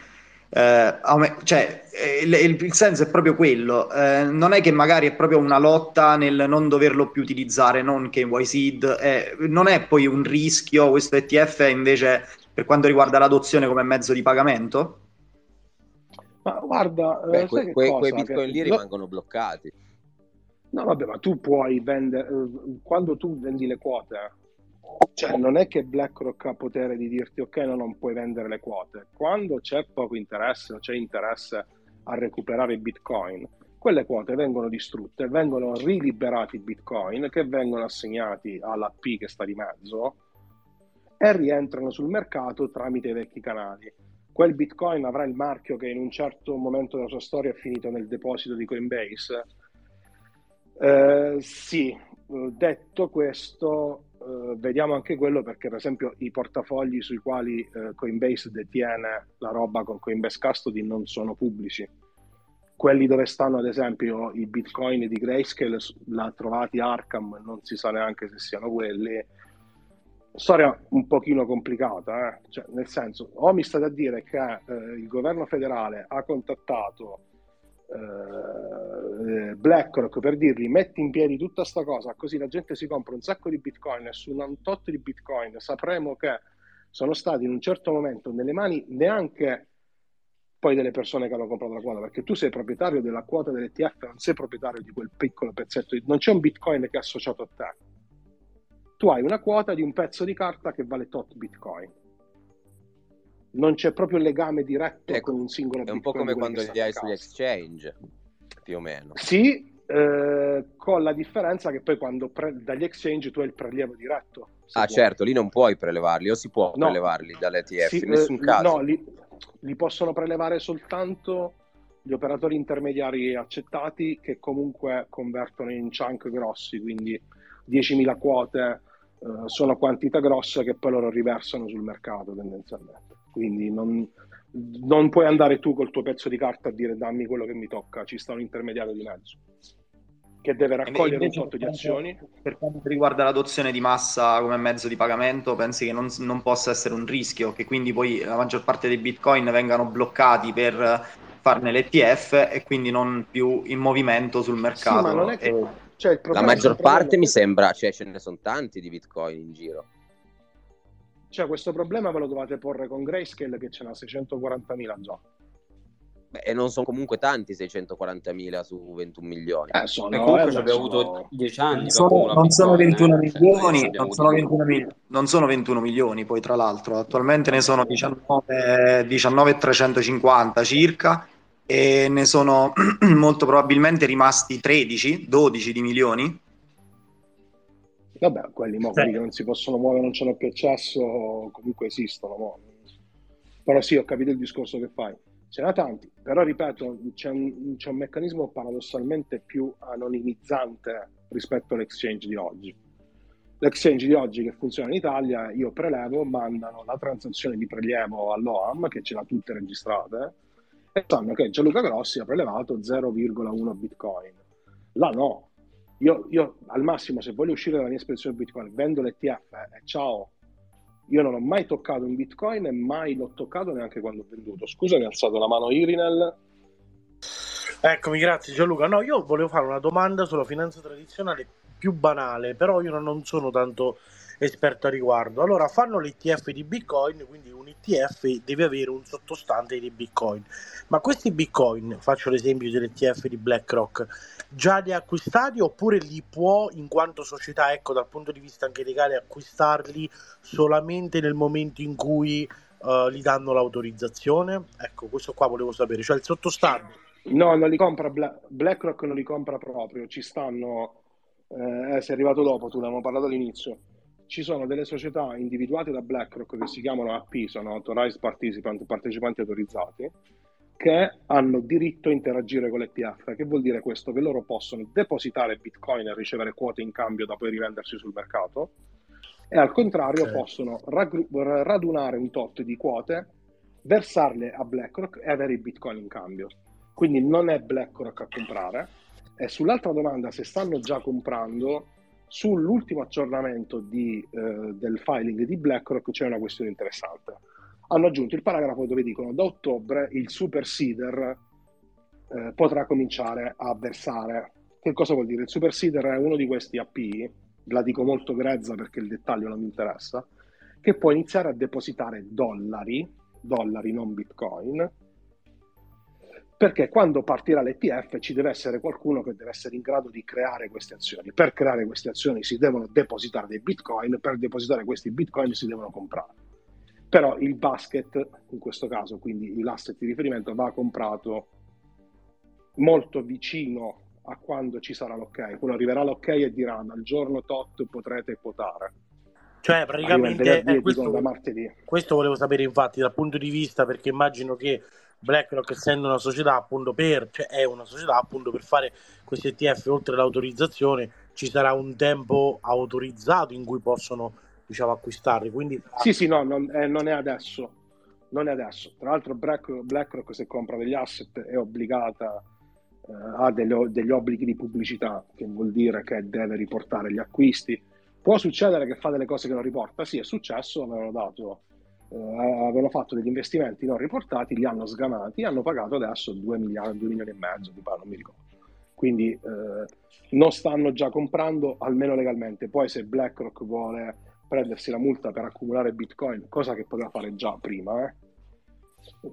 Eh, cioè, il, il, il senso è proprio quello, eh, non è che magari è proprio una lotta nel non doverlo più utilizzare, non che in seed, eh, non è poi un rischio questo E T F invece per quanto riguarda l'adozione come mezzo di pagamento? Ma guarda, Beh, eh, que, que, cosa, quei bitcoin lì rimangono no, bloccati. No vabbè, ma tu puoi vendere, quando tu vendi le quote, cioè non è che BlackRock ha potere di dirti ok, no, non puoi vendere le quote. Quando c'è poco interesse o c'è interesse a recuperare bitcoin, quelle quote vengono distrutte, vengono riliberati bitcoin che vengono assegnati alla P che sta di mezzo e rientrano sul mercato tramite i vecchi canali. Quel bitcoin avrà il marchio che in un certo momento della sua storia è finito nel deposito di Coinbase. Eh, sì, detto questo, Uh, vediamo anche quello, perché per esempio i portafogli sui quali uh, Coinbase detiene la roba con Coinbase Custody non sono pubblici. Quelli dove stanno ad esempio i bitcoin di Grayscale, l'ha trovati Arkham, non si sa neanche se siano quelli. Storia un pochino complicata, eh? Cioè, nel senso, o mi state a dire che uh, il governo federale ha contattato Uh, BlackRock per dirgli metti in piedi tutta sta cosa così la gente si compra un sacco di bitcoin e su un tot di bitcoin sapremo che sono stati in un certo momento nelle mani neanche poi delle persone che hanno comprato la quota, perché tu sei proprietario della quota dell'E T F, non sei proprietario di quel piccolo pezzetto, non c'è un bitcoin che è associato a te, tu hai una quota di un pezzo di carta che vale tot bitcoin, non c'è proprio legame diretto è, con un singolo bitcoin. È un po' come quando li hai sugli exchange, più o meno. Sì, eh, con la differenza che poi quando pre- dagli exchange tu hai il prelievo diretto. Ah, vuoi. Certo, lì non puoi prelevarli, o si può no. prelevarli dall'E T F, sì, in nessun eh, caso. No, li, li possono prelevare soltanto gli operatori intermediari accettati, che comunque convertono in chunk grossi, quindi diecimila quote, eh, sono quantità grosse che poi loro riversano sul mercato tendenzialmente. Quindi non, non puoi andare tu col tuo pezzo di carta a dire dammi quello che mi tocca, ci sta un intermediario di mezzo che deve raccogliere un tot di azioni. Per quanto riguarda l'adozione di massa come mezzo di pagamento, pensi che non, non possa essere un rischio, che quindi poi la maggior parte dei bitcoin vengano bloccati per farne l'E T F e quindi non più in movimento sul mercato? Sì, ma non è che, e... cioè, il la maggior parte è... mi sembra, cioè ce ne sono tanti di bitcoin in giro. Cioè, questo problema ve lo dovete porre con Grayscale, che ce n'ha seicentoquarantamila già. Beh, e non sono comunque tanti seicentoquarantamila su ventuno milioni. Eh, sono, comunque eh, ci abbiamo sono... avuto dieci anni. Sono, non, sono ventuno eh, milioni, cioè, non, sono ventuno milioni. Non sono ventuno milioni, poi tra l'altro. Attualmente ne sono diciannove, diciannovemila trecentocinquanta circa, e ne sono molto probabilmente rimasti tredici, dodici di milioni. Vabbè, quelli, mo, sì. quelli che non si possono muovere, non c'hanno più accesso, comunque esistono. Mo. Però sì, ho capito il discorso che fai. Ce n'ha tanti, però ripeto, c'è un, c'è un meccanismo paradossalmente più anonimizzante rispetto all'exchange di oggi. L'exchange di oggi che funziona in Italia, io prelevo, mandano la transazione di prelievo all'O A M, che ce l'ha tutte registrate, e sanno che Gianluca Grossi ha prelevato zero virgola uno bitcoin. Là no. Io, io al massimo, se voglio uscire dalla mia espressione bitcoin, vendo l'E T F e eh, ciao, io non ho mai toccato un bitcoin e mai l'ho toccato neanche quando ho venduto. Scusa, mi ha alzato la mano Irinel. Eccomi, grazie Gianluca. No, io volevo fare una domanda sulla finanza tradizionale più banale, però io non sono tanto esperto a riguardo. Allora, fanno l'E T F di bitcoin, quindi un E T F deve avere un sottostante di bitcoin, ma questi bitcoin, faccio l'esempio dell'E T F di BlackRock, già li ha acquistati oppure li può, in quanto società, ecco, dal punto di vista anche legale, acquistarli solamente nel momento in cui uh, gli danno l'autorizzazione? Ecco, questo qua volevo sapere, cioè il sottostante. No, non li compra Bla- BlackRock non li compra proprio, ci stanno, eh, sei arrivato dopo, tu l'abbiamo parlato all'inizio, ci sono delle società individuate da BlackRock che si chiamano A P, sono Authorized Participant, partecipanti autorizzati, che hanno diritto a interagire con l'E T F. Che vuol dire questo? Che loro possono depositare bitcoin e ricevere quote in cambio da poi rivendersi sul mercato, e al contrario okay. possono ragru- radunare un tot di quote, versarle a BlackRock e avere i bitcoin in cambio. Quindi non è BlackRock a comprare. E sull'altra domanda, se stanno già comprando, sull'ultimo aggiornamento di, eh, del filing di BlackRock c'è una questione interessante. hanno aggiunto il paragrafo dove dicono: da ottobre il super seeder eh, potrà cominciare a versare. Che cosa vuol dire? Il super seeder è uno di questi A P I, la dico molto grezza perché il dettaglio non mi interessa, che può iniziare a depositare dollari, dollari non bitcoin, perché quando partirà l'E T F ci deve essere qualcuno che deve essere in grado di creare queste azioni. Per creare queste azioni si devono depositare dei bitcoin, per depositare questi bitcoin si devono comprare. Però il basket, in questo caso, quindi l'asset di riferimento, va comprato molto vicino a quando ci sarà l'ok. Quando arriverà l'ok e dirà: dal giorno tot potrete quotare. Cioè praticamente eh, questo, questo volevo sapere, infatti, dal punto di vista, perché immagino che BlackRock, essendo una società appunto per cioè è una società appunto per fare questi E T F, oltre all'autorizzazione ci sarà un tempo autorizzato in cui possono, diciamo, acquistarli. Quindi sì sì no non, eh, non è adesso non è adesso tra l'altro BlackRock, BlackRock se compra degli asset è obbligata eh, a delle, degli obblighi di pubblicità, che vuol dire che deve riportare gli acquisti. Può succedere che fa delle cose che non riporta, sì, è successo, avevano dato Uh, avevano fatto degli investimenti non riportati, li hanno sgamati, hanno pagato adesso due miliardi, due milioni e mezzo, tipo, non mi ricordo. Quindi uh, non stanno già comprando, almeno legalmente. Poi se BlackRock vuole prendersi la multa per accumulare bitcoin, cosa che poteva fare già prima, eh?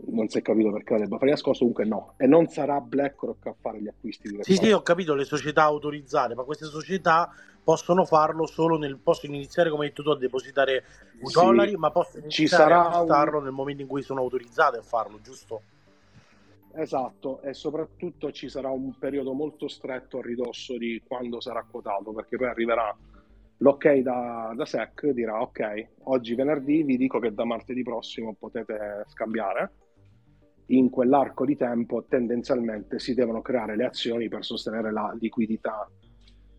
Non si è capito perché la debba fare nascosto, comunque no. E non sarà BlackRock a fare gli acquisti di sì, sì, ho capito, le società autorizzate, ma queste società possono farlo solo nel possono iniziare, come hai detto tu, a depositare sì, dollari, ma possono iniziare a acquistarlo un... nel momento in cui sono autorizzate a farlo, giusto? Esatto, e soprattutto ci sarà un periodo molto stretto a ridosso di quando sarà quotato, perché poi arriverà l'ok da, da S E C, dirà: ok, oggi venerdì vi dico che da martedì prossimo potete scambiare. In quell'arco di tempo tendenzialmente si devono creare le azioni per sostenere la liquidità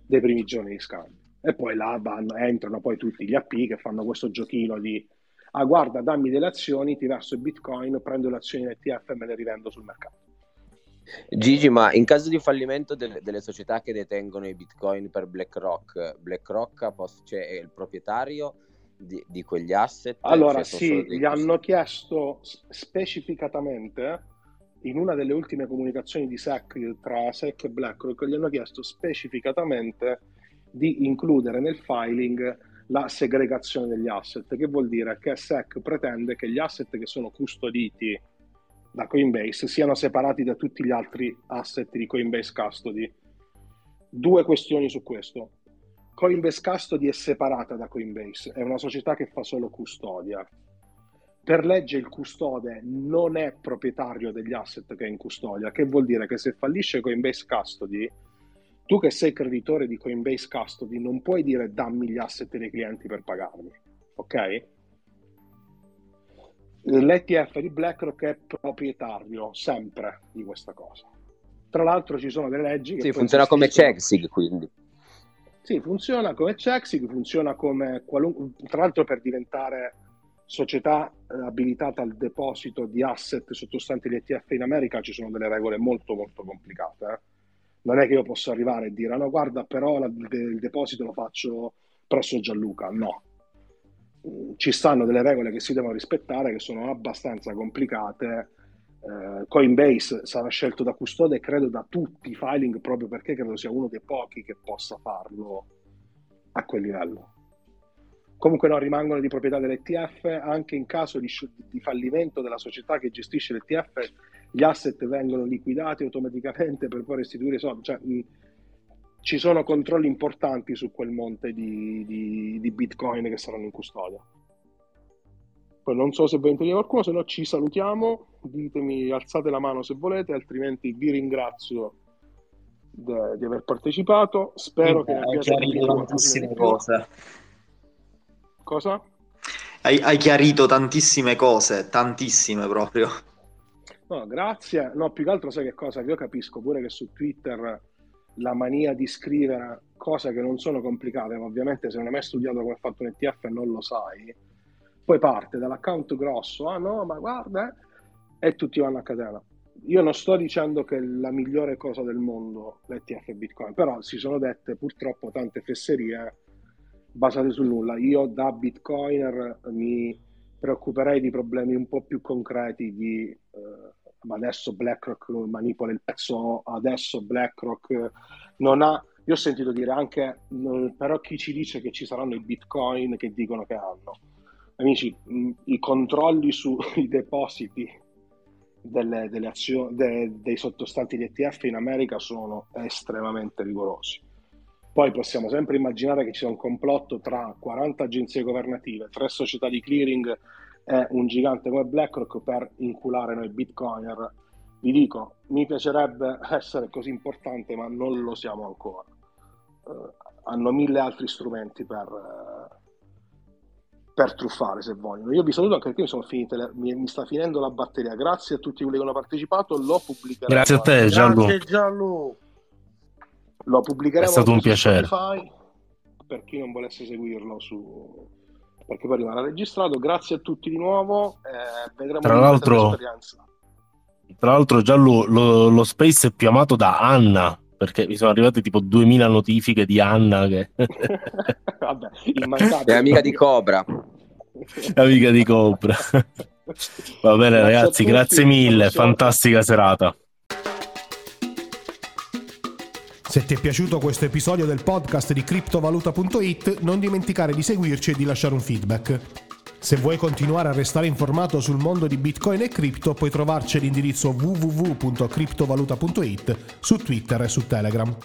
dei primi giorni di scambio, e poi là vanno, entrano poi tutti gli A P I che fanno questo giochino di: ah guarda, dammi delle azioni, ti verso il bitcoin, prendo le azioni in E T F e me le rivendo sul mercato. Gigi, ma in caso di fallimento delle, delle società che detengono i bitcoin per BlackRock, BlackRock cioè, è il proprietario di, di quegli asset? Allora sì, gli hanno chiesto specificatamente, in una delle ultime comunicazioni di S E C, tra S E C e BlackRock, gli hanno chiesto specificatamente di includere nel filing la segregazione degli asset, che vuol dire che S E C pretende che gli asset che sono custoditi da Coinbase siano separati da tutti gli altri asset di Coinbase Custody. Due questioni su questo. Coinbase Custody è separata da Coinbase, è una società che fa solo custodia. Per legge il custode non è proprietario degli asset che è in custodia, che vuol dire che se fallisce Coinbase Custody, tu che sei creditore di Coinbase Custody non puoi dire: dammi gli asset dei clienti per pagarli, ok? L'E T F di BlackRock è proprietario sempre di questa cosa. Tra l'altro ci sono delle leggi che sì, funziona come checksig, quindi sì, funziona come checksig, funziona come qualunque, tra l'altro, per diventare società abilitata al deposito di asset sottostanti gli E T F in America ci sono delle regole molto molto complicate, eh? Non è che io posso arrivare e dire: no guarda, però la, il deposito lo faccio presso Gianluca, no. Ci stanno delle regole che si devono rispettare, che sono abbastanza complicate. eh, Coinbase sarà scelto da custode, credo, da tutti i filing, proprio perché credo sia uno dei pochi che possa farlo a quel livello. Comunque no, rimangono di proprietà dell'E T F. Anche in caso di, di fallimento della società che gestisce l'E T F, gli asset vengono liquidati automaticamente per poi restituire i soldi. Cioè, mh, ci sono controlli importanti su quel monte di, di, di bitcoin che saranno in custodia. Poi non so se volete dire qualcuno, se no ci salutiamo. Ditemi, alzate la mano se volete, altrimenti vi ringrazio de, di aver partecipato. Spero eh, che abbiate chiarito tantissime cose. Cosa? Hai, hai chiarito tantissime cose, tantissime proprio. No, grazie. No, più che altro sai che cosa? Io capisco pure che su Twitter la mania di scrivere cose che non sono complicate, ma ovviamente se non hai mai studiato come è fatto un E T F non lo sai, poi parte dall'account grosso: ah no, ma guarda, e tutti vanno a catena. Io non sto dicendo che è la migliore cosa del mondo l'E T F Bitcoin, però si sono dette purtroppo tante fesserie basate sul nulla. Io da Bitcoiner mi preoccuperei di problemi un po' più concreti di eh, ma adesso BlackRock manipola il pezzo, adesso BlackRock non ha... Io ho sentito dire anche, però chi ci dice che ci saranno i bitcoin che dicono che hanno? Amici, i controlli sui depositi delle, delle azioni, de, dei sottostanti di E T F in America sono estremamente rigorosi. Poi possiamo sempre immaginare che ci sia un complotto tra quaranta agenzie governative, tre società di clearing e un gigante come BlackRock per inculare noi bitcoiner. Vi dico, mi piacerebbe essere così importante, ma non lo siamo ancora. Uh, hanno mille altri strumenti per, uh, per truffare, se vogliono. Io vi saluto anche perché mi, sono finite le, mi, mi sta finendo la batteria. Grazie a tutti quelli che hanno partecipato, lo pubblicherò. Grazie a te, Gianlu. Grazie, Gianlu. Lo pubblicheremo. È stato un piacere. Spotify, per chi non volesse seguirlo su... perché poi rimarrà registrato. Grazie a tutti di nuovo. Eh, vedremo Tra l'altro... l'esperienza. Tra l'altro Gianlu, lo, lo space è più amato da Anna, perché mi sono arrivate tipo duemila notifiche di Anna che vabbè, è amica di Cobra è amica di Cobra va bene, grazie ragazzi, grazie mille, fantastica serata. Se ti è piaciuto questo episodio del podcast di Criptovaluta punto it, non dimenticare di seguirci e di lasciare un feedback. Se vuoi continuare a restare informato sul mondo di Bitcoin e cripto, puoi trovarci all'indirizzo w w w punto criptovaluta punto it su Twitter e su Telegram.